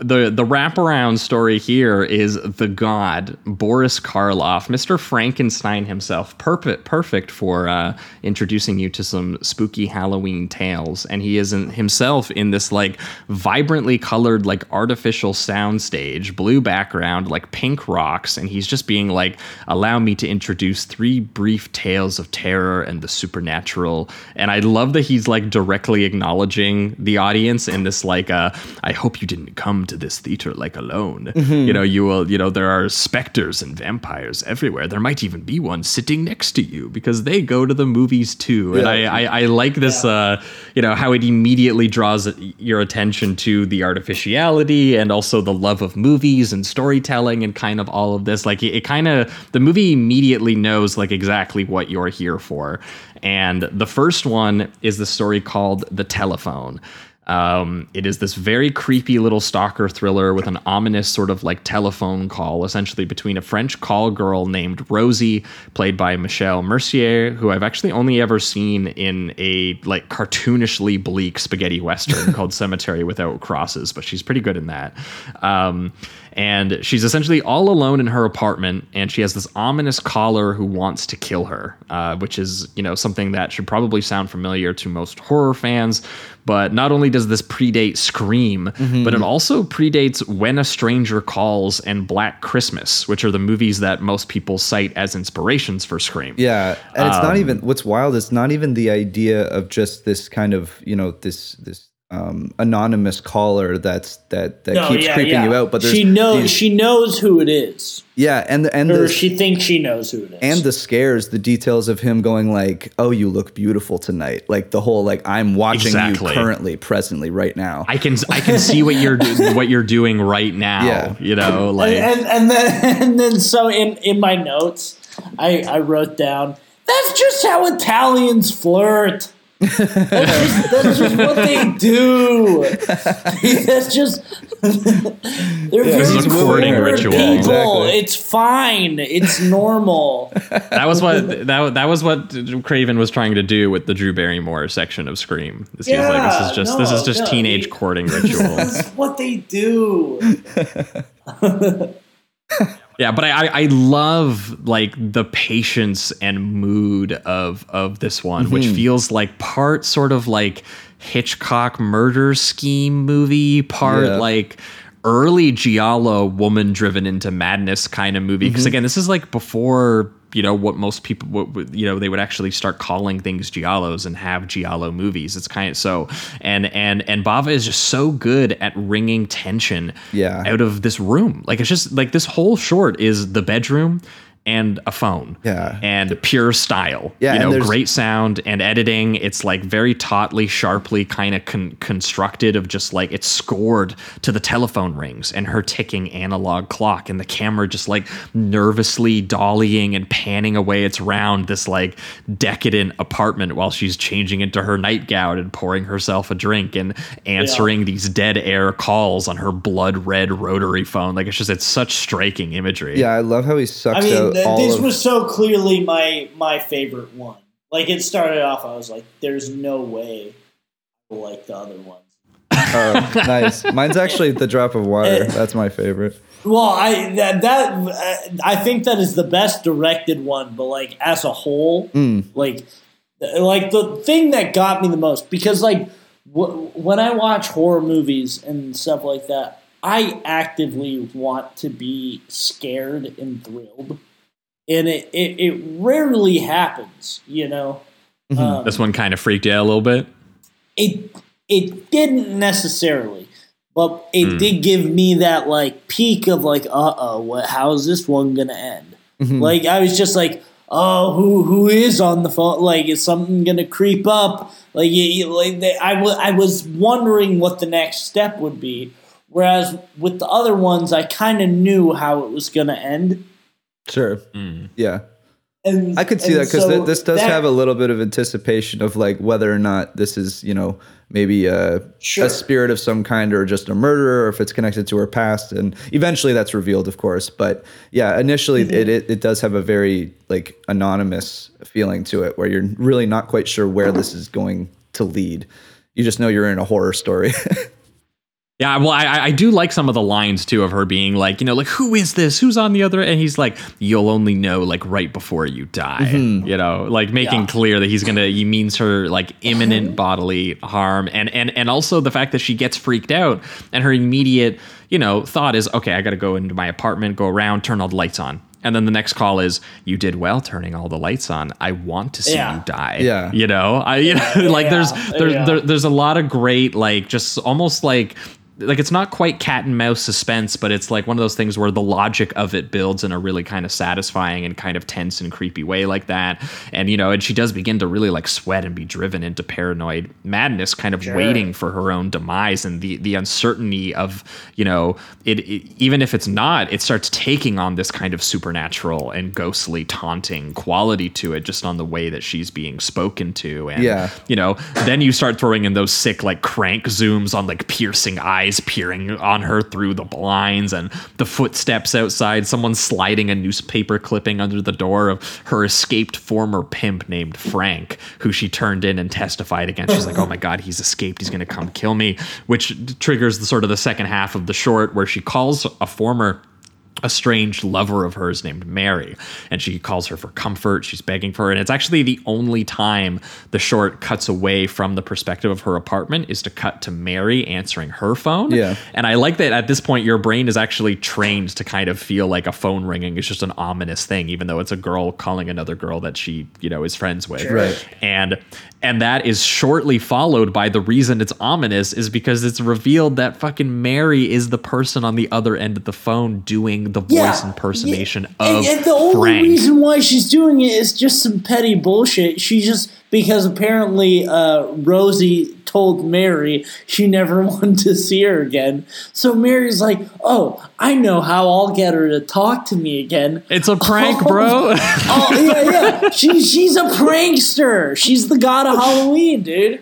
The wraparound story here is the god, Boris Karloff, Mr. Frankenstein himself, perfect for introducing you to some spooky Halloween tales. And he is himself in this like vibrantly colored, like artificial soundstage, blue background, like pink rocks. And he's just being like, allow me to introduce three brief tales of terror and the supernatural. And I love that he's like directly acknowledging the audience in this like, I hope you didn't come to this theater like alone. Mm-hmm. You know, you will, you know, there are specters and vampires everywhere. There might even be one sitting next to you because they go to the movies too. Yeah. And I like this, you know, how it immediately draws your attention to the artificiality and also the love of movies and storytelling and kind of all of this. Like it kind of, the movie immediately knows like exactly what you're here for. And the first one is the story called The Telephone. It is this very creepy little stalker thriller with an ominous sort of like telephone call, essentially between a French call girl named Rosie, played by Michelle Mercier, who I've actually only ever seen in a like cartoonishly bleak spaghetti western called Cemetery Without Crosses, but she's pretty good in that. And she's essentially all alone in her apartment, and she has this ominous caller who wants to kill her, which is, you know, something that should probably sound familiar to most horror fans. But not only does this predate Scream, mm-hmm. but it also predates When a Stranger Calls and Black Christmas, which are the movies that most people cite as inspirations for Scream. Yeah, and it's not even, what's wild, it's not even the idea of just this kind of, you know, this anonymous caller that keeps creeping you out, but she knows who it is. Yeah, and she thinks she knows who it is. And the scares, the details of him going like, "Oh, you look beautiful tonight." Like the whole like, "I'm watching you currently, presently, right now. I can see what you're doing right now." Yeah. You know, like and then so in my notes, I wrote down, "That's just how Italians flirt." That's just what they do. That's just they're just courting ritual. People. Exactly. It's fine. It's normal. That was what Craven was trying to do with the Drew Barrymore section of Scream. This is just teenage courting ritual. That's what they do. Yeah, but I love like the patience and mood of this one, mm-hmm. which feels like part sort of like Hitchcock murder scheme movie, part like early Giallo woman driven into madness kind of movie. Because mm-hmm. again, this is like before, you know, what most people, they would actually start calling things Giallos and have Giallo movies. It's kind of so, and Bava is just so good at wringing tension out of this room. Like, it's just like this whole short is the bedroom and a phone and pure style, great sound and editing. It's like very tautly, sharply kind of constructed of just like it's scored to the telephone rings and her ticking analog clock and the camera just like nervously dollying and panning away. It's round this like decadent apartment while she's changing into her nightgown and pouring herself a drink and answering these dead air calls on her blood red rotary phone. Like, it's such striking imagery. I love how he sucks out. This was so clearly my favorite one. Like, it started off, I was like, there's no way I like the other ones. Oh, nice. Mine's actually The Drop of Water. That's my favorite. Well, I think that is the best directed one, but like as a whole, like the thing that got me the most, because like when I watch horror movies and stuff like that, I actively want to be scared and thrilled. And it rarely happens, you know. This one kind of freaked you out a little bit? It didn't necessarily. But it did give me that, like, peak of, like, uh-oh, how is this one going to end? Mm-hmm. Like, I was just like, oh, who is on the phone? Like, is something going to creep up? Like, I was wondering what the next step would be. Whereas with the other ones, I kind of knew how it was going to end. Sure. Mm. Yeah. And, I could see that, because so this does have a little bit of anticipation of, like, whether or not this is, you know, maybe a spirit of some kind, or just a murderer, or if it's connected to her past. And eventually that's revealed, of course. But, yeah, initially it does have a very, like, anonymous feeling to it, where you're really not quite sure where this is going to lead. You just know you're in a horror story. Yeah, well, I do like some of the lines, too, of her being like, you know, like, who is this? Who's on the other? And he's like, you'll only know, like, right before you die, you know, like making clear that he means her, like, imminent bodily harm. And also the fact that she gets freaked out, and her immediate, you know, thought is, OK, I got to go into my apartment, go around, turn all the lights on. And then the next call is, you did well turning all the lights on. I want to see you die. Yeah. You know, there's a lot of great, like, just almost like it's not quite cat and mouse suspense, but it's like one of those things where the logic of it builds in a really kind of satisfying and kind of tense and creepy way like that. And, you know, and she does begin to really, like, sweat and be driven into paranoid madness, kind of waiting for her own demise, and the uncertainty of, you know, it even if it's not, it starts taking on this kind of supernatural and ghostly taunting quality to it, just on the way that she's being spoken to. And, you know, then you start throwing in those sick, like, crank zooms on, like, piercing eyes peering on her through the blinds, and the footsteps outside, someone sliding a newspaper clipping under the door of her escaped former pimp named Frank, who she turned in and testified against. She's like, oh my God, he's escaped. He's going to come kill me, which triggers the sort of the second half of the short, where she calls a strange lover of hers named Mary, and she calls her for comfort. She's begging for her. And it's actually the only time the short cuts away from the perspective of her apartment is to cut to Mary answering her phone. Yeah. And I like that at this point, your brain is actually trained to kind of feel like a phone ringing is just an ominous thing, even though it's a girl calling another girl that she, you know, is friends with. Right. And that is shortly followed by the reason it's ominous is because it's revealed that fucking Mary is the person on the other end of the phone doing the voice impersonation of and the only Frank. Reason why she's doing it is just some petty bullshit. She just, because apparently Rosie told Mary she never wanted to see her again. So Mary's like, oh, I know how I'll get her to talk to me again. It's a prank, bro. Yeah. She's a prankster. She's the god of Halloween, dude.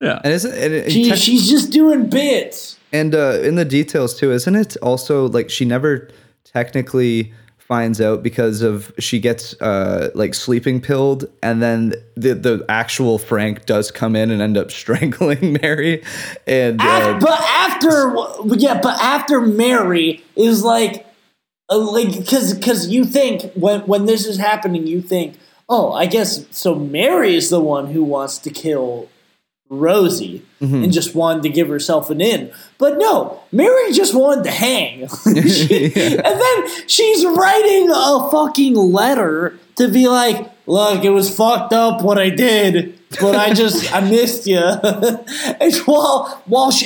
Yeah. And she's just doing bits. And in the details, too, isn't it also like she never technically finds out because of she gets like sleeping pilled, and then the actual Frank does come in and end up strangling Mary. And but after Mary is like because you think when this is happening, you think, oh, I guess so. Mary is the one who wants to kill Rosie and just wanted to give herself an in. But no, Mary just wanted to hang. And then she's writing a fucking letter to be like, look, it was fucked up what I did, but I missed you. And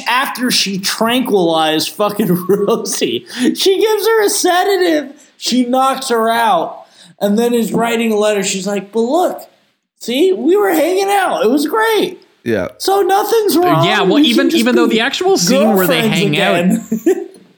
after she tranquilized fucking Rosie, she gives her a sedative. She knocks her out and then is writing a letter. She's like, but look, see, we were hanging out. It was great. Yeah. So nothing's wrong. Yeah. Well, even though the actual scene where they hang out,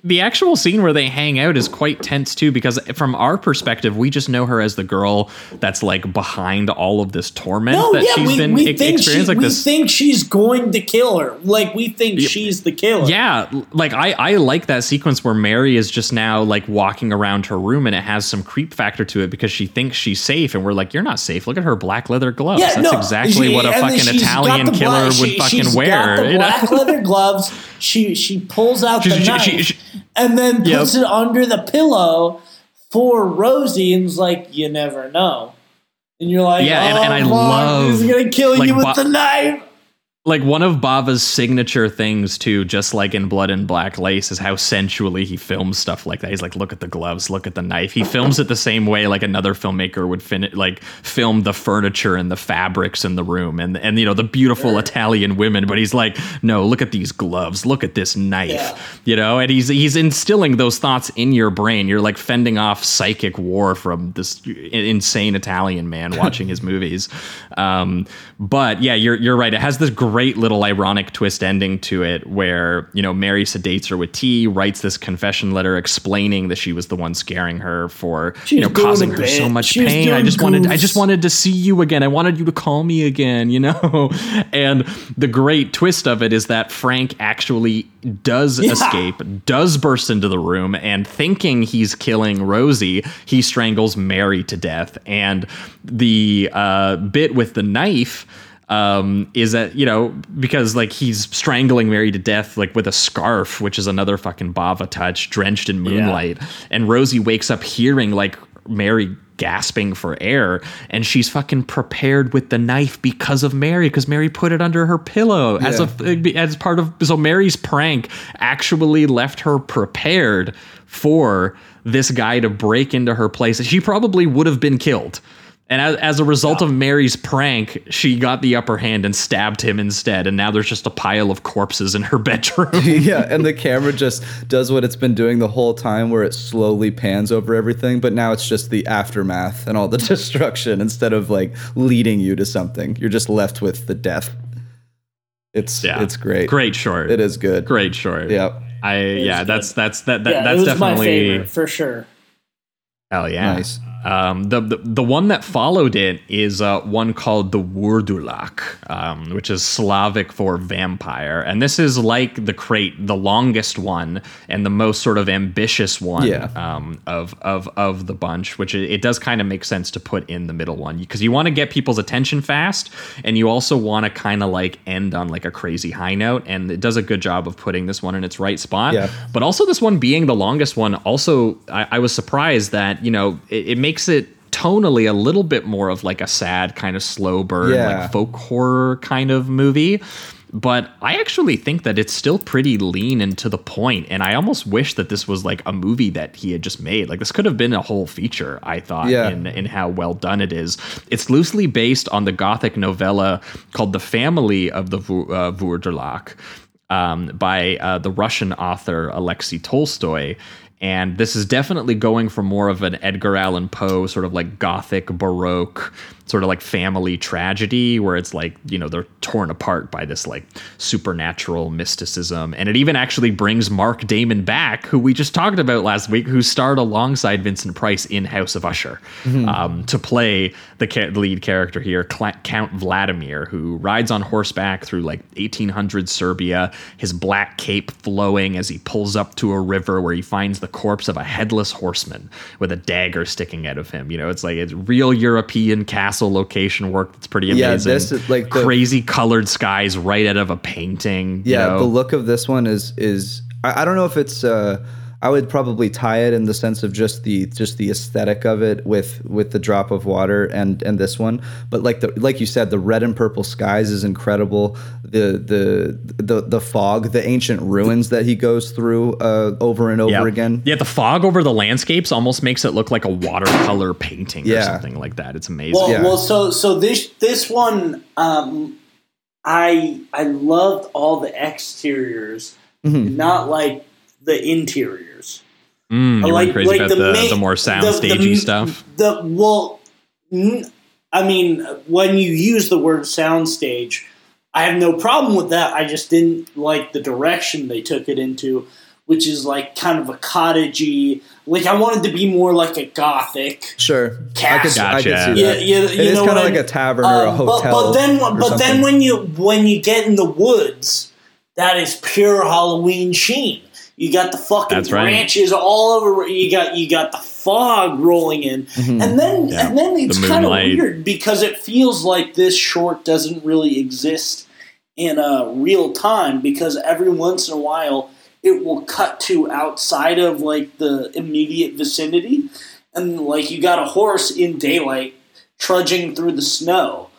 the actual scene where they hang out is quite tense too, because from our perspective, we just know her as the girl that's like behind all of this torment that she's been experiencing. We think she's going to kill her. Like we think she's the killer. Yeah. Like I like that sequence where Mary is just now like walking around her room, and it has some creep factor to it because she thinks she's safe, and we're like, you're not safe. Look at her black leather gloves. Yeah, That's exactly what a fucking Italian killer would fucking wear. She's got the black leather gloves. She pulls out the knife. And then puts it under the pillow for Rosie and is like, you never know. And you're like, I love he's gonna kill you with the knife. Like, one of Bava's signature things, too, just like in Blood and Black Lace, is how sensually he films stuff like that. He's like, look at the gloves, look at the knife. He films it the same way like another filmmaker would film the furniture and the fabrics in the room and you know, the beautiful Italian women. But he's like, no, look at these gloves, look at this knife, you know, and he's instilling those thoughts in your brain. You're like fending off psychic war from this insane Italian man watching his movies. But yeah, you're right. It has this great little ironic twist ending to it where, you know, Mary sedates her with tea, writes this confession letter explaining that she was the one scaring her for, you know, causing her so much pain. I just wanted to see you again. I wanted you to call me again, you know? And the great twist of it is that Frank actually does escape, does burst into the room, and thinking he's killing Rosie, he strangles Mary to death. And the bit with the knife is that, you know, because like he's strangling Mary to death, like with a scarf, which is another fucking Bava touch, drenched in moonlight. Yeah. And Rosie wakes up hearing like Mary gasping for air, and she's fucking prepared with the knife because of Mary, because Mary put it under her pillow as part of. So Mary's prank actually left her prepared for this guy to break into her place. She probably would have been killed. And as a result of Mary's prank, she got the upper hand and stabbed him instead. And now there's just a pile of corpses in her bedroom. Yeah, and the camera just does what it's been doing the whole time, where it slowly pans over everything. But now it's just the aftermath and all the destruction instead of like leading you to something. You're just left with the death. It's great. Great short. It is good. Great short. Yep. That's definitely my favorite, for sure. Hell yeah. Nice. The one that followed it is one called the Wurdulak, which is Slavic for vampire. And this is like the Crate, the longest one and the most sort of ambitious one of the bunch, which it does kind of make sense to put in the middle one, because you want to get people's attention fast, and you also want to kind of like end on like a crazy high note. And it does a good job of putting this one in its right spot. Yeah. But also this one being the longest one, also I was surprised that, you know, it makes it tonally a little bit more of like a sad kind of slow burn, like folk horror kind of movie. But I actually think that it's still pretty lean and to the point. And I almost wish that this was like a movie that he had just made. Like, this could have been a whole feature, I thought, in how well done it is. It's loosely based on the Gothic novella called The Family of the Wurdulak by the Russian author Alexei Tolstoy. And this is definitely going for more of an Edgar Allan Poe sort of like Gothic Baroque sort of like family tragedy, where it's like, you know, they're torn apart by this like supernatural mysticism. And it even actually brings Mark Damon back, who we just talked about last week, who starred alongside Vincent Price in House of Usher, to play the lead character here, Count Vladimir, who rides on horseback through like 1800s Serbia, his black cape flowing as he pulls up to a river where he finds the corpse of a headless horseman with a dagger sticking out of him. You know, it's like it's real European castle location work. That's pretty amazing. Yeah, this is like crazy colored skies right out of a painting. Yeah, you know? The look of this one is I don't know if it's I would probably tie it in the sense of just the aesthetic of it with the drop of water and this one, but like you said, the red and purple skies is incredible. The fog, the ancient ruins that he goes through over and over again. Yeah, the fog over the landscapes almost makes it look like a watercolor painting or something like that. It's amazing. Well, so this one, I loved all the exteriors, not like the interiors. You were crazy about the more soundstagey stuff. I mean, when you use the word soundstage, I have no problem with that. I just didn't like the direction they took it into, which is like kind of a cottagey. Like, I wanted to be more like a Gothic. Sure, castle. I could see that. It is kind of like a tavern or a hotel. But then when you get in the woods, that is pure Halloween sheen. You got the fucking branches all over. You got the fog rolling in, and then it's kind of weird because it feels like this short doesn't really exist in real time, because every once in a while it will cut to outside of like the immediate vicinity, and like you got a horse in daylight trudging through the snow.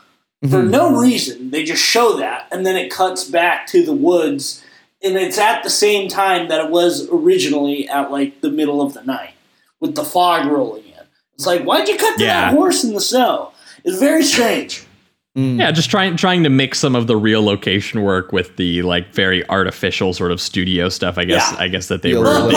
For no reason, they just show that, and then it cuts back to the woods, and it's at the same time that it was originally at, like, the middle of the night, with the fog rolling in. It's like, why'd you cut to that horse in the snow? It's very strange. Yeah, just trying to mix some of the real location work with the, like, very artificial sort of studio stuff. I guess that they were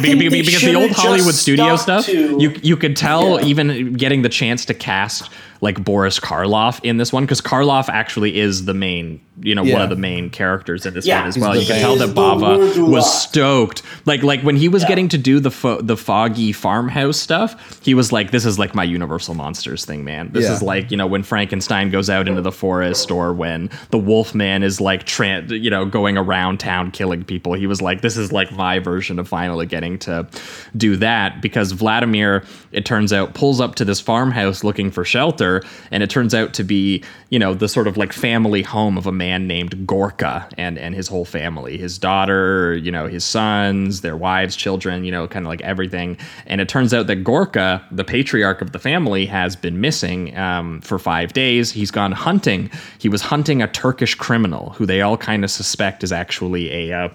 shooting because the old Hollywood studio stuff. You could tell even getting the chance to cast like Boris Karloff in this one, because Karloff actually is the main, one of the main characters in this one as well. You can tell that Bava was stoked. Like when he was getting to do the foggy farmhouse stuff, he was like, "This is like my Universal Monsters thing, man. This is like when Frankenstein goes out into the forest, or when the Wolfman is like going around town killing people." He was like, "This is like my version of finally getting to do that," because Vladimir, it turns out, pulls up to this farmhouse looking for shelter. And it turns out to be, the sort of like family home of a man named Gorka and his whole family, his daughter, his sons, their wives, children, kind of like everything. And it turns out that Gorka, the patriarch of the family, has been missing for 5 days. He's gone hunting. He was hunting a Turkish criminal who they all kind of suspect is actually a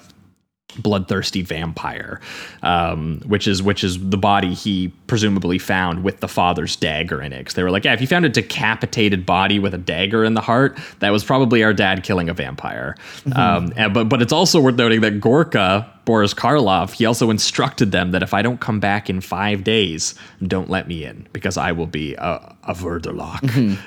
bloodthirsty vampire, which is the body he presumably found with the father's dagger in it. Because they were like, if you found a decapitated body with a dagger in the heart, that was probably our dad killing a vampire. But it's also worth noting that Gorka, Boris Karloff, he also instructed them that if I don't come back in 5 days, don't let me in, because I will be a Verderlock.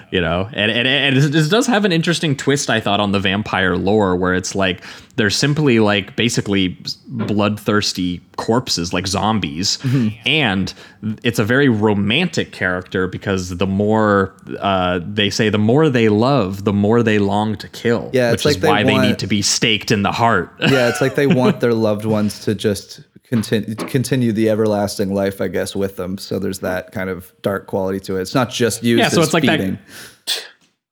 And it does have an interesting twist, I thought, on the vampire lore, where it's like they're simply like basically bloodthirsty corpses, like zombies. And it's a very romantic character, because the more they say, the more they love, the more they long to kill. Yeah, which is like why they need to be staked in the heart. Yeah, it's like they want their loved ones to just continue the everlasting life, I guess, with them. So there's that kind of dark quality to it. It's not just used as it's feeding. Like that.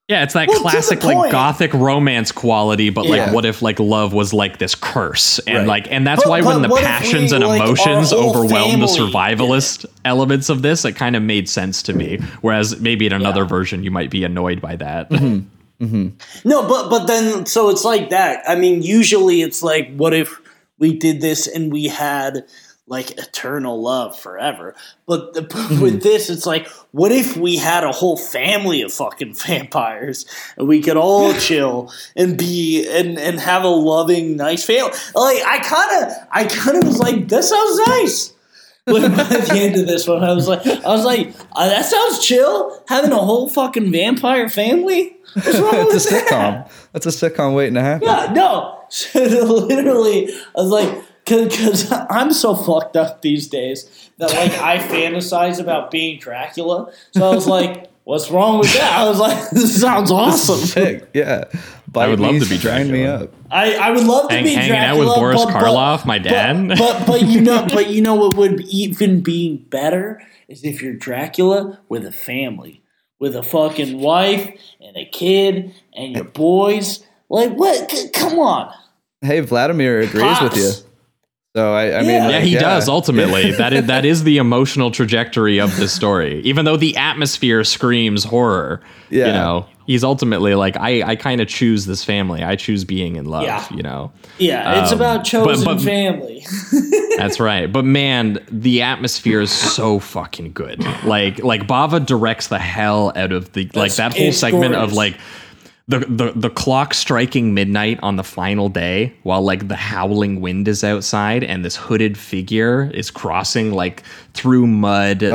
Yeah, it's that classic like gothic romance quality, but like what if like love was like this curse, and and that's why when the passions and emotions overwhelm the survivalist elements of this, it kind of made sense to me. Whereas maybe in another version you might be annoyed by that. No, but then so it's like that. I mean, usually it's like, what if we did this and we had like eternal love forever. But with this, it's like, what if we had a whole family of fucking vampires and we could all chill and be and have a loving, nice family? Like I kind of was like, that sounds nice. By the end of this one, I was like, that sounds chill. Having a whole fucking vampire family. What's wrong with that? That's a sitcom waiting to happen. Yeah, no. So literally, I was like. Because I'm so fucked up these days that, like, I fantasize about being Dracula. So I was like, what's wrong with that? I was like, this sounds awesome. This is sick. Yeah. I would love to be Dracula. Me up. I would love to be Dracula. Hanging out with Boris Karloff, my dad. But what would even be better is if you're Dracula with a family. With a fucking wife and a kid and your boys. Like, what? Come on. Hey, Vladimir agrees with you. So I mean, he does ultimately. That is the emotional trajectory of this story. Even though the atmosphere screams horror, he's ultimately like, I kind of choose this family. I choose being in love. Yeah, it's about chosen family. That's right. But man, the atmosphere is so fucking good. Like Bava directs the hell out of that whole segment of like. The clock striking midnight on the final day, while like the howling wind is outside and this hooded figure is crossing like through mud, the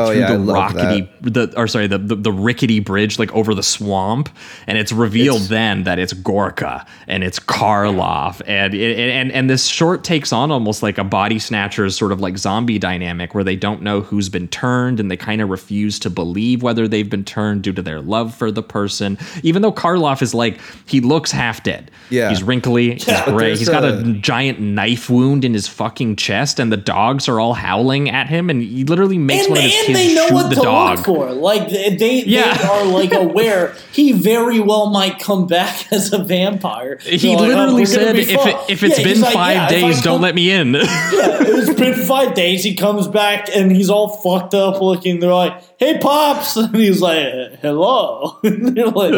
rickety bridge, like over the swamp. And it's revealed then that it's Gorka and it's Karloff, and this short takes on almost like a Body Snatchers sort of like zombie dynamic, where they don't know who's been turned, and they kind of refuse to believe whether they've been turned due to their love for the person, even though Karloff is like, he looks half dead. Yeah, he's wrinkly, he's gray, he's got a giant knife wound in his fucking chest, and the dogs are all howling at him, and he literally makes one of his kids shoot the dog. Look for. Like they are like aware he very well might come back as a vampire. He literally said, if it's been 5 days, don't let me in. It's been 5 days. He comes back and he's all fucked up looking. They're like, hey, Pops. And he's like, hello. And they're like,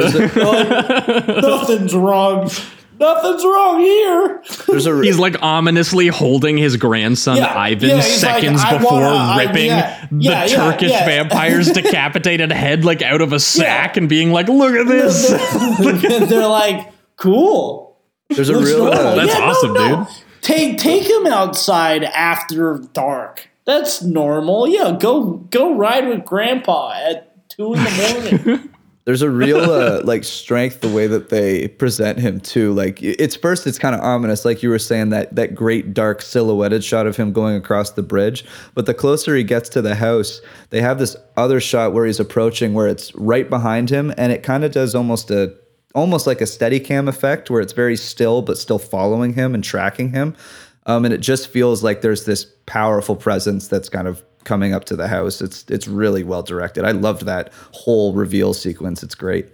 nothing's wrong. Nothing's wrong here. He's like ominously holding his grandson Ivan seconds like, before ripping the Turkish vampire's decapitated head like out of a sack and being like, look at this. They're like, cool. There's a real. That's awesome, dude. Take him outside after dark. That's normal. Yeah, go ride with Grandpa at 2 a.m. There's a real strength the way that they present him too. Like it's kind of ominous, like you were saying, that great dark silhouetted shot of him going across the bridge. But the closer he gets to the house, they have this other shot where he's approaching, where it's right behind him, and it kind of does almost like a Steadicam effect, where it's very still but still following him and tracking him. And it just feels like there's this powerful presence that's kind of coming up to the house. It's really well directed. I loved that whole reveal sequence. It's great.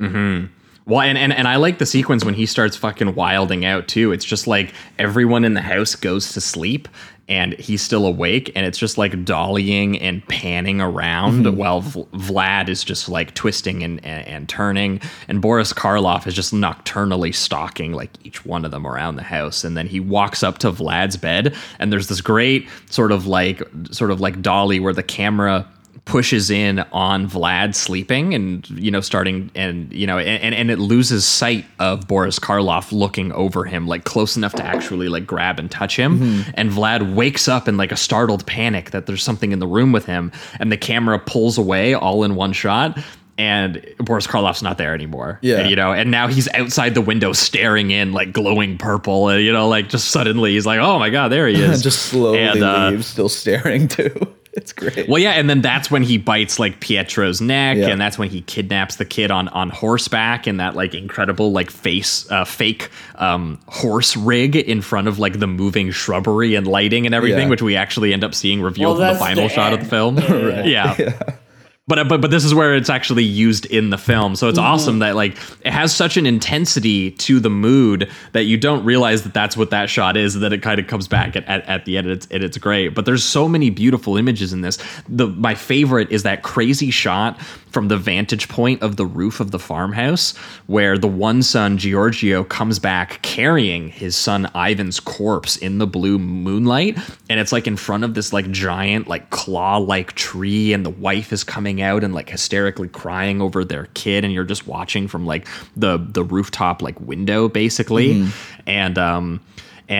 Mm-hmm. Well, and I like the sequence when he starts fucking wilding out too. It's just like everyone in the house goes to sleep and he's still awake, and it's just like dollying and panning around while Vlad is just like twisting and turning, and Boris Karloff is just nocturnally stalking like each one of them around the house. And then he walks up to Vlad's bed, and there's this great sort of like dolly where the camera pushes in on Vlad sleeping and, you know, starting and, you know, and it loses sight of Boris Karloff looking over him, like close enough to actually like grab and touch him. Mm-hmm. And Vlad wakes up in like a startled panic that there's something in the room with him, and the camera pulls away all in one shot. And Boris Karloff's not there anymore. Yeah. And, you know, and now he's outside the window staring in like glowing purple. And, you know, like just suddenly he's like, oh my God, there he is. Just slowly leaves, still staring too. It's great. Well, yeah. And then that's when he bites like Pietro's neck. Yeah. And that's when he kidnaps the kid on horseback in that like incredible like fake horse rig in front of like the moving shrubbery and lighting and everything, which we actually end up seeing revealed in the final shot of the film. Yeah. But this is where it's actually used in the film. So it's awesome that like it has such an intensity to the mood that you don't realize that that's what that shot is, that it kind of comes back at the end. It's great. But there's so many beautiful images in this. My favorite is that crazy shot from the vantage point of the roof of the farmhouse, where the one son, Giorgio, comes back carrying his son Ivan's corpse in the blue moonlight. And it's like in front of this like giant like claw-like tree, and the wife is coming out and like hysterically crying over their kid, and you're just watching from like the rooftop like window basically.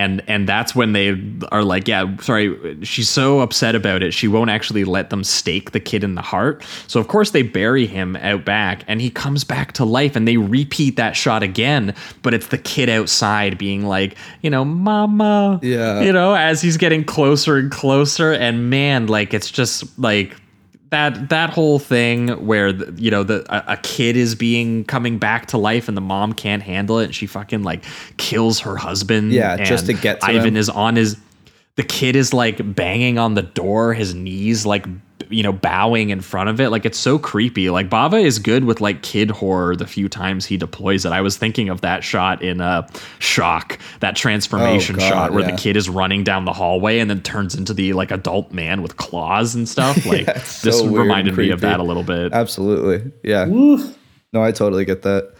And that's when they are like, yeah, sorry, she's so upset about it, she won't actually let them stake the kid in the heart. So of course they bury him out back, and he comes back to life, and they repeat that shot again, but it's the kid outside being like, you know, mama, you know, as he's getting closer and closer. And man, like, it's just like that whole thing where, you know, a kid is coming back to life, and the mom can't handle it, and she fucking like kills her husband. Yeah, and just to get to Ivan him. Is on his. The kid is like banging on the door, his knees like, you know, bowing in front of it. Like, it's so creepy. Like, Bava is good with like kid horror the few times he deploys it. I was thinking of that shot in Shock, that transformation shot where the kid is running down the hallway and then turns into the like adult man with claws and stuff. Like, this reminded me of that a little bit. Absolutely. Yeah. Oof. No, I totally get that.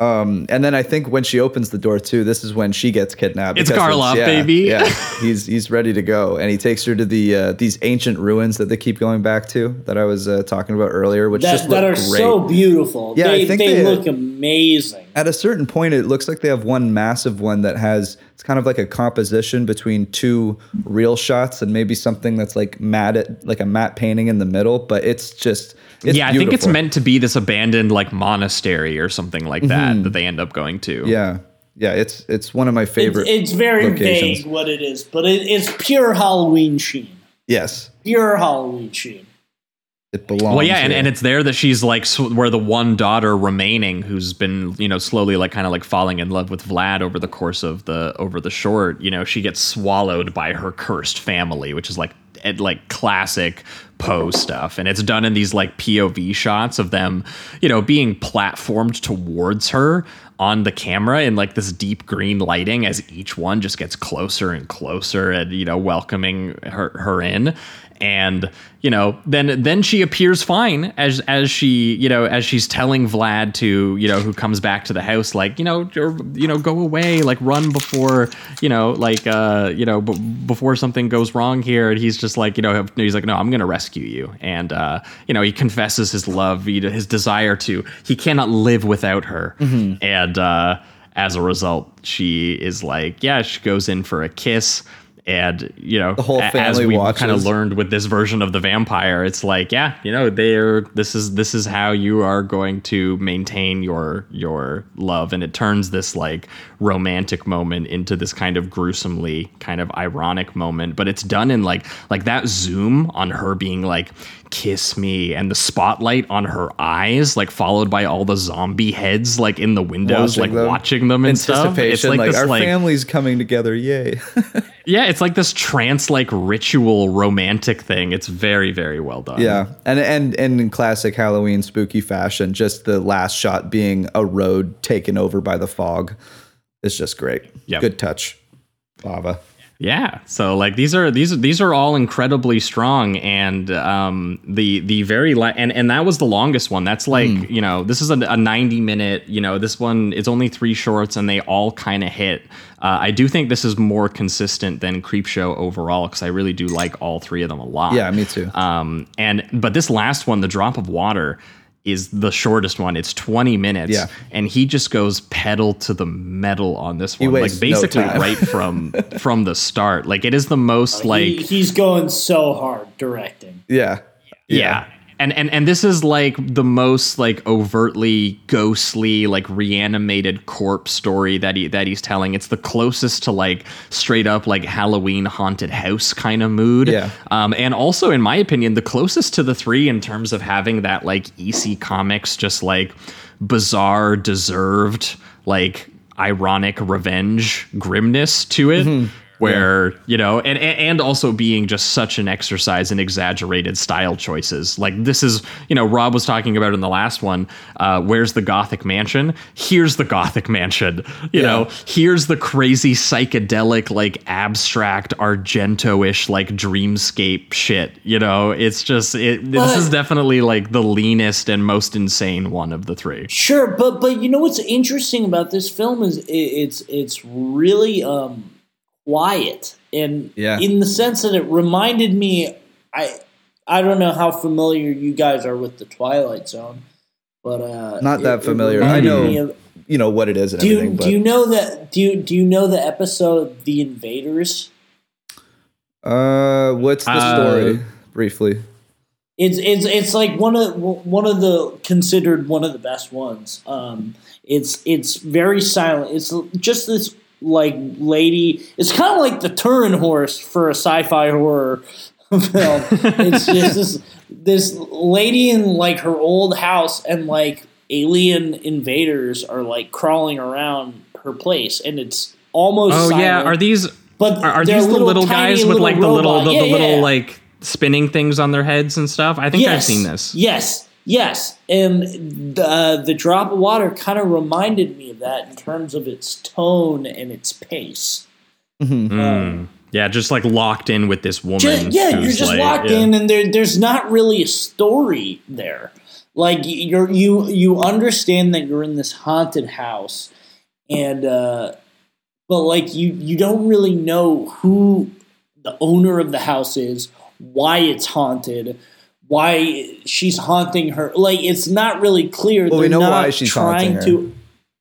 And then I think when she opens the door too, this is when she gets kidnapped. It's Karloff, baby. Yeah, he's ready to go, and he takes her to the these ancient ruins that they keep going back to that I was talking about earlier, which just look great. That are so beautiful. Yeah, I think they look amazing. At a certain point, it looks like they have one massive one that has, it's kind of like a composition between two real shots and maybe something that's like a matte painting in the middle, but it's just. It's beautiful. I think it's meant to be this abandoned like monastery or something like that they end up going to. Yeah. Yeah. It's one of my favorite. It's very locations. Vague what it is, but it's pure Halloween sheen. Yes. Pure Halloween sheen. It belongs. Well, yeah. And it's there that she's like, where the one daughter remaining who's been, you know, slowly like kind of like falling in love with Vlad over the course of over the short, you know, she gets swallowed by her cursed family, which is like classic Poe stuff. And it's done in these like POV shots of them, you know, being platformed towards her on the camera in like this deep green lighting as each one just gets closer and closer and, you know, welcoming her in. And, you know, then she appears fine as she, you know, as she's telling Vlad to, you know, who comes back to the house, like, you know, or, you know, go away, like run before, you know, like, you know, before something goes wrong here. And he's just like, you know, he's like, no, I'm going to rescue you. And, you know, he confesses his love, his desire to, he cannot live without her. Mm-hmm. And, as a result, she is like, yeah, she goes in for a kiss. And, you know, the whole family as we kind of learned with this version of the vampire, it's like, yeah, you know, this is how you are going to maintain your love. And it turns this like romantic moment into this kind of gruesomely kind of ironic moment. But it's done in like that zoom on her being like, kiss me, and the spotlight on her eyes, like followed by all the zombie heads like in the windows, watching them and stuff. It's like this, our family's coming together, yay. Yeah, it's like this trance like ritual romantic thing. It's very, very well done. Yeah. And in classic Halloween spooky fashion, just the last shot being a road taken over by the fog. It's just great. Yep. Good touch. Bava. Yeah, so like these are all incredibly strong, and the very and that was the longest one. That's like you know, this is a 90-minute. You know, this one, it's only 3 shorts, and they all kind of hit. I do think this is more consistent than Creepshow overall, because I really do like all 3 of them a lot. Yeah, me too. But this last one, The Drop of Water, is the shortest one. It's 20 minutes. Yeah. And he just goes pedal to the metal on this one. Like basically no right from the start. Like it is the most he's going so hard directing. Yeah. Yeah. Yeah. And this is like the most like overtly ghostly, like reanimated corpse story that he's telling. It's the closest to like straight up like Halloween haunted house kind of mood. Yeah. And also, in my opinion, the closest to the 3 in terms of having that like EC Comics, just like bizarre, deserved, like ironic revenge grimness to it. Mm-hmm. Where, you know, and also being just such an exercise in exaggerated style choices. Like this is, you know, Rob was talking about in the last one, where's the Gothic mansion? Here's the Gothic mansion. You know, here's the crazy psychedelic, like abstract Argento-ish, like dreamscape shit. You know, it's just, this is definitely like the leanest and most insane one of the 3. Sure. But you know, what's interesting about this film is it's really, quiet, and in the sense that it reminded me, I don't know how familiar you guys are with the Twilight Zone, but not that familiar. I know you know what it is. And do you know the episode The Invaders? What's the story briefly? It's like one of the considered one of the best ones. It's very silent. It's just this. Like lady, it's kind of like the Turin Horse for a sci-fi horror film. It's just this lady in like her old house, and like alien invaders are like crawling around her place, and it's almost silent. Yeah, are these? But are these the little guys with like the little like spinning things on their heads and stuff? I think I've seen this. Yes, and the Drop of Water kind of reminded me of that in terms of its tone and its pace. Mm-hmm. Yeah, just like locked in with this woman. You're just like, locked in, and there's not really a story there. Like you understand that you're in this haunted house, and but like you don't really know who the owner of the house is, why it's haunted. Why she's haunting her? Like it's not really clear. Well, we know why she's trying to,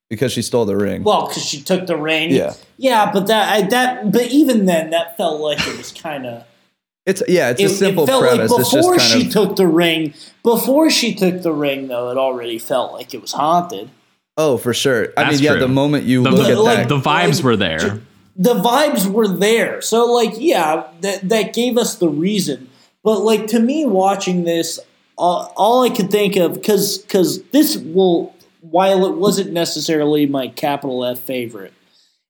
because she stole the ring. Well, because she took the ring. Yeah, but but even then, that felt like it was kind of. It's a simple premise. Like before she took the ring, though, it already felt like it was haunted. Oh, for sure. I mean, the moment you look at that, the vibes were there. The vibes were there. So, like, yeah, that gave us the reason. But, like, to me, watching this, all I could think of, because this will, while it wasn't necessarily my capital F favorite,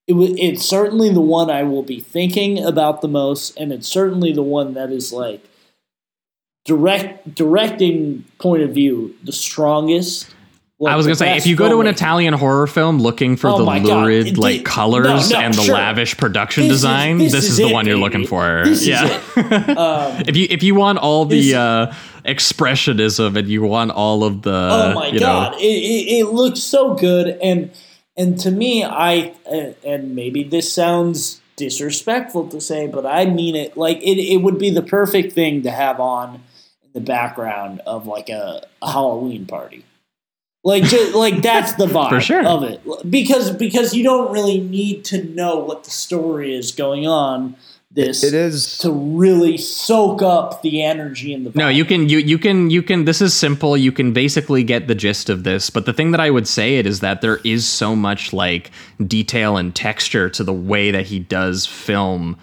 it's certainly the one I will be thinking about the most, and it's certainly the one that is, like, directing point of view, the strongest. I was going to say, if you go to an Italian horror film looking for the lurid colors and the lavish production design, this is the one you're looking for. This is it. If you want all the expressionism and you want all of the... Oh my God, it looks so good. And to me, and maybe this sounds disrespectful to say, but I mean it, like it would be the perfect thing to have on in the background of like a Halloween party. Like, just, like that's the vibe of it, because you don't really need to know what the story is going on. It is to really soak up the energy and the vibe. No, you can. This is simple. You can basically get the gist of this. But the thing that I would say it is that there is so much like detail and texture to the way that he does film.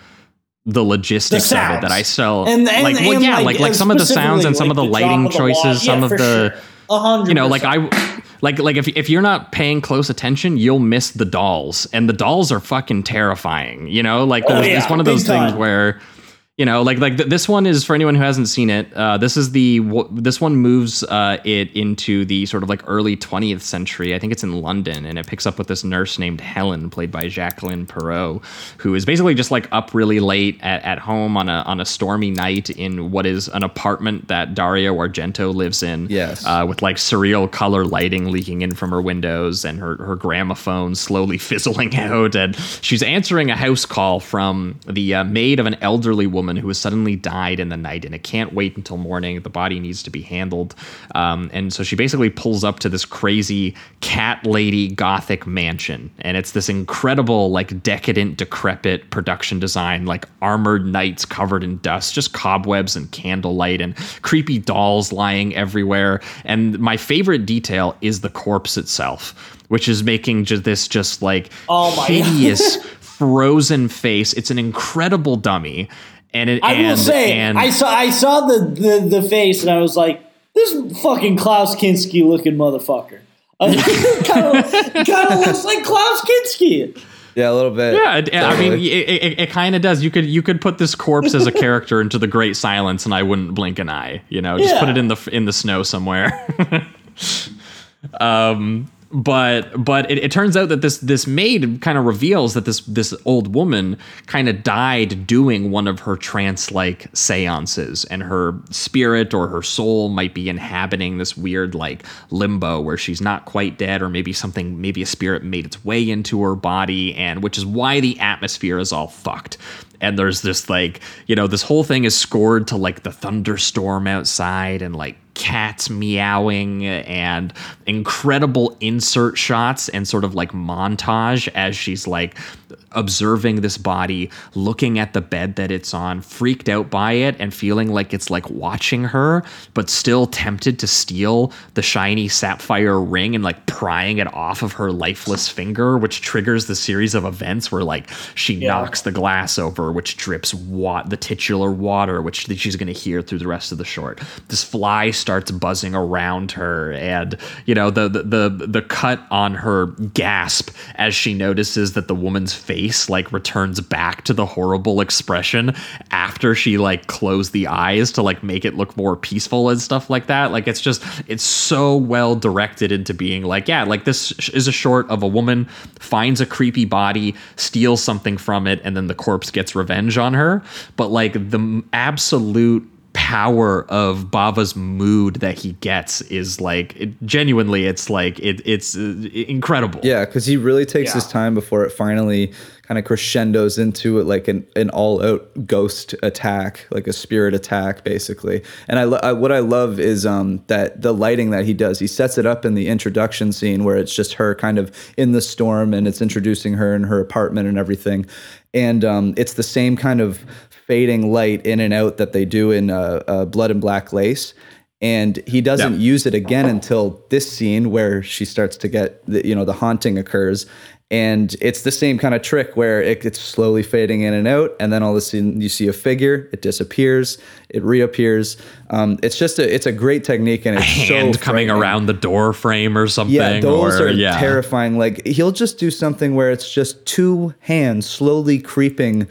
The logistics of it that I still like some of the sounds and some of the lighting choices, some of the. 100%. You know, if you're not paying close attention, you'll miss the dolls, and the dolls are fucking terrifying. You know, it's one of those things where, you know, this one is for anyone who hasn't seen it. This one moves it into the sort of like early 20th century. I think it's in London, and it picks up with this nurse named Helen, played by Jacqueline Perreault, who is basically just like up really late at home on a stormy night in what is an apartment that Dario Argento lives in. Yes, with like surreal color lighting leaking in from her windows and her gramophone slowly fizzling out, and she's answering a house call from the maid of an elderly woman who has suddenly died in the night, and it can't wait until morning. The body needs to be handled. And so she basically pulls up to this crazy cat lady gothic mansion. And it's this incredible, like decadent, decrepit production design, like armored knights covered in dust, just cobwebs and candlelight and creepy dolls lying everywhere. And my favorite detail is the corpse itself, which is making this just like hideous frozen face. It's an incredible dummy. I saw the face and I was like, this fucking Klaus Kinski looking motherfucker. Kind of looks like Klaus Kinski. Yeah, a little bit. Yeah, totally. I mean, it kind of does. You could put this corpse as a character into the Great Silence, and I wouldn't blink an eye. You know, just put it in the snow somewhere. But it turns out that this maid kind of reveals that this old woman kind of died doing one of her trance-like seances, and her spirit or her soul might be inhabiting this weird like limbo where she's not quite dead, or maybe a spirit made its way into her body, and which is why the atmosphere is all fucked. And there's this like, you know, this whole thing is scored to like the thunderstorm outside and like cats meowing and incredible insert shots and sort of like montage as she's like observing this body, looking at the bed that it's on, freaked out by it and feeling like it's like watching her, but still tempted to steal the shiny sapphire ring and like prying it off of her lifeless finger, which triggers the series of events where like she knocks the glass over, which drips the titular water, which she's going to hear through the rest of the short. This fly starts buzzing around her, and you know the cut on her gasp as she notices that the woman's face like returns back to the horrible expression after she like closed the eyes to like make it look more peaceful and stuff like that. Like it's so well directed into being like, yeah, like this is a short of a woman finds a creepy body, steals something from it, and then the corpse gets revenge on her. But like the absolute power of Bava's mood that he gets is like genuinely it's incredible. Yeah, because he really takes his time before it finally kind of crescendos into it like an all-out ghost attack, like a spirit attack basically. And what I love is that the lighting that he does, he sets it up in the introduction scene where it's just her kind of in the storm and it's introducing her in her apartment and everything. And it's the same kind of fading light in and out that they do in Blood and Black Lace. And he doesn't use it again until this scene where she starts to get, the haunting occurs. And it's the same kind of trick where it's slowly fading in and out. And then all of a sudden you see a figure, it disappears, it reappears. It's just it's a great technique. And it's a hand so coming around the door frame or something. Yeah, those are terrifying. Like he'll just do something where it's just two hands slowly creeping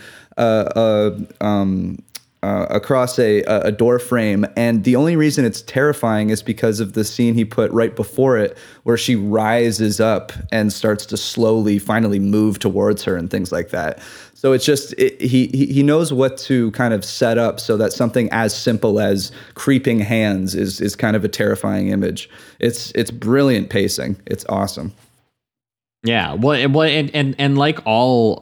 across a door frame. And the only reason it's terrifying is because of the scene he put right before it where she rises up and starts to slowly finally move towards her and things like that. So it's just he knows what to kind of set up so that something as simple as creeping hands is kind of a terrifying image. It's brilliant pacing. It's awesome. Yeah, well, and like all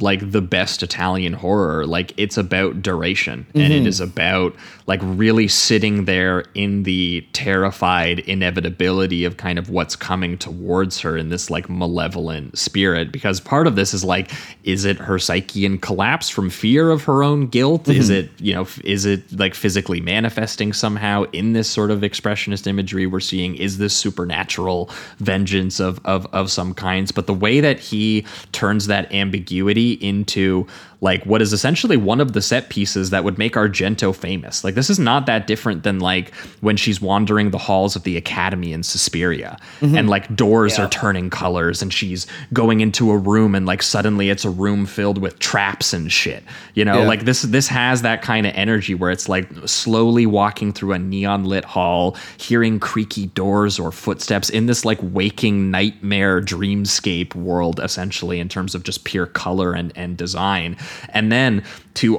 like the best Italian horror, like it's about duration, mm-hmm. and it is about like really sitting there in the terrified inevitability of kind of what's coming towards her in this like malevolent spirit. Because part of this is like, is it her psyche in collapse from fear of her own guilt? Mm-hmm. Is it, you know, is it like physically manifesting somehow in this sort of expressionist imagery we're seeing? Is this supernatural vengeance of some kind? But the way that he turns that ambiguity into like what is essentially one of the set pieces that would make Argento famous. Like this is not that different than like when she's wandering the halls of the Academy in Suspiria, mm-hmm. and like doors are turning colors and she's going into a room and like suddenly it's a room filled with traps and shit. You know, like this has that kind of energy where it's like slowly walking through a neon lit hall, hearing creaky doors or footsteps in this like waking nightmare dream scape world, essentially, in terms of just pure color and design. And then to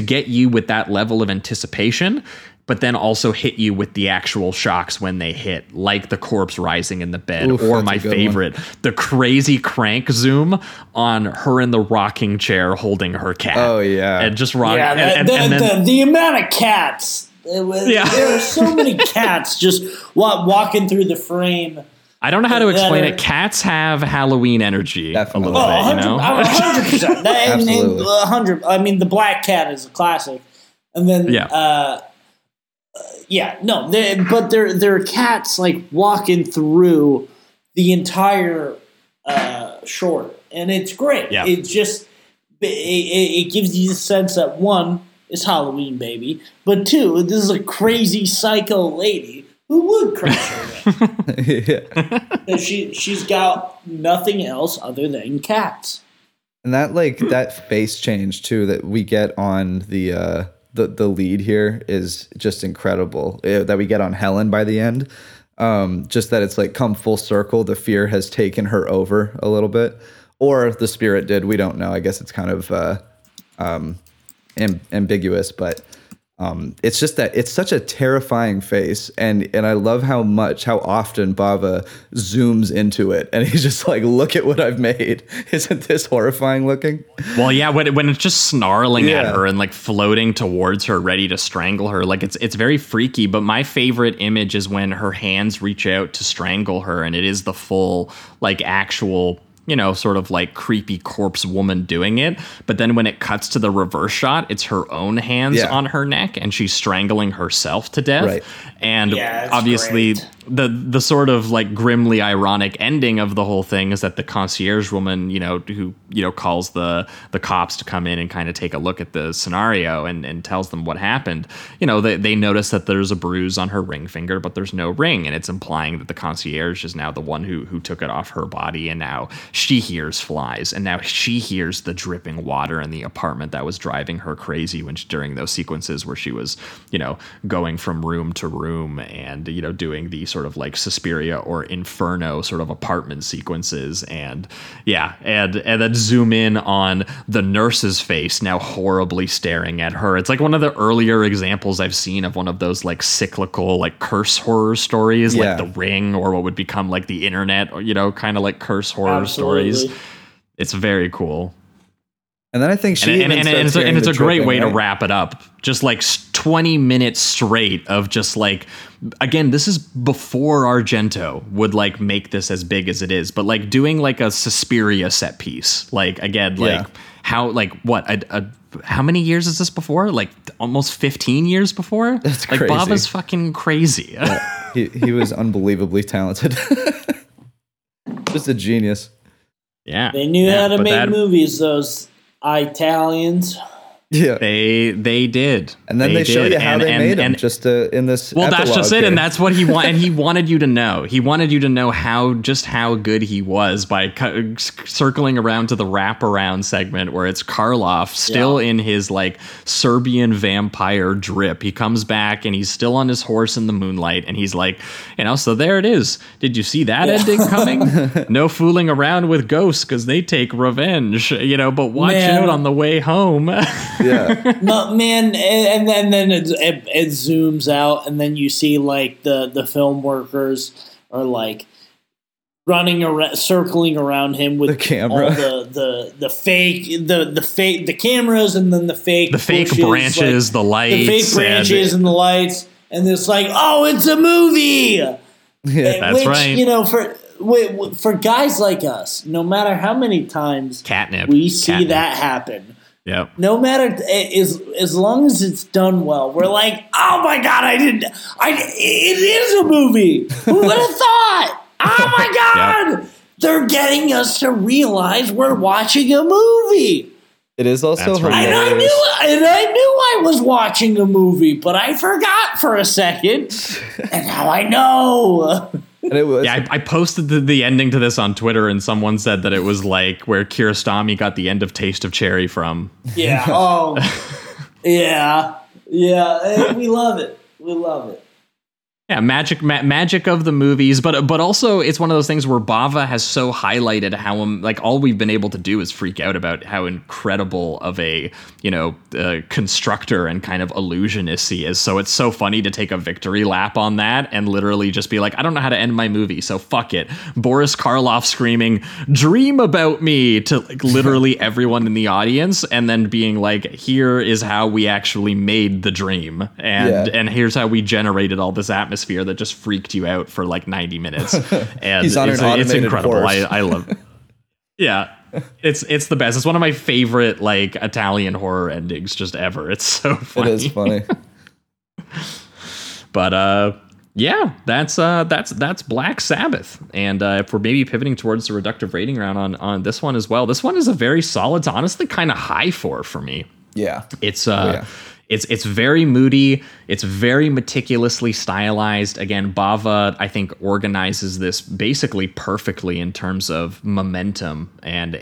get you with that level of anticipation, but then also hit you with the actual shocks when they hit, like the corpse rising in the bed. Oof, or my favorite, the crazy crank zoom on her in the rocking chair holding her cat. Oh, yeah. And just rocking. Yeah, the amount of cats. There are so many cats just walking through the frame. I don't know how to explain it. Cats have Halloween energy. Definitely. A little bit, you know? 100%. Absolutely. 100%. I mean, the black cat is a classic. And then, but there are cats, like, walking through the entire short. And it's great. Yeah. It just, it gives you the sense that, one, it's Halloween, baby. But, two, this is a crazy psycho lady. Who would crush her with? She's got nothing else other than cats. And that like that face change too that we get on the lead here is just incredible. That we get on Helen by the end. Just that it's like come full circle. The fear has taken her over a little bit, or the spirit did. We don't know. I guess it's kind of ambiguous, but. It's just that it's such a terrifying face, and I love how often Bava zooms into it, and he's just like, "Look at what I've made! Isn't this horrifying looking?" Well, yeah, when it's just snarling at her and like floating towards her, ready to strangle her, like it's very freaky. But my favorite image is when her hands reach out to strangle her, and it is the full like actual. You know, sort of like creepy corpse woman doing it. But then when it cuts to the reverse shot, it's her own hands on her neck and she's strangling herself to death. Right. And obviously great. The sort of like grimly ironic ending of the whole thing is that the concierge woman, you know, who, you know, calls the cops to come in and kind of take a look at the scenario and tells them what happened. You know, they notice that there's a bruise on her ring finger, but there's no ring. And it's implying that the concierge is now the one who took it off her body. And now she hears flies. And now she hears the dripping water in the apartment that was driving her crazy when she, during those sequences where she was, you know, going from room to room and, you know, doing the sort of like Suspiria or Inferno sort of apartment sequences. And and then zoom in on the nurse's face now horribly staring at her. It's like one of the earlier examples I've seen of one of those like cyclical like curse horror stories, like The Ring or what would become like The Internet, or, you know, kind of like curse horror stories. It's very cool. And then I think she and it's a great way to wrap it up. Just like 20 minutes straight of just like, again, this is before Argento would like make this as big as it is, but like doing like a Suspiria set piece, like again, like how, like what, how many years is this before? Like almost 15 years before. That's like crazy. Bob is fucking crazy. Yeah. He was unbelievably talented. Just a genius. Yeah, they knew how to make movies. Those Italians. Yeah, they did, and then they show you how they made him just in this. Well, that's just it, and that's what he wanted. And he wanted you to know. He wanted you to know how good he was by circling around to the wraparound segment where it's Karloff still in his like Serbian vampire drip. He comes back and he's still on his horse in the moonlight, and he's like, so there it is. Did you see that ending coming? No fooling around with ghosts because they take revenge. But watch out on the way home. Yeah. No, man, and then it zooms out, and then you see like the film workers are like running around, circling around him with the camera, all the fake the cameras, and then the fake branches, the lights, and it's like, oh, it's a movie. Yeah, that's right. For guys like us, no matter how many times we see that happen. Yeah. No matter, as long as it's done well, we're like, oh my god, it is a movie. Who would have thought? Oh my god, they're getting us to realize we're watching a movie. It is also hilarious. Right. And I knew I was watching a movie, but I forgot for a second, and now I know. And it was. Yeah, I posted the ending to this on Twitter, and someone said that it was like where Kiarostami got the end of Taste of Cherry from. Yeah. Oh. Yeah. Yeah. We love it. We love it. Yeah, magic of the movies, but also it's one of those things where Bava has so highlighted how all we've been able to do is freak out about how incredible of a constructor and kind of illusionist he is. So it's so funny to take a victory lap on that and literally just be like, I don't know how to end my movie, so fuck it. Boris Karloff screaming "Dream about me" to like literally everyone in the audience, and then being like, here is how we actually made the dream, and here's how we generated all this atmosphere. That just freaked you out for like 90 minutes, and it's incredible. I love it. Yeah, it's the best. It's one of my favorite like Italian horror endings just ever. It's so funny. It is funny. But yeah, that's Black Sabbath. And if we're maybe pivoting towards the reductive rating round on this one as well, this one is a very solid to honestly kind of high for me. Yeah, it's It's very moody. It's very meticulously stylized. Again, Bava, I think, organizes this basically perfectly in terms of momentum and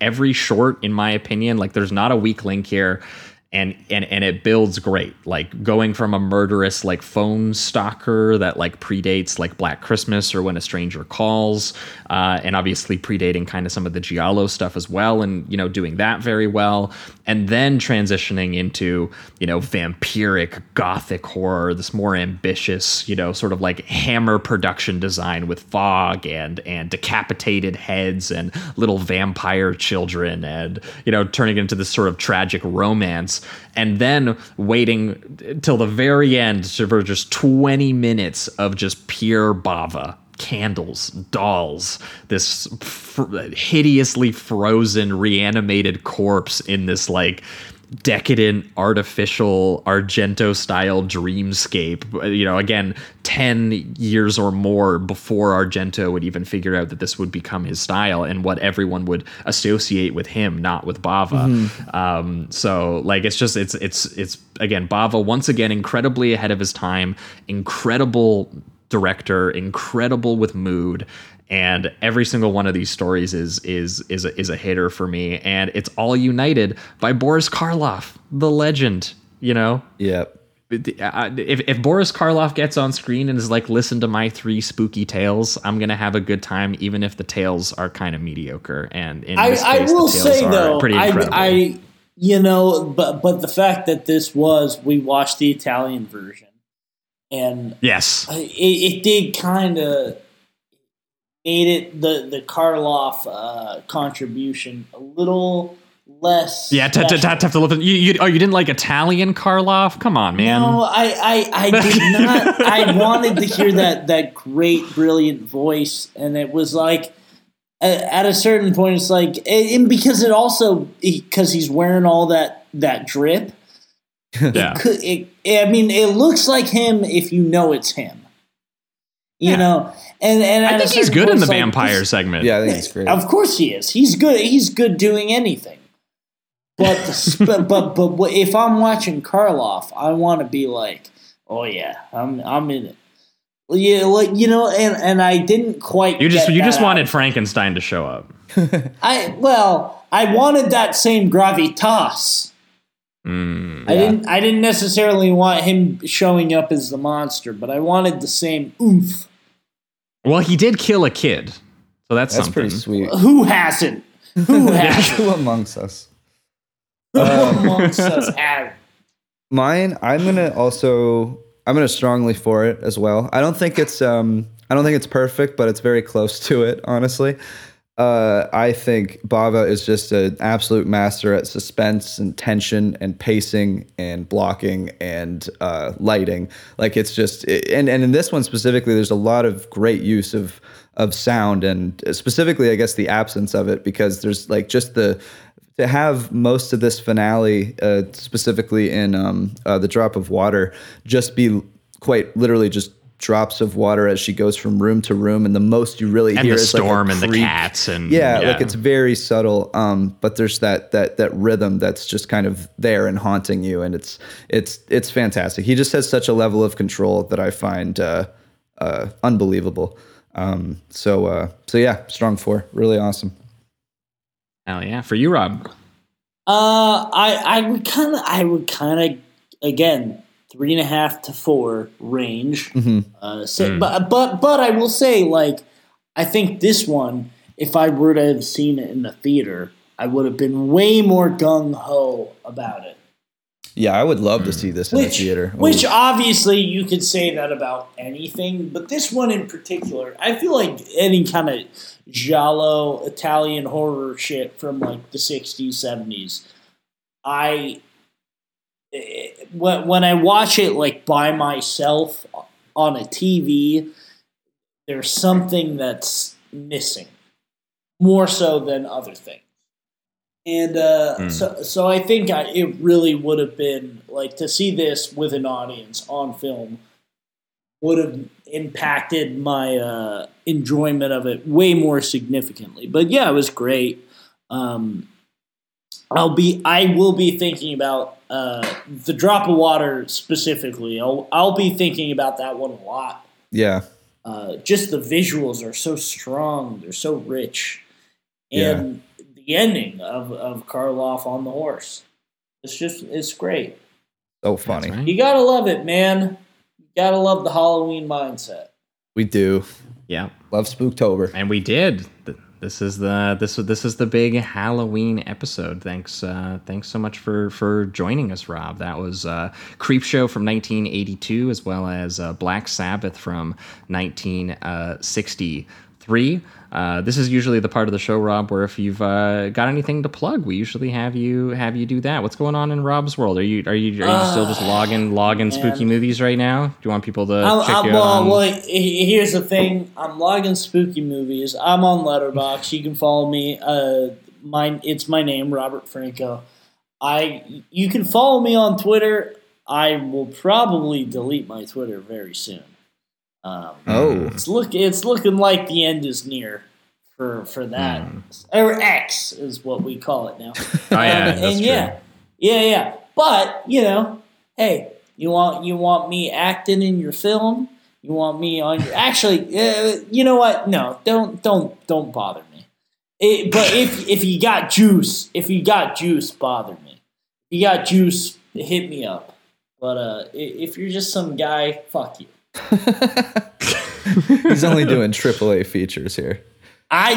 every short, in my opinion, like there's not a weak link here. And it builds great, like going from a murderous like phone stalker that like predates like Black Christmas or When a Stranger Calls, and obviously predating kind of some of the Giallo stuff as well, and doing that very well, and then transitioning into vampiric gothic horror, this more ambitious sort of like Hammer production design with fog and decapitated heads and little vampire children, and turning into this sort of tragic romance. And then waiting till the very end for just 20 minutes of just pure Bava. Candles, dolls, this hideously frozen reanimated corpse in this like decadent artificial Argento style dreamscape, again 10 years or more before Argento would even figure out that this would become his style and what everyone would associate with him, not with Bava. Mm-hmm. So like it's again, Bava once again incredibly ahead of his time, incredible director, incredible with mood. And every single one of these stories is a hitter for me, and it's all united by Boris Karloff, the legend. Yeah. If Boris Karloff gets on screen and is like, listen to my three spooky tales, I'm gonna have a good time, even if the tales are kind of mediocre. And in this case, I will say though, pretty incredible. But the fact that this was, we watched the Italian version, and yes, it did kind of. Made it the Karloff contribution a little less. Yeah, have to look. You didn't like Italian Karloff? Come on, man. No, I did not. I wanted to hear that great, brilliant voice, and it was like at a certain point, it's like, and because it also because he's wearing all that drip. Yeah, it looks like him if you know it's him. And I think he's good in the vampire segment. Yeah, I think he's great. Of course he is. He's good. He's good doing anything. But if I'm watching Karloff, I want to be like, oh yeah, I'm in it. Yeah, like, you know, and I didn't quite. You just wanted Frankenstein to show up. I wanted that same gravitas. I didn't necessarily want him showing up as the monster, but I wanted the same oomph. Well, he did kill a kid, so that's pretty sweet. Who hasn't? Who hasn't? Who amongst us? Who amongst us has? Mine. I'm gonna strongly for it as well. I don't think it's perfect, but it's very close to it, honestly. I think Bava is just an absolute master at suspense and tension and pacing and blocking and lighting. Like, it's just, and in this one specifically, there's a lot of great use of sound, and specifically, I guess, the absence of it, because there's like just to have most of this finale, specifically in the drop of water, just be quite literally just drops of water as she goes from room to room, and the most you really hear is the storm and the cats, and yeah, like, it's very subtle. But there's that rhythm that's just kind of there and haunting you, and it's fantastic. He just has such a level of control that I find unbelievable. So yeah, strong four, really awesome. Hell yeah. For you, Rob? I would kind of, again, 3.5 to 4 range. Mm-hmm. But I will say, like, I think this one, if I were to have seen it in the theater, I would have been way more gung-ho about it. Yeah, I would love to see this in the theater. Which obviously you could say that about anything, but this one in particular, I feel like any kind of giallo Italian horror shit from like the 60s, 70s, when I watch it like by myself on a TV, there's something that's missing more so than other things. And so I think it really would have been, like, to see this with an audience on film would have impacted my enjoyment of it way more significantly. But yeah, it was great. I will be thinking about the drop of water specifically. I'll be thinking about that one a lot. Yeah. Just the visuals are so strong. They're so rich. And the ending of Karloff on the horse. It's great. So funny. Right. You gotta love it, man. You gotta love the Halloween mindset. We do. Yeah. Love Spooktober. And we did. This is the big Halloween episode. Thanks so much for joining us, Rob. That was Creepshow from 1982, as well as Black Sabbath from 1963. This is usually the part of the show, Rob, where if you've got anything to plug, we usually have you do that. What's going on in Rob's world? Are you still just logging spooky movies right now? Do you want people to check you out? Well, here's the thing: I'm logging spooky movies. I'm on Letterboxd. You can follow me. It's my name, Robert Franco. You can follow me on Twitter. I will probably delete my Twitter very soon. It's looking like the end is near for that, or X is what we call it now. That's true. But you know, hey, you want me acting in your film? You want me on your? Actually, you know what? No, don't bother me. But if you got juice, bother me. If you got juice, hit me up. But if you're just some guy, fuck you. He's only doing AAA features here. I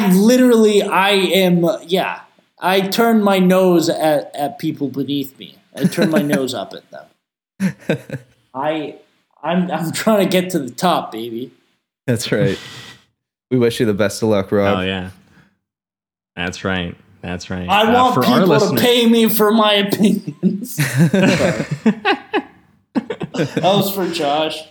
turn my nose at people beneath me. I turn my nose up at them. I'm trying to get to the top, baby. That's right. We wish you the best of luck, Rob. Oh yeah. That's right. I want people to pay me for my opinions. That was for Josh.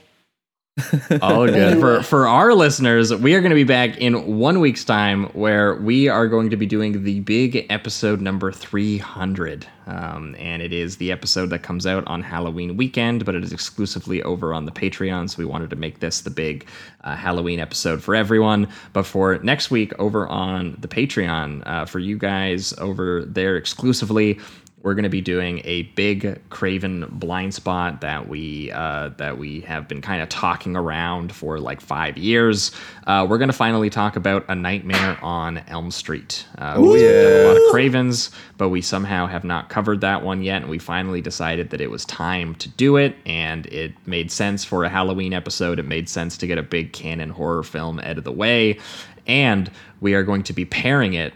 All good. For our listeners, we are going to be back in 1 week's time, where we are going to be doing the big episode number 300. And it is the episode that comes out on Halloween weekend, but it is exclusively over on the Patreon. So we wanted to make this the big Halloween episode for everyone. But for next week over on the Patreon, for you guys over there exclusively, we're going to be doing a big Craven blind spot that we have been kind of talking around for like 5 years. We're going to finally talk about A Nightmare on Elm Street. We've done a lot of Cravens, but we somehow have not covered that one yet, and we finally decided that it was time to do it, and it made sense for a Halloween episode. It made sense to get a big canon horror film out of the way, and we are going to be pairing it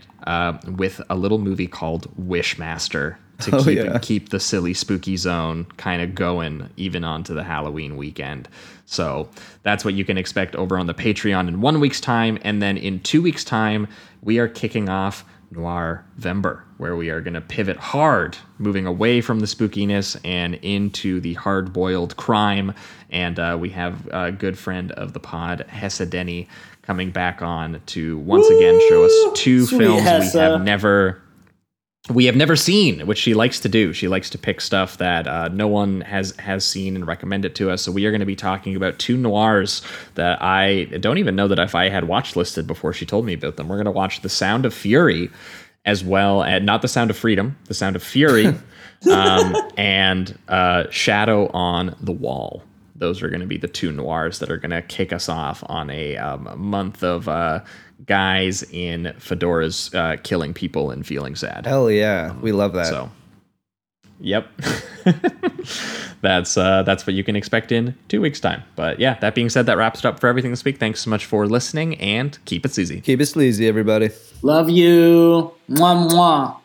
with a little movie called Wishmaster to keep the silly spooky zone kind of going even onto the Halloween weekend. So that's what you can expect over on the Patreon in 1 week's time. And then in 2 weeks' time, we are kicking off Noirvember, where we are going to pivot hard, moving away from the spookiness and into the hard-boiled crime. And we have a good friend of the pod, Hesse Denny, coming back on to once again show us two films we have never seen, which she likes to do. She likes to pick stuff that no one has seen and recommend it to us. So we are going to be talking about two noirs that I don't even know that if I had watch listed before she told me about them. We're going to watch The Sound of Fury, as well as not The Sound of Freedom, The Sound of Fury, and Shadow on the Wall. Those are going to be the two noirs that are going to kick us off on a month of guys in fedoras killing people and feeling sad. Hell yeah. We love that. So, yep. That's what you can expect in 2 weeks' time. But yeah, that being said, that wraps it up for everything this week. Thanks so much for listening, and keep it sleazy. Keep it sleazy, everybody. Love you. Mwah, mwah.